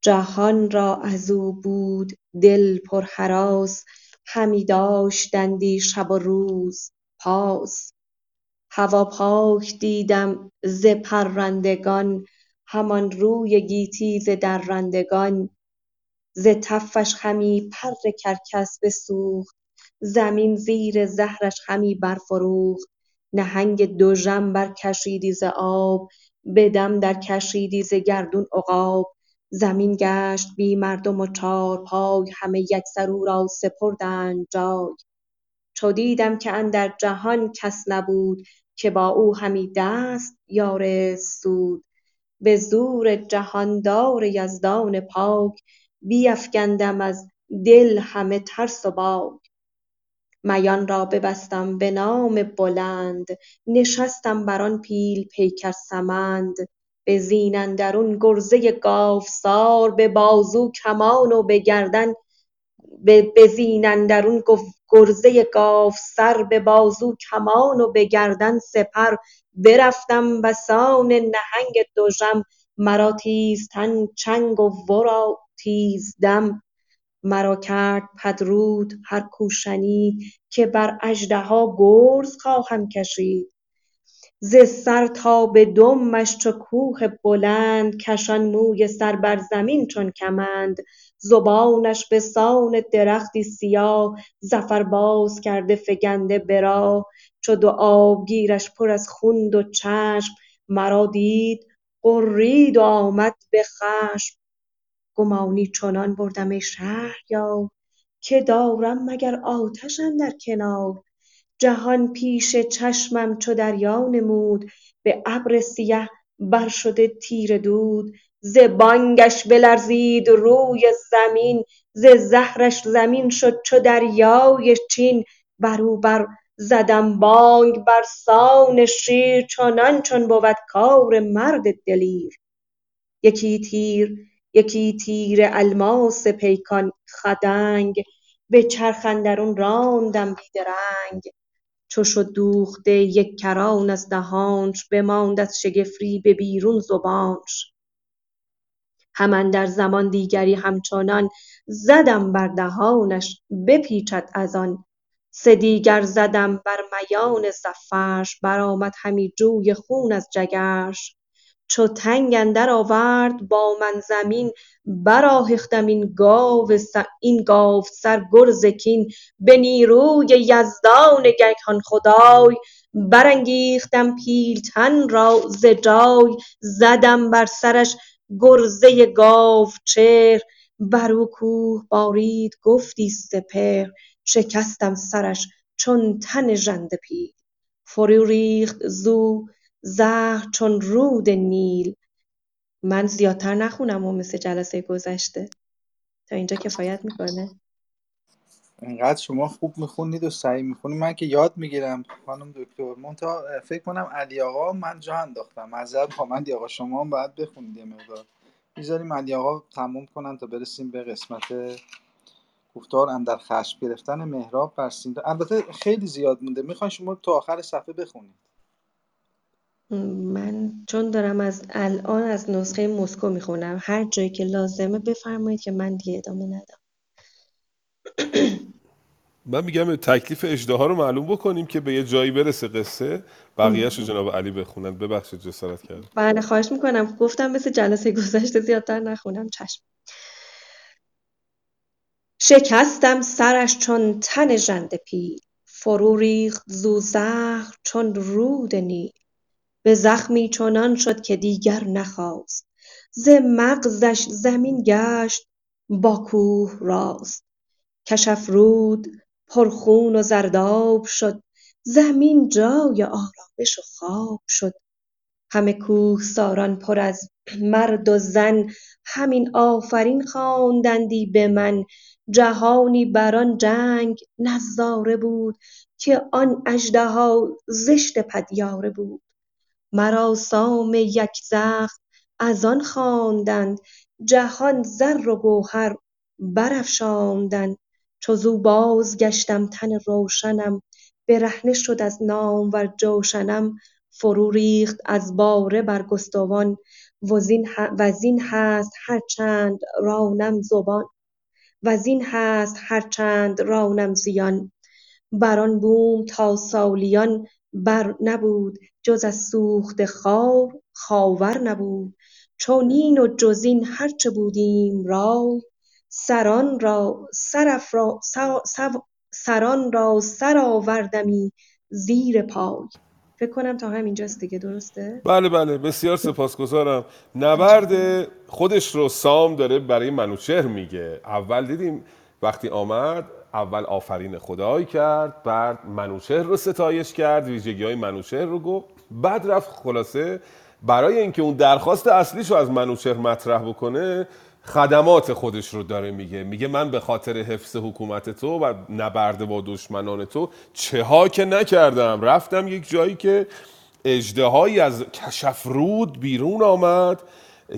جهان را از او بود دل پر هراس، همی داشتندی شب و روز پاس. هوا پاک دیدم ز پرندگان، همان روی گیتی ز درندگان. ز تفش همی پر کرکس بسوخت، زمین زیر زهرش همی برفروخت. نهنگ دژم برکشیدی ز آب، بدم در کشیدی ز گردون عقاب. زمین گشت بی مردم و چار پای، همه یک سر او را سپردند جای. چو دیدم که اندر جهان کس نبود، که با او همی دست یار سود. به زور جهاندار یزدان پاک، بیفکندم از دل همه ترس و باک. میان را ببستم به نام بلند، نشستم بر آن پیل پیکر سمند. به زین اندرون گرزه گاوسار، به بازو کمان و به گردن به زین اندرون گرزه گاوسر، به بازو کمان و به گردن سپر. برفتم بسان نهنگ دژم، مرا تیز تن چنگ و ورا تیز دم. مرا کرد پدرود هر کو شنید، که بر اژدها گرز خواهم کشید. ز سر تا به دمش چو کوه بلند، کشان موی سر بر زمین چون کمند. زبانش به سان درختی سیاه، ظفر باز کرده فگنده برا. چو دو آبگیرش پر از خون و چشم، مرا دید غرید و آمد به خشم. گمانی چنان بردم ای شهریار، که دارم مگر آتش اندر کنار. جهان پیش چشمم چو دریا نمود، به ابر سیه بر شده تیر دود. ز بانگش بلرزید روی زمین، ز زهرش زمین شد چو دریای چین. بر او بر زدم بانگ بر سان شیر، چنان چون بود کار مرد دلیر. یکی تیر یکی تیر الماس پیکان خدنگ، به چرخ اندرون راندم بیدرنگ. چو شد دوخته یک کران از دهانش، بماند از شگفری به بیرون زبانش. هم اندر زمان دیگری همچنان، زدم بر دهانش بپیچد از آن. سه دیگر زدم بر میان زفرش، برآمد همی جوی خون از جگرش. چو تنگ اندر آورد با من زمین، برآهختم این گاو سر این گاو سر گرز کین. به نیروی یزدان گیهان خدای، برانگیختم پیلتن را ز جای. زدم بر سرش گرزه گاو چهر، بر او کوه بارید گفتی سپر. شکستم سرش چون تن ژنده پیل، فرو ریخت زو زهر چون رود نیل. من زیادتر نخونم و مثل جلسه گذشته تا اینجا کفایت میکنه. انقدر شما خوب میخونید و سعی میخونید، من که یاد میگیرم خانم دکتر. من تا فکر کنم علی آقا من جا انداختم، معذرت خواهم. علی آقا شما هم باید بخونید یه مقدار. میذاریم علی آقا تموم کنن تا برسیم به قسمت گفتار اندر خشم گرفتن مهراب بر سیندخت. البته خیلی زیاد مونده، میخواین شما تا آخر صفحه بخونید. من چون دارم از الان از نسخه مسکو میخونم، هر جایی که لازمه بفرمایید که من دیگه ادامه ندم. من میگم تکلیف اژدها رو معلوم بکنیم که به یه جایی برسه قصه، بقیه‌شو جناب علی بخونن. ببخشید جسارت کردم. بله خواهش میکنم. گفتم مثل جلسه گذشته زیادتر نخونم. چشم. شکستم سرش چون تن ژنده پیل، فرو ریخت زو زهر چون رود نیل. به زخمی چنان شد که دیگر نخواست، ز مغزش زمین گشت با کوه راست. کشف رود پرخون و زرداب شد، زمین جای آرامش و خواب شد. همه کوه ساران پر از مرد و زن، همین آفرین خواندندی به من. جهانی بران جنگ نظاره بود، که آن اژدها زشت پدیاره بود. مرا سام یک زخم از آن خواندند، جهان زر و گوهر برافشاندند. چو زو باز گشتم تن روشنم، برهنه شد از نامور جوشنم. فرو ریخت از باره بر گستوان، وزین هست هر چند رانم زبان. وزین هست هر چند رانم زیان، بران بوم تا سالیان بر نبود. جز از سوخت خاور خاور نبود، چونین و جزین هرچه بودیم رای. سران را سرف را سران را سر آوردمی زیر پای، فکر کنم تا همینجاست دیگه، درسته؟ بله بله، بسیار سپاسگزارم. نبرد خودش رو سام داره برای منوچهر میگه. اول دیدیم وقتی آمد اول آفرین خدای کرد، بعد منوچهر رو ستایش کرد، ویژگی‌های منوچهر رو گفت، بعد رفت خلاصه برای اینکه اون درخواست اصلیش رو از منوچهر مطرح بکنه خدمات خودش رو داره میگه. میگه من به خاطر حفظ حکومت تو و نبرد با دشمنان تو چه ها که نکردم. رفتم یک جایی که اژدهایی از کشف رود بیرون آمد.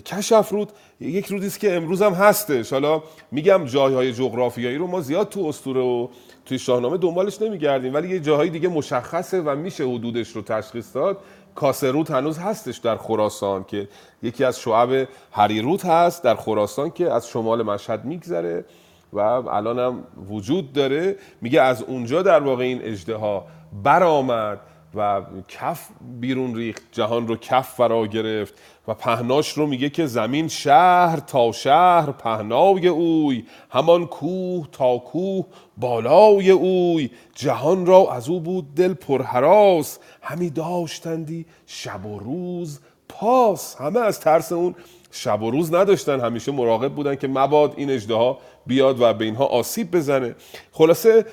کشف رود یک رودی است که امروز هم هستش. حالا میگم جایهای جغرافیایی رو ما زیاد تو اسطوره و توی شاهنامه دنبالش نمیگردیم، ولی یه جاهای دیگه مشخصه و میشه حدودش رو تشخیص داد. کاسرود هنوز هستش در خراسان که یکی از شعب هریرود هست در خراسان که از شمال مشهد میگذره و الان هم وجود داره. میگه از اونجا در واقع این اژدها برآمد و کف بیرون ریخت، جهان رو کف فرا گرفت و پهناش رو میگه که زمین شهر تا شهر پهنای اوی، همان کوه تا کوه بالای اوی، جهان را از او بود دل پرهراس، همی داشتندی شب و روز پاس. همه از ترس اون شب و روز نداشتن، همیشه مراقب بودن که مباد این اژدها بیاد و به اینها آسیب بزنه. خلاصه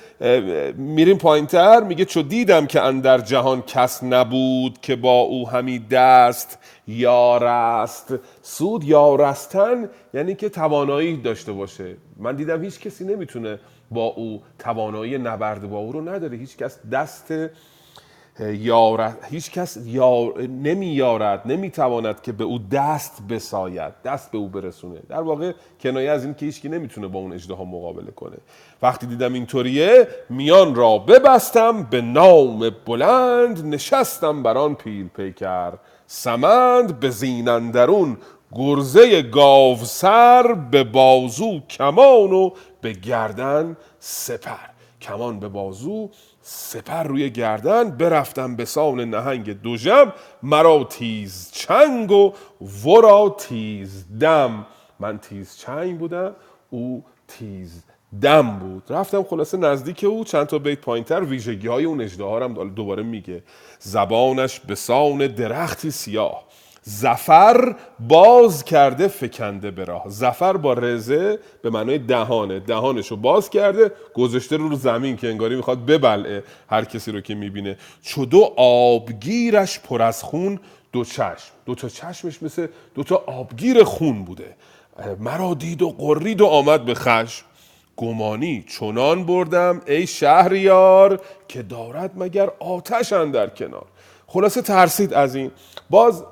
میریم پایین‌تر، میگه چو دیدم که اندر جهان کس نبود که با او همی دست یارست. سود یارستن یعنی که توانایی داشته باشه. من دیدم هیچ کسی نمیتونه با او، توانایی نبرد با او رو نداره، هیچ کس دست یار، هیچ کس یار نمی‌یارد، نمی‌تواند که به او دست بساید، دست به او برسونه. در واقع کنایه از این که هیچکی نمیتونه با اون اژدها مقابله کنه. وقتی دیدم اینطوریه میان را ببستم، به نام بلند نشستم بران پیل پیکر، سمند به زین اندرون گرزه گاو سر، به بازو کمان و به گردن سپر. کمان به بازو، سپر روی گردن. برفتم به سان نهنگ دوژم، مرا تیز چنگ و ورا تیز دم. من تیز چنگ بودم، او تیز دم بود. رفتم خلاصه نزدیک او. چند تا بیت پایین‌تر ویژگی های اون اژدها هم دوباره میگه. زبانش به سان درختی سیاه، زفر باز کرده فکنده به راه. زفر با رزه به معنای دهانه، دهانشو باز کرده گذاشته رو زمین که انگاری میخواد ببلعه هر کسی رو که میبینه. چو دو آبگیرش پر از خون دو چشم، دو تا چشمش مثل دو تا آبگیر خون بوده. مرا دید و قرید و آمد به خشم، گمانی چنان بردم ای شهریار، که دارد مگر آتش اندر کنار. خلاصه ترسید از این. باز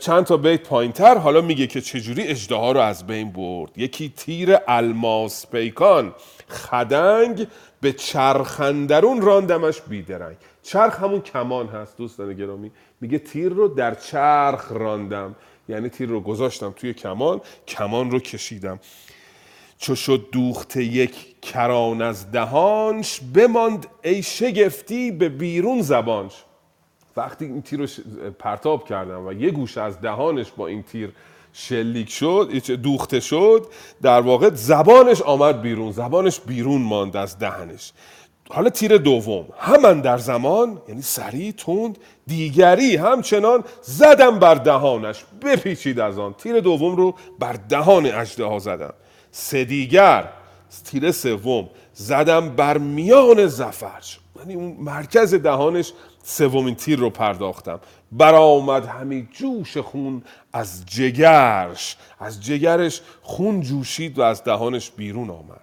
چند تا بیت پایین‌تر حالا میگه که چجوری اژدها رو از بین برد. یکی تیر الماس پیکان خدنگ، به چرخ اندرون راندمش بیدرنگ. چرخ همون کمان هست دوستان گرامی. میگه تیر رو در چرخ راندم، یعنی تیر رو گذاشتم توی کمان، کمان رو کشیدم. چو شد دوخت یک کران از دهانش، بماند ای شگفتی به بیرون زبانش. وقتی این تیر رو پرتاب کردم و یه گوشه از دهانش با این تیر شلیک شد، دوخته شد، در واقع زبانش آمد بیرون، زبانش بیرون ماند از دهنش. حالا تیر دوم، همان در زمان، یعنی سریع تند، دیگری همچنان زدم بر دهانش، بپیچید از آن. تیر دوم رو بر دهان اژدها زدم. سه دیگر، تیر سوم زدم بر میان ظفرش، یعنی اون مرکز دهانش سومین تیر رو پرداختم. برآمد همی جوش خون از جگرش، از جگرش خون جوشید و از دهانش بیرون آمد.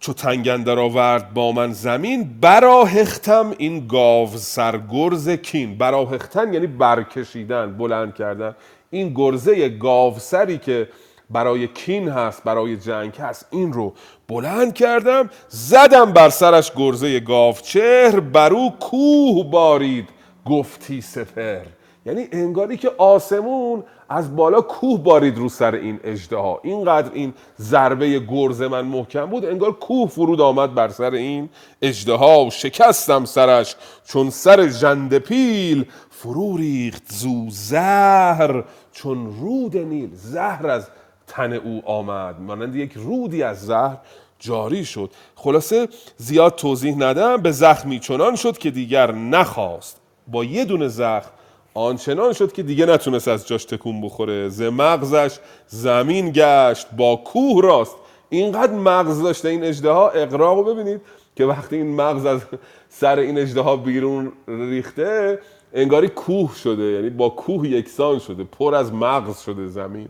چو تنگ اندر آورد با من زمین، براهختم این گاو سرگرز کین. براهختن یعنی برکشیدن، بلند کردن. این گرزه گاو سری که برای کین هست، برای جنگ هست، این رو بلند کردم. زدم بر سرش گرزه گاوچهر، برو کوه بارید گفتی سپر. یعنی انگاری که آسمون از بالا کوه بارید رو سر این اژدها. اینقدر این ضربه گرز من محکم بود، انگار کوه فرود آمد بر سر این اژدها. و شکستم سرش چون سر ژنده پیل، فرو ریخت زو زهر چون رود نیل. زهر از تن او آمد، مانند یک رودی از زهر جاری شد. خلاصه زیاد توضیح ندم. به زخمی چنان شد که دیگر نخواست، با یه دونه زخم آنچنان شد که دیگه نتونست از جاش تکون بخوره. ز مغزش زمین گشت با کوه راست. اینقدر مغز داشته این اژدها. اقراقو ببینید که وقتی این مغز از سر این اژدها بیرون ریخته انگاری کوه شده، یعنی با کوه یکسان شده، پر از مغز شده زمین.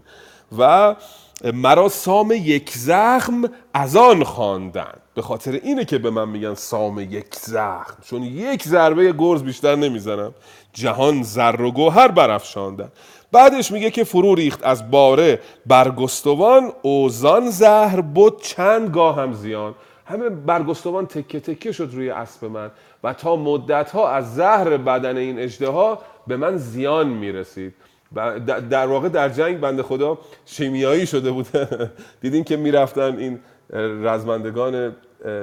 و مرا سام یک زخم از آن خواندند. به خاطر اینه که به من میگن سام یک زخم، چون یک ضربه گرز بیشتر نمیزنم، جهان زر و گوهر برافشاندند. بعدش میگه که فرو ریخت از باره برگستوان، اوزان زهر بود چند گاه هم زیان. همه برگستوان تکه تکه شد روی اسب من و تا مدت ها از زهر بدن این اژدها به من زیان میرسید. در واقع در جنگ بنده خدا شیمیایی شده بود. دیدین که میرفتن این رزمندگان به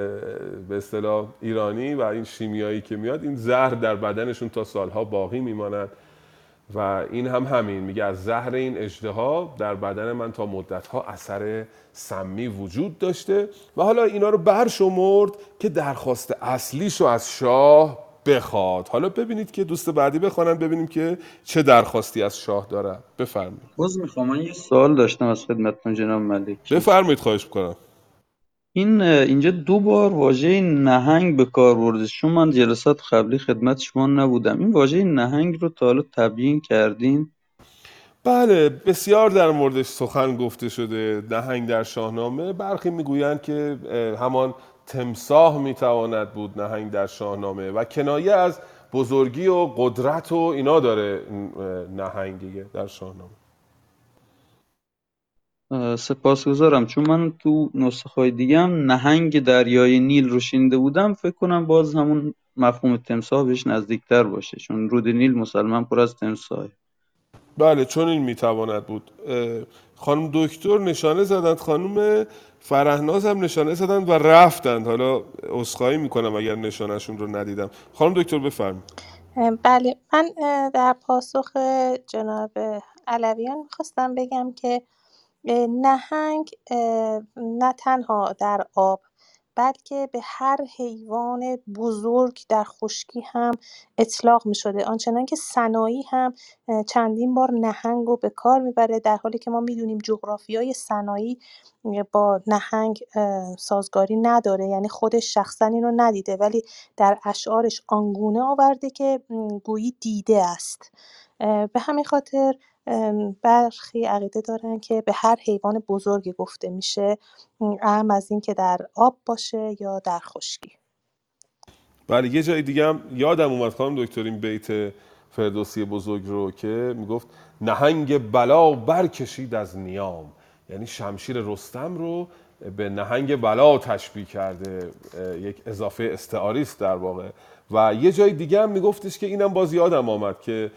اصطلاح ایرانی و این شیمیایی که میاد، این زهر در بدنشون تا سالها باقی میماند. و این هم همین میگه از زهر این اژدها در بدن من تا مدتها اثر سمی وجود داشته. و حالا اینا رو برشمرد که درخواست اصلیشو از شاه بخواد. حالا ببینید که دوست بعدی بخوانن، ببینیم که چه درخواستی از شاه داره. بفرمایید. باز میخوام من یه سوال داشتم از خدمتتون جناب ملک. بفرمایید، خواهش می‌کنم. این اینجا دو بار واژه نهنگ به کار برده. چون من جلسات قبلی خدمت شما نبودم، این واژه نهنگ رو تا حالا تبیین کردین؟ بله، بسیار در موردش سخن گفته شده. نهنگ در شاهنامه، برخی میگویند که همان تمساح میتواند بود نهنگ در شاهنامه، و کنایه از بزرگی و قدرت و اینا داره نهنگ دیگه در شاهنامه. سپاسگزارم، چون من تو نسخه‌های دیگه هم نهنگ دریای نیل رو شنیده بودم، فکر کنم باز همون مفهوم تمساح بهش نزدیکتر باشه، چون رود نیل مسلماً پر از تمساحه. بله، چون این میتواند بود. خانم دکتر نشانه زدند، خانم فرهناز هم نشانه زدند و رفتند. حالا عذرخواهی میکنم اگر نشانهشون رو ندیدم. خانم دکتر بفرمایید. بله، من در پاسخ جناب علویان میخواستم بگم که نهنگ نه تنها در آب بلکه به هر حیوان بزرگ در خشکی هم اطلاق می شده، آنچنان که سنایی هم چندین بار نهنگ رو به کار می بره، در حالی که ما می دونیم جغرافیای سنایی با نهنگ سازگاری نداره، یعنی خودش شخصا این رو ندیده ولی در اشعارش آنگونه آورده که گویی دیده است. به همین خاطر برخی عقیده دارن که به هر حیوان بزرگی گفته میشه، اهم از این که در آب باشه یا در خشکی. بله، یه جای دیگه هم یادم اومد خانم دکتر این بیت فردوسی بزرگ رو که میگفت نهنگ بلا برکشید از نیام، یعنی شمشیر رستم رو به نهنگ بلا تشبیه کرده، یک اضافه استعاری است در واقع. و یه جای دیگه هم میگفتش که اینم باز یادم آمد که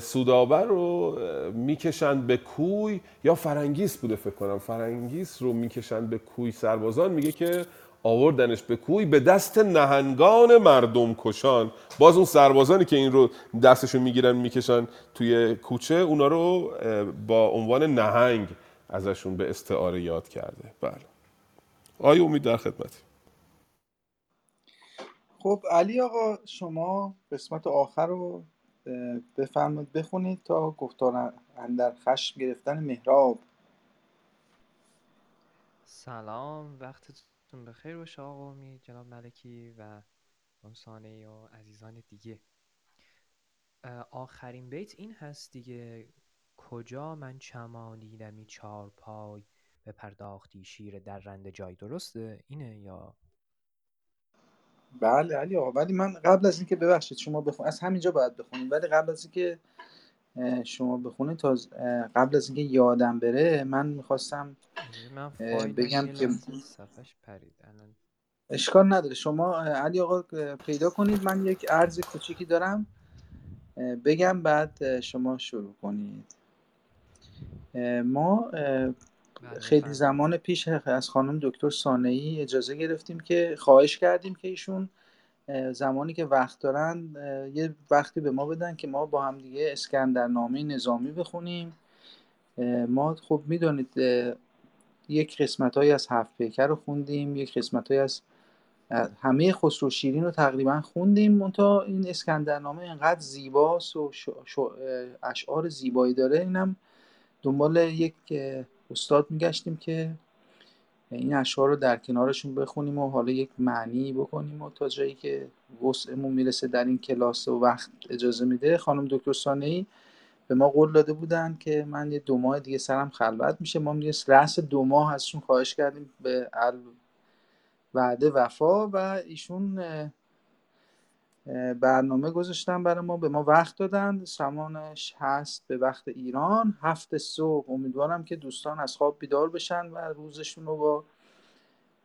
سودابه رو میکشند به کوی، یا فرنگیس بوده فکر کنم، فرنگیس رو میکشند به کوی سربازان، میگه که آوردنش به کوی به دست نهنگان مردم کشان. باز اون سربازانی که این رو دستشو میگیرن میکشن توی کوچه، اونا رو با عنوان نهنگ ازشون به استعاره یاد کرده. بله، آیا امید در خدمتی. خب علی آقا، شما قسمت آخر رو بفرمایید بخونید تا گفتار اندر خشم گرفتن مهراب. سلام، وقتتون بخیر باشه آقا امید، جناب ملکی و همسانه و عزیزان دیگه. آخرین بیت این هست دیگه: کجا من چمانیدمی چار پای به پرداختی شیر در رند جای. درسته اینه یا؟ بله علی آقا، ولی من قبل از این که ببخشید شما بخونید، از همینجا باید بخونید، ولی قبل از این که شما بخونید، تا قبل از این که یادم بره، من میخواستم من بگم که صفحش پرید. الان اشکال نداره، شما علی آقا پیدا کنید، من یک عرض کوچیکی دارم بگم بعد شما شروع کنید. ما خیلی زمان پیش از خانم دکتر سنایی اجازه گرفتیم که خواهش کردیم که ایشون زمانی که وقت دارن یه وقتی به ما بدن که ما با هم دیگه اسکندرنامه نظامی بخونیم. ما خب میدونید یک قسمت‌هایی از هفت پیکر رو خوندیم، یک قسمت‌هایی از همه خسرو شیرین رو تقریبا خوندیم، منتها این اسکندرنامه اینقدر زیباست و اشعار زیبایی داره. اینم دنبال یک استاد میگشتیم که این اشعار رو در کنارشون بخونیم و حالا یک معنی بکنیم و تا جایی که وسعمون میرسه در این کلاس و وقت اجازه میده. خانم دکتر سنایی به ما قول داده بودن که من یه دو ماه دیگه سرم خلوت میشه، ما یه رأس دو ماه ازشون خواهش کردیم به وعده وفا و ایشون برنامه گذاشتن برای ما، به ما وقت دادن. سمانش هست به وقت ایران هفت صبح. امیدوارم که دوستان از خواب بیدار بشن و روزشون رو با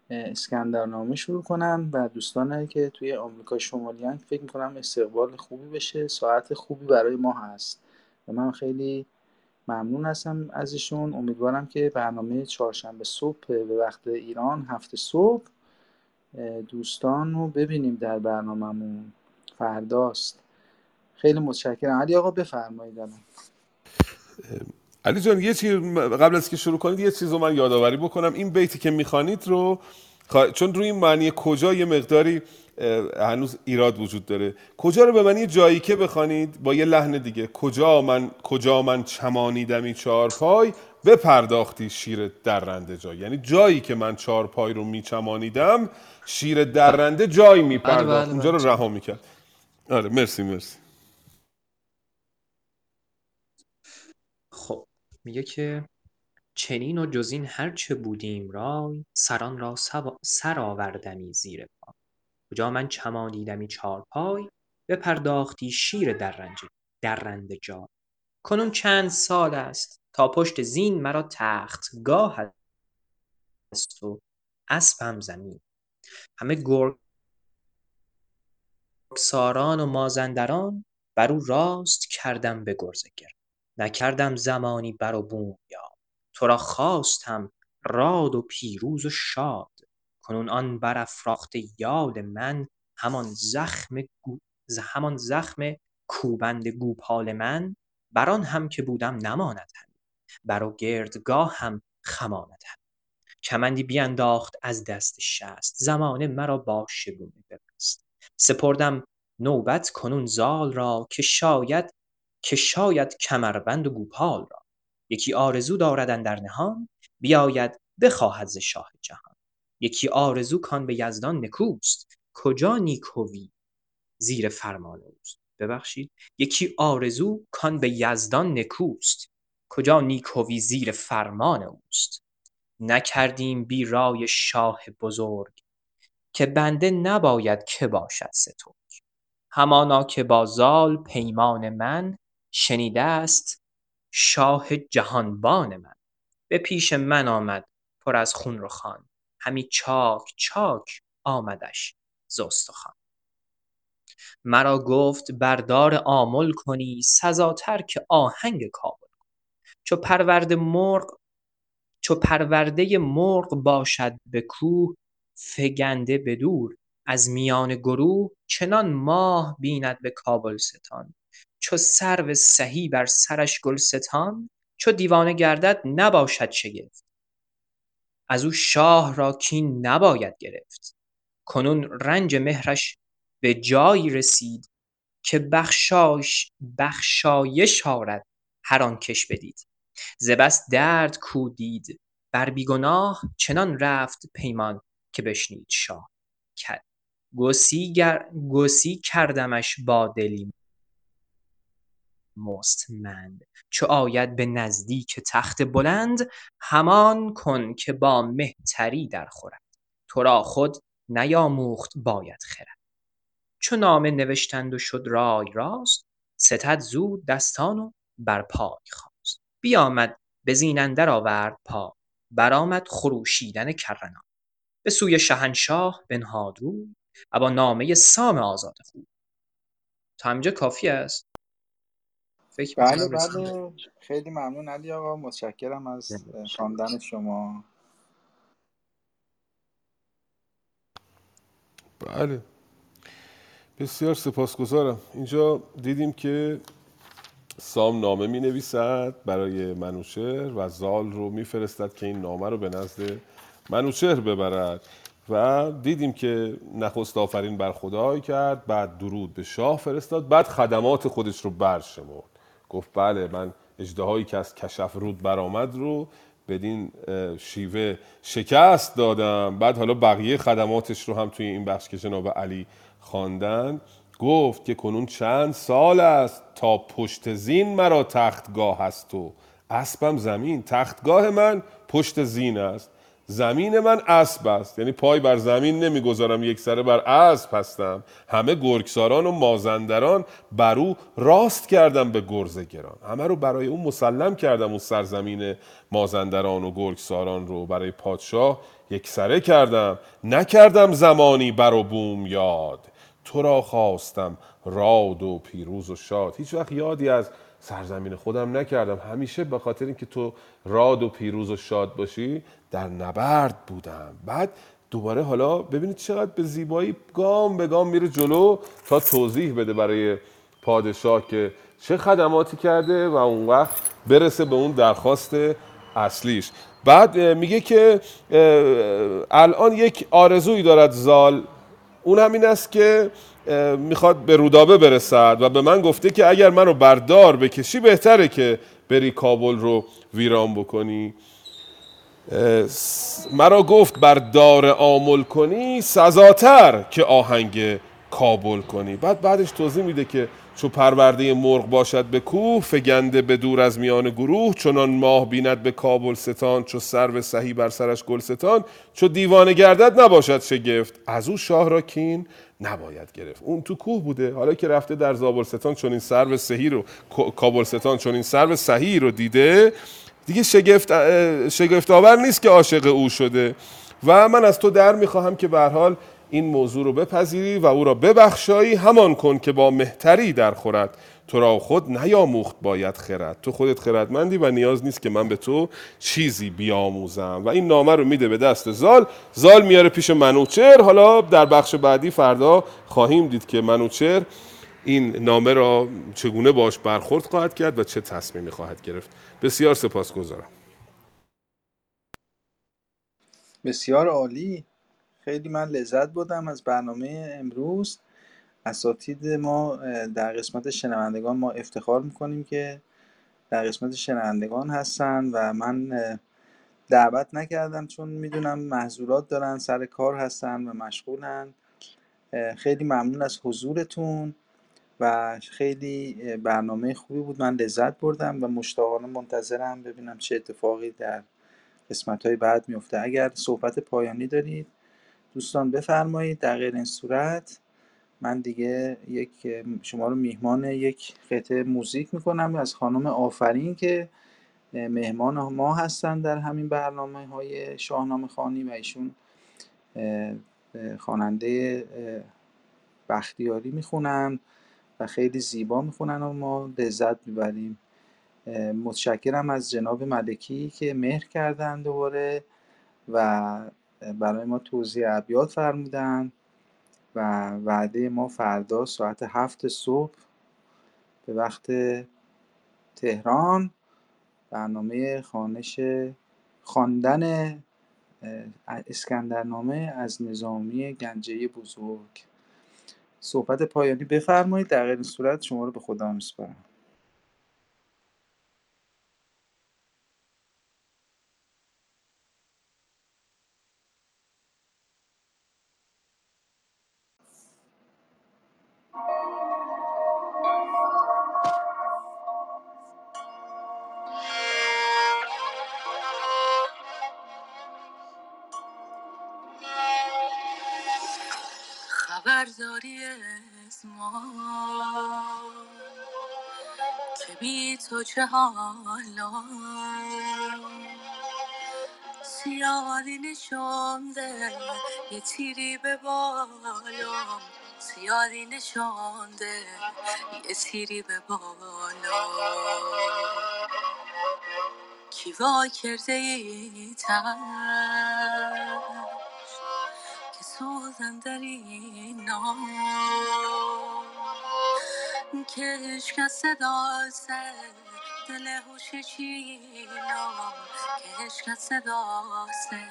اسکندرنامه شروع کنن و دوستانی که توی آمریکا شمالی هستن فکر میکنم استقبال خوبی بشه. ساعت خوبی برای ما هست و من خیلی ممنون هستم ازشون. امیدوارم که برنامه چهارشنبه صبح به وقت ایران هفت صبح دوستان رو ببینیم در برنامه‌مون فرداست. خیلی متشکرم. علی آقا بفرمایید. علی جان یه چیز قبل از که شروع کنید یه چیز رو من یادآوری بکنم. این بیتی که میخوانید رو چون روی این معنی کجا یه مقداری هنوز ایراد وجود داره، کجا رو به معنی جایی که بخوانید با یه لحن دیگه، کجا من کجا من چمانیدمی چهارپای به پرداختی شیر درنده جای، یعنی جایی که من چهارپای رو میچمانیدم شیر درنده جای میپرداخت، اونجا رو رها میکرد. آره مرسی مرسی. خب میگه که چنین و جزین هرچه بودیم رای، سران را سر آوردمی زیر پا، کجا من چمانیدمی چهارپای به پرداختی شیر درنده درنده جای. کنون چند سال است تا پشت زین مرا تخت گاه است و اسبم زمین، همه گرگساران و مازندران بر او راست کردم به گرزگر، نکردم زمانی بر و بوم یا، تو را خواستم راد و پیروز و شاد، کنون آن برافراخت یاد من همان زخم همان زخم کوبند گوپال من، بران هم که بودم نماند هم، برا گردگاه هم خماند هم، کمندی بینداخت از دست شست، زمانه مرا با شگونه ببست، سپردم نوبت کنون زال را، که شاید که شاید کمربند و گوپال را، یکی آرزو داردن در نهان، بیاید بخواهد ز شاه جهان، یکی آرزو کان به یزدان نکوست، کجا نیکوی زیر فرمان اوست، ببخشید یکی آرزو کان به یزدان نکوست، کجا نیکوی زیر فرمان اوست، نکردیم بی رای شاه بزرگ، که بنده نباید که باشد سترگ، همانا که با زال پیمان من، شنیده است شاه جهانبان من، به پیش من آمد پر از خون رو خان، همی چاک چاک آمدش ز استخوان، مرا گفت بردار آمل کنی، سزاتر که آهنگ کابل کنی، چو پرورده مرغ چو پرورده مرغ باشد به کوه، فگنده به دور از میان گروه، چنان ماه بیند به کابل ستان، چو سرو سهی بر سرش گلستان، چو دیوانه گردد نباشد شگفت، از او شاه را کین نباید گرفت، کنون رنج مهرش به جایی رسید، که بخشایش بخشایش آرد هر آن کش بدید، ز بس درد کو دید بر بیگناه، چنان رفت پیمان که بشنید شاه، گسی گر... گسی کردمش با دلی مستمند، چو آید به نزدیک تخت بلند، همان کن که با مهتری در خورد، تو را خود نیاموخت باید خرد، چون نامه نوشتند و شد رای راست، ستد زود دستان و بر پای خواست، بیامد به زین اندر آورد پا، برآمد خروشیدن کرنا، به سوی شاهنشاه بنهاد روی، ابا نامه سام آزاد خوب. تا همینجا کافی است. بله بله خیلی ممنون علی آقا، متشکرم از خواندن شما. بله بسیار سپاسگزارم. اینجا دیدیم که سام نامه می نویسد برای منوچهر و زال رو می فرستد که این نامه رو به نزد منوچهر ببرد و دیدیم که نخست آفرین بر خدای کرد، بعد درود به شاه فرستاد، بعد خدمات خودش رو برشمرد. گفت بله من اژدهایی که از کشف رود برآمد رو بدین شیوه شکست دادم، بعد حالا بقیه خدماتش رو هم توی این بخش که جناب علی خواندن گفت که کنون چند سال است تا پشت زین مرا تختگاه است و اسبم زمین. تختگاه من پشت زین است، زمین من اسب است، یعنی پای بر زمین نمیگذارم، یک سره بر اسب هستم. همه گرگساران و مازندران برو راست کردم به گرز گران، همه رو برای اون مسلم کردم. اون سرزمین مازندران و گرگساران رو برای پادشاه یک سره کردم. نکردم زمانی بر و بوم یاد، تو را خواستم راد و پیروز و شاد. هیچ وقت یادی از سرزمین خودم نکردم، همیشه به خاطر اینکه تو راد و پیروز و شاد باشی در نبرد بودم. بعد دوباره حالا ببینید چقدر به زیبایی گام به گام میره جلو تا توضیح بده برای پادشاه که چه خدماتی کرده و اون وقت برسه به اون درخواست اصلیش. بعد میگه که الان یک آرزویی دارد زال، اون همین است که میخواد به رودابه برسد و به من گفته که اگر منو بردار بکشی بهتره که بری کابل رو ویران بکنی. مرا گفت بردار آمل کنی سزاتر که آهنگ کابل کنی. بعد بعدش توضیح میده که چو پرورده مرغ باشد به کوه فگنده به دور از میان گروه، چنان ماه بیند به کابل ستان چو سرو سهی بر سرش گلستان، چو دیوانه گردد نباشد شگفت از او شاه را کین نباید گرفت. اون تو کوه بوده، حالا که رفته در زابلستان چون این سرو سهی رو کابلستان چون این سرو سهی رو دیده دیگه شگفت شگفت آور نیست که عاشق او شده. و من از تو در میخواهم که به هر حال این موضوع رو بپذیری و او را ببخشایی، همان کن که با مهتری در خورد، تو را خود نیاموخت باید خرد. تو خودت خردمندی و نیاز نیست که من به تو چیزی بیاموزم. و این نامه رو میده به دست زال، زال میاره پیش منوچهر. حالا در بخش بعدی فردا خواهیم دید که منوچهر این نامه را چگونه باش برخورد خواهد کرد و چه تصمیمی خواهد گرفت. بسیار سپاسگزارم. بسیار عالی، خیلی من لذت بردم از برنامه امروز. اساتید ما در قسمت شنوندگان، ما افتخار میکنیم که در قسمت شنوندگان هستن و من دعوت نکردم چون میدونم معذورات دارن، سر کار هستن و مشغولن. خیلی ممنون از حضورتون و خیلی برنامه خوبی بود، من لذت بردم و مشتاقانه منتظرم ببینم چه اتفاقی در قسمت‌های بعد میفته. اگر صحبت پایانی دارید دوستان بفرمایید، در غیر این صورت من دیگه یک شما رو میهمان یک قطعه موزیک میکنم از خانم آفرین که مهمان ما هستن در همین برنامه‌های شاهنامه خوانی و ایشون خواننده بختیاری میخونن و خیلی زیبا میخونن و ما لذت میبریم. متشکرم از جناب ملکی که مهر کردن دوباره و برای ما توضیح ابیات فرمودن و وعده ما فردا ساعت هفت صبح به وقت تهران برنامه خوانش خواندن اسکندرنامه از نظامی گنجی بزرگ. صحبت پایانی بفرمایید، در غیر این صورت شما رو به خدا میسپارم. داری از ما که بی تو چه حالا، سیاری نشانده یه تیری به بالا، سیاری نشانده یه تیری به بالا. کی وا کرده ای تن سوزن در این نام که عشق صدا سر دل هوشیچینام که عشق صداسته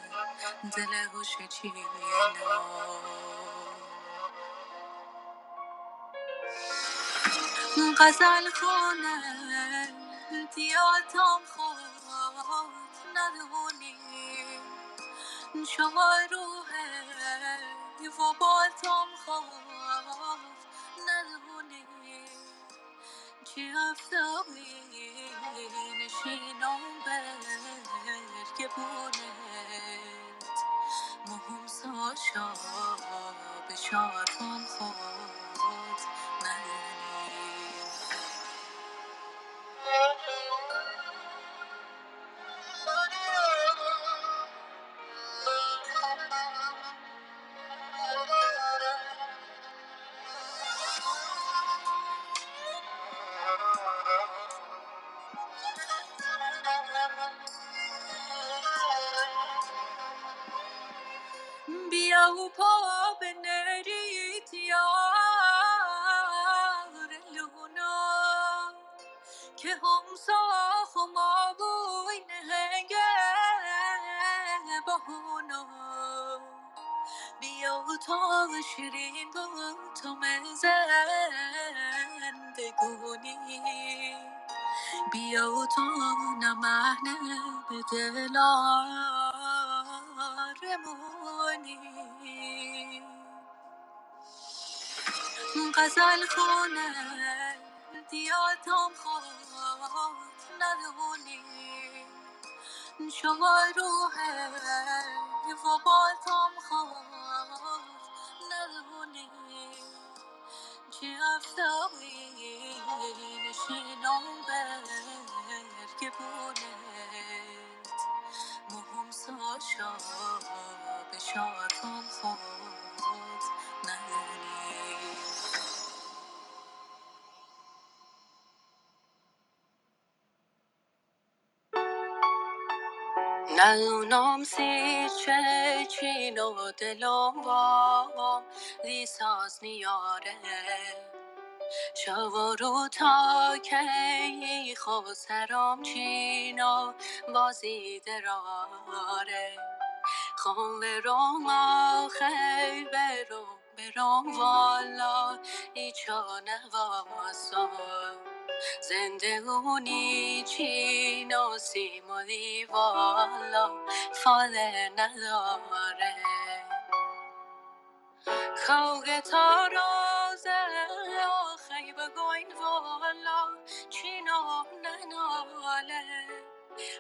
دل هوشیچینام غزل خونه دیاتم خود ندونی شما روح و باتم خود ندونی چی افتادی نشینم بر که بونت مهم ساشا بشارتم خود ندونی شیرین بود تو من زندگونی بیا و تو نمهنه به دل آرمونی غزل خونه دیاتم خود ندونی شما روحه و باتم خود ندونی چه افتادی نشینم بر که بونت مهم ساشا بشارتم خود ندونی ندونم سی چه چین و دلم بام دیساز نیاره شوارو تا که خسرم چین و بازی دراره خون برام آخی برام برام والا ایچانه واسم زندگونی چین و سیم و دیوالا فاله نداره خوگه تا رازه آخی بگوین والا چین و نناله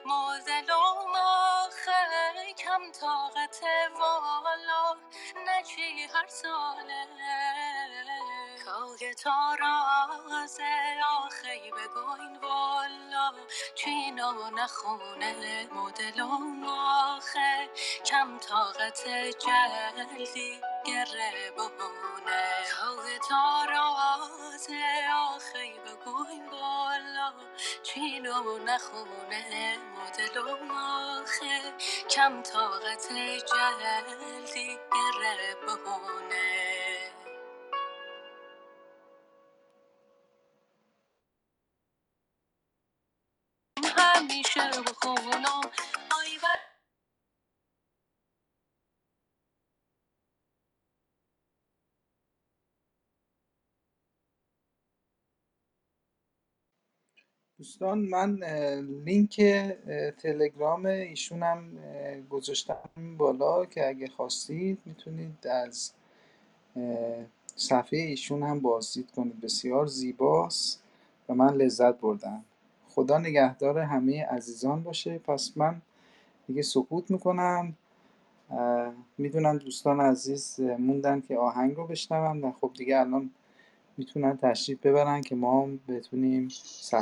موزلوم آخی کم طاقت والا نچی هر ساله که تا راز آخی بگوین والا چینا نخونه مدلون آخه کم طاقت جلدی گره بونه که تا راز آخی بگوین والا چینا نخونه مدلون آخه کم طاقت جلدی گره بونه میشه بخونم آی بر دوستان من لینک تلگرام ایشونم گذاشتم بالا که اگه خواستید میتونید از صفحه ایشون هم بازدید کنید. بسیار زیباست و من لذت بردم. خدا نگهدار همه عزیزان باشه. پس من دیگه سکوت میکنم. میدونم دوستان عزیز موندن که آهنگ رو بشنون و خب دیگه الان میتونن تشریف ببرن که ما هم بتونیم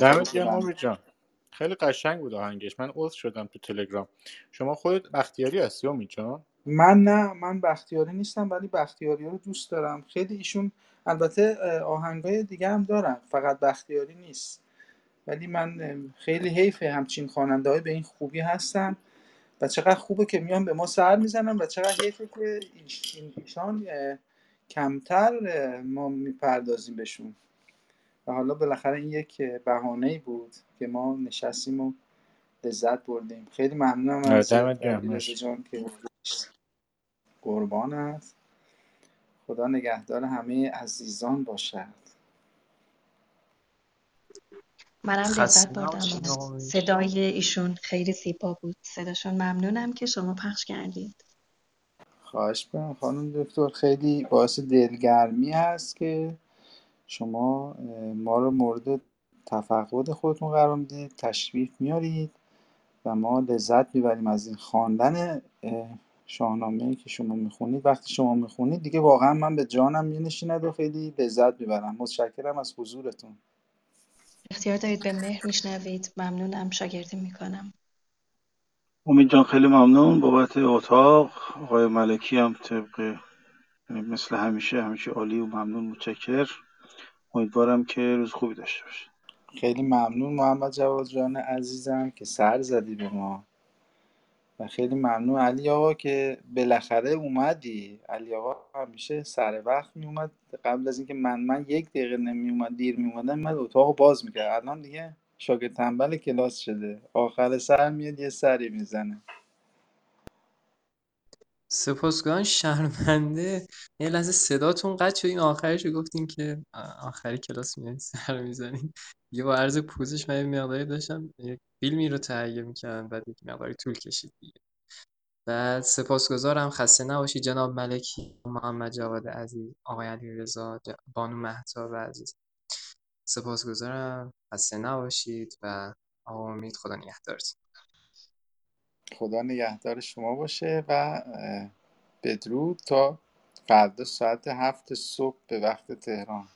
دمت گرم امید جان، خیلی قشنگ بود آهنگش. من عضو شدم تو تلگرام. شما خودت بختیاری هستی امید جان؟ من نه، من بختیاری نیستم ولی بختیاری رو دوست دارم خیلی. ایشون البته آهنگای دیگه هم دارن، فقط بختیاری نیست. ولی من خیلی حیفه همچین خواننده‌های به این خوبی هستن و چقدر خوبه که میان به ما سر میزنن و چقدر حیفه که این ایشان کمتر ما میپردازیم بهشون. و حالا بالاخره این یک بهانه‌ای بود که ما نشستیم و لذت بردیم. خیلی ممنونم از علیرضا جان که قربان است. خدا نگهدار همه عزیزان باشد. منم لذت بردم. صدای ایشون خیلی زیبا بود. صداشون ممنونم که شما پخش کردید. خواهش می‌کنم خانم دکتر، خیلی باعث دلگرمی هست که شما ما رو مورد تفقد خودتون قرار میدید، تشریف میارید و ما لذت میبریم از این خواندن شاهنامه که شما میخونید. وقتی شما میخونید دیگه واقعا من به جانم مینشیند و خیلی لذت میبرم. متشکرم از حضورتون. اختیار دارید به مهر میشنوید. ممنونم، شاگردی میکنم. امید جان خیلی ممنون بابت اتاق. آقای ملکی هم طبق مثل همیشه همیشه عالی و ممنون. متشکر. امیدوارم که روز خوبی داشته باشید. خیلی ممنون محمد جواد جان عزیزم که سر زدی به ما و خیلی ممنون علی آقا که بالاخره اومدی. علی آقا همیشه سر وقت می اومد. قبل از اینکه من من یک دقیقه نمی اومد، دیر می اومدم، من اتاقو باز میکرد. الان دیگه شاگرد تنبل کلاس شده، آخر سر میاد یه سری میزنه. سپاسگزارم، شرمنده. یه لحظه صداتون قطع شد، این آخرش رو گفتین که آخر کلاس میاد سر میزنین. یه با عرض پوزش من یه مقداری داشتم یک فیلمی رو تهیه می‌کردم، بعد یک مقداری طول کشید دیگه. بعد سپاسگزارم، خسته نباشید جناب ملکی، محمد جواد عزیز، آقای علیرضا، بانو مهتاب عزیز. سپاسگزارم، خسته نباشید و آقا امید خدا نگهدارتون. خدا نگهدار شما باشه و بدرود تا فردا ساعت هفت صبح به وقت تهران.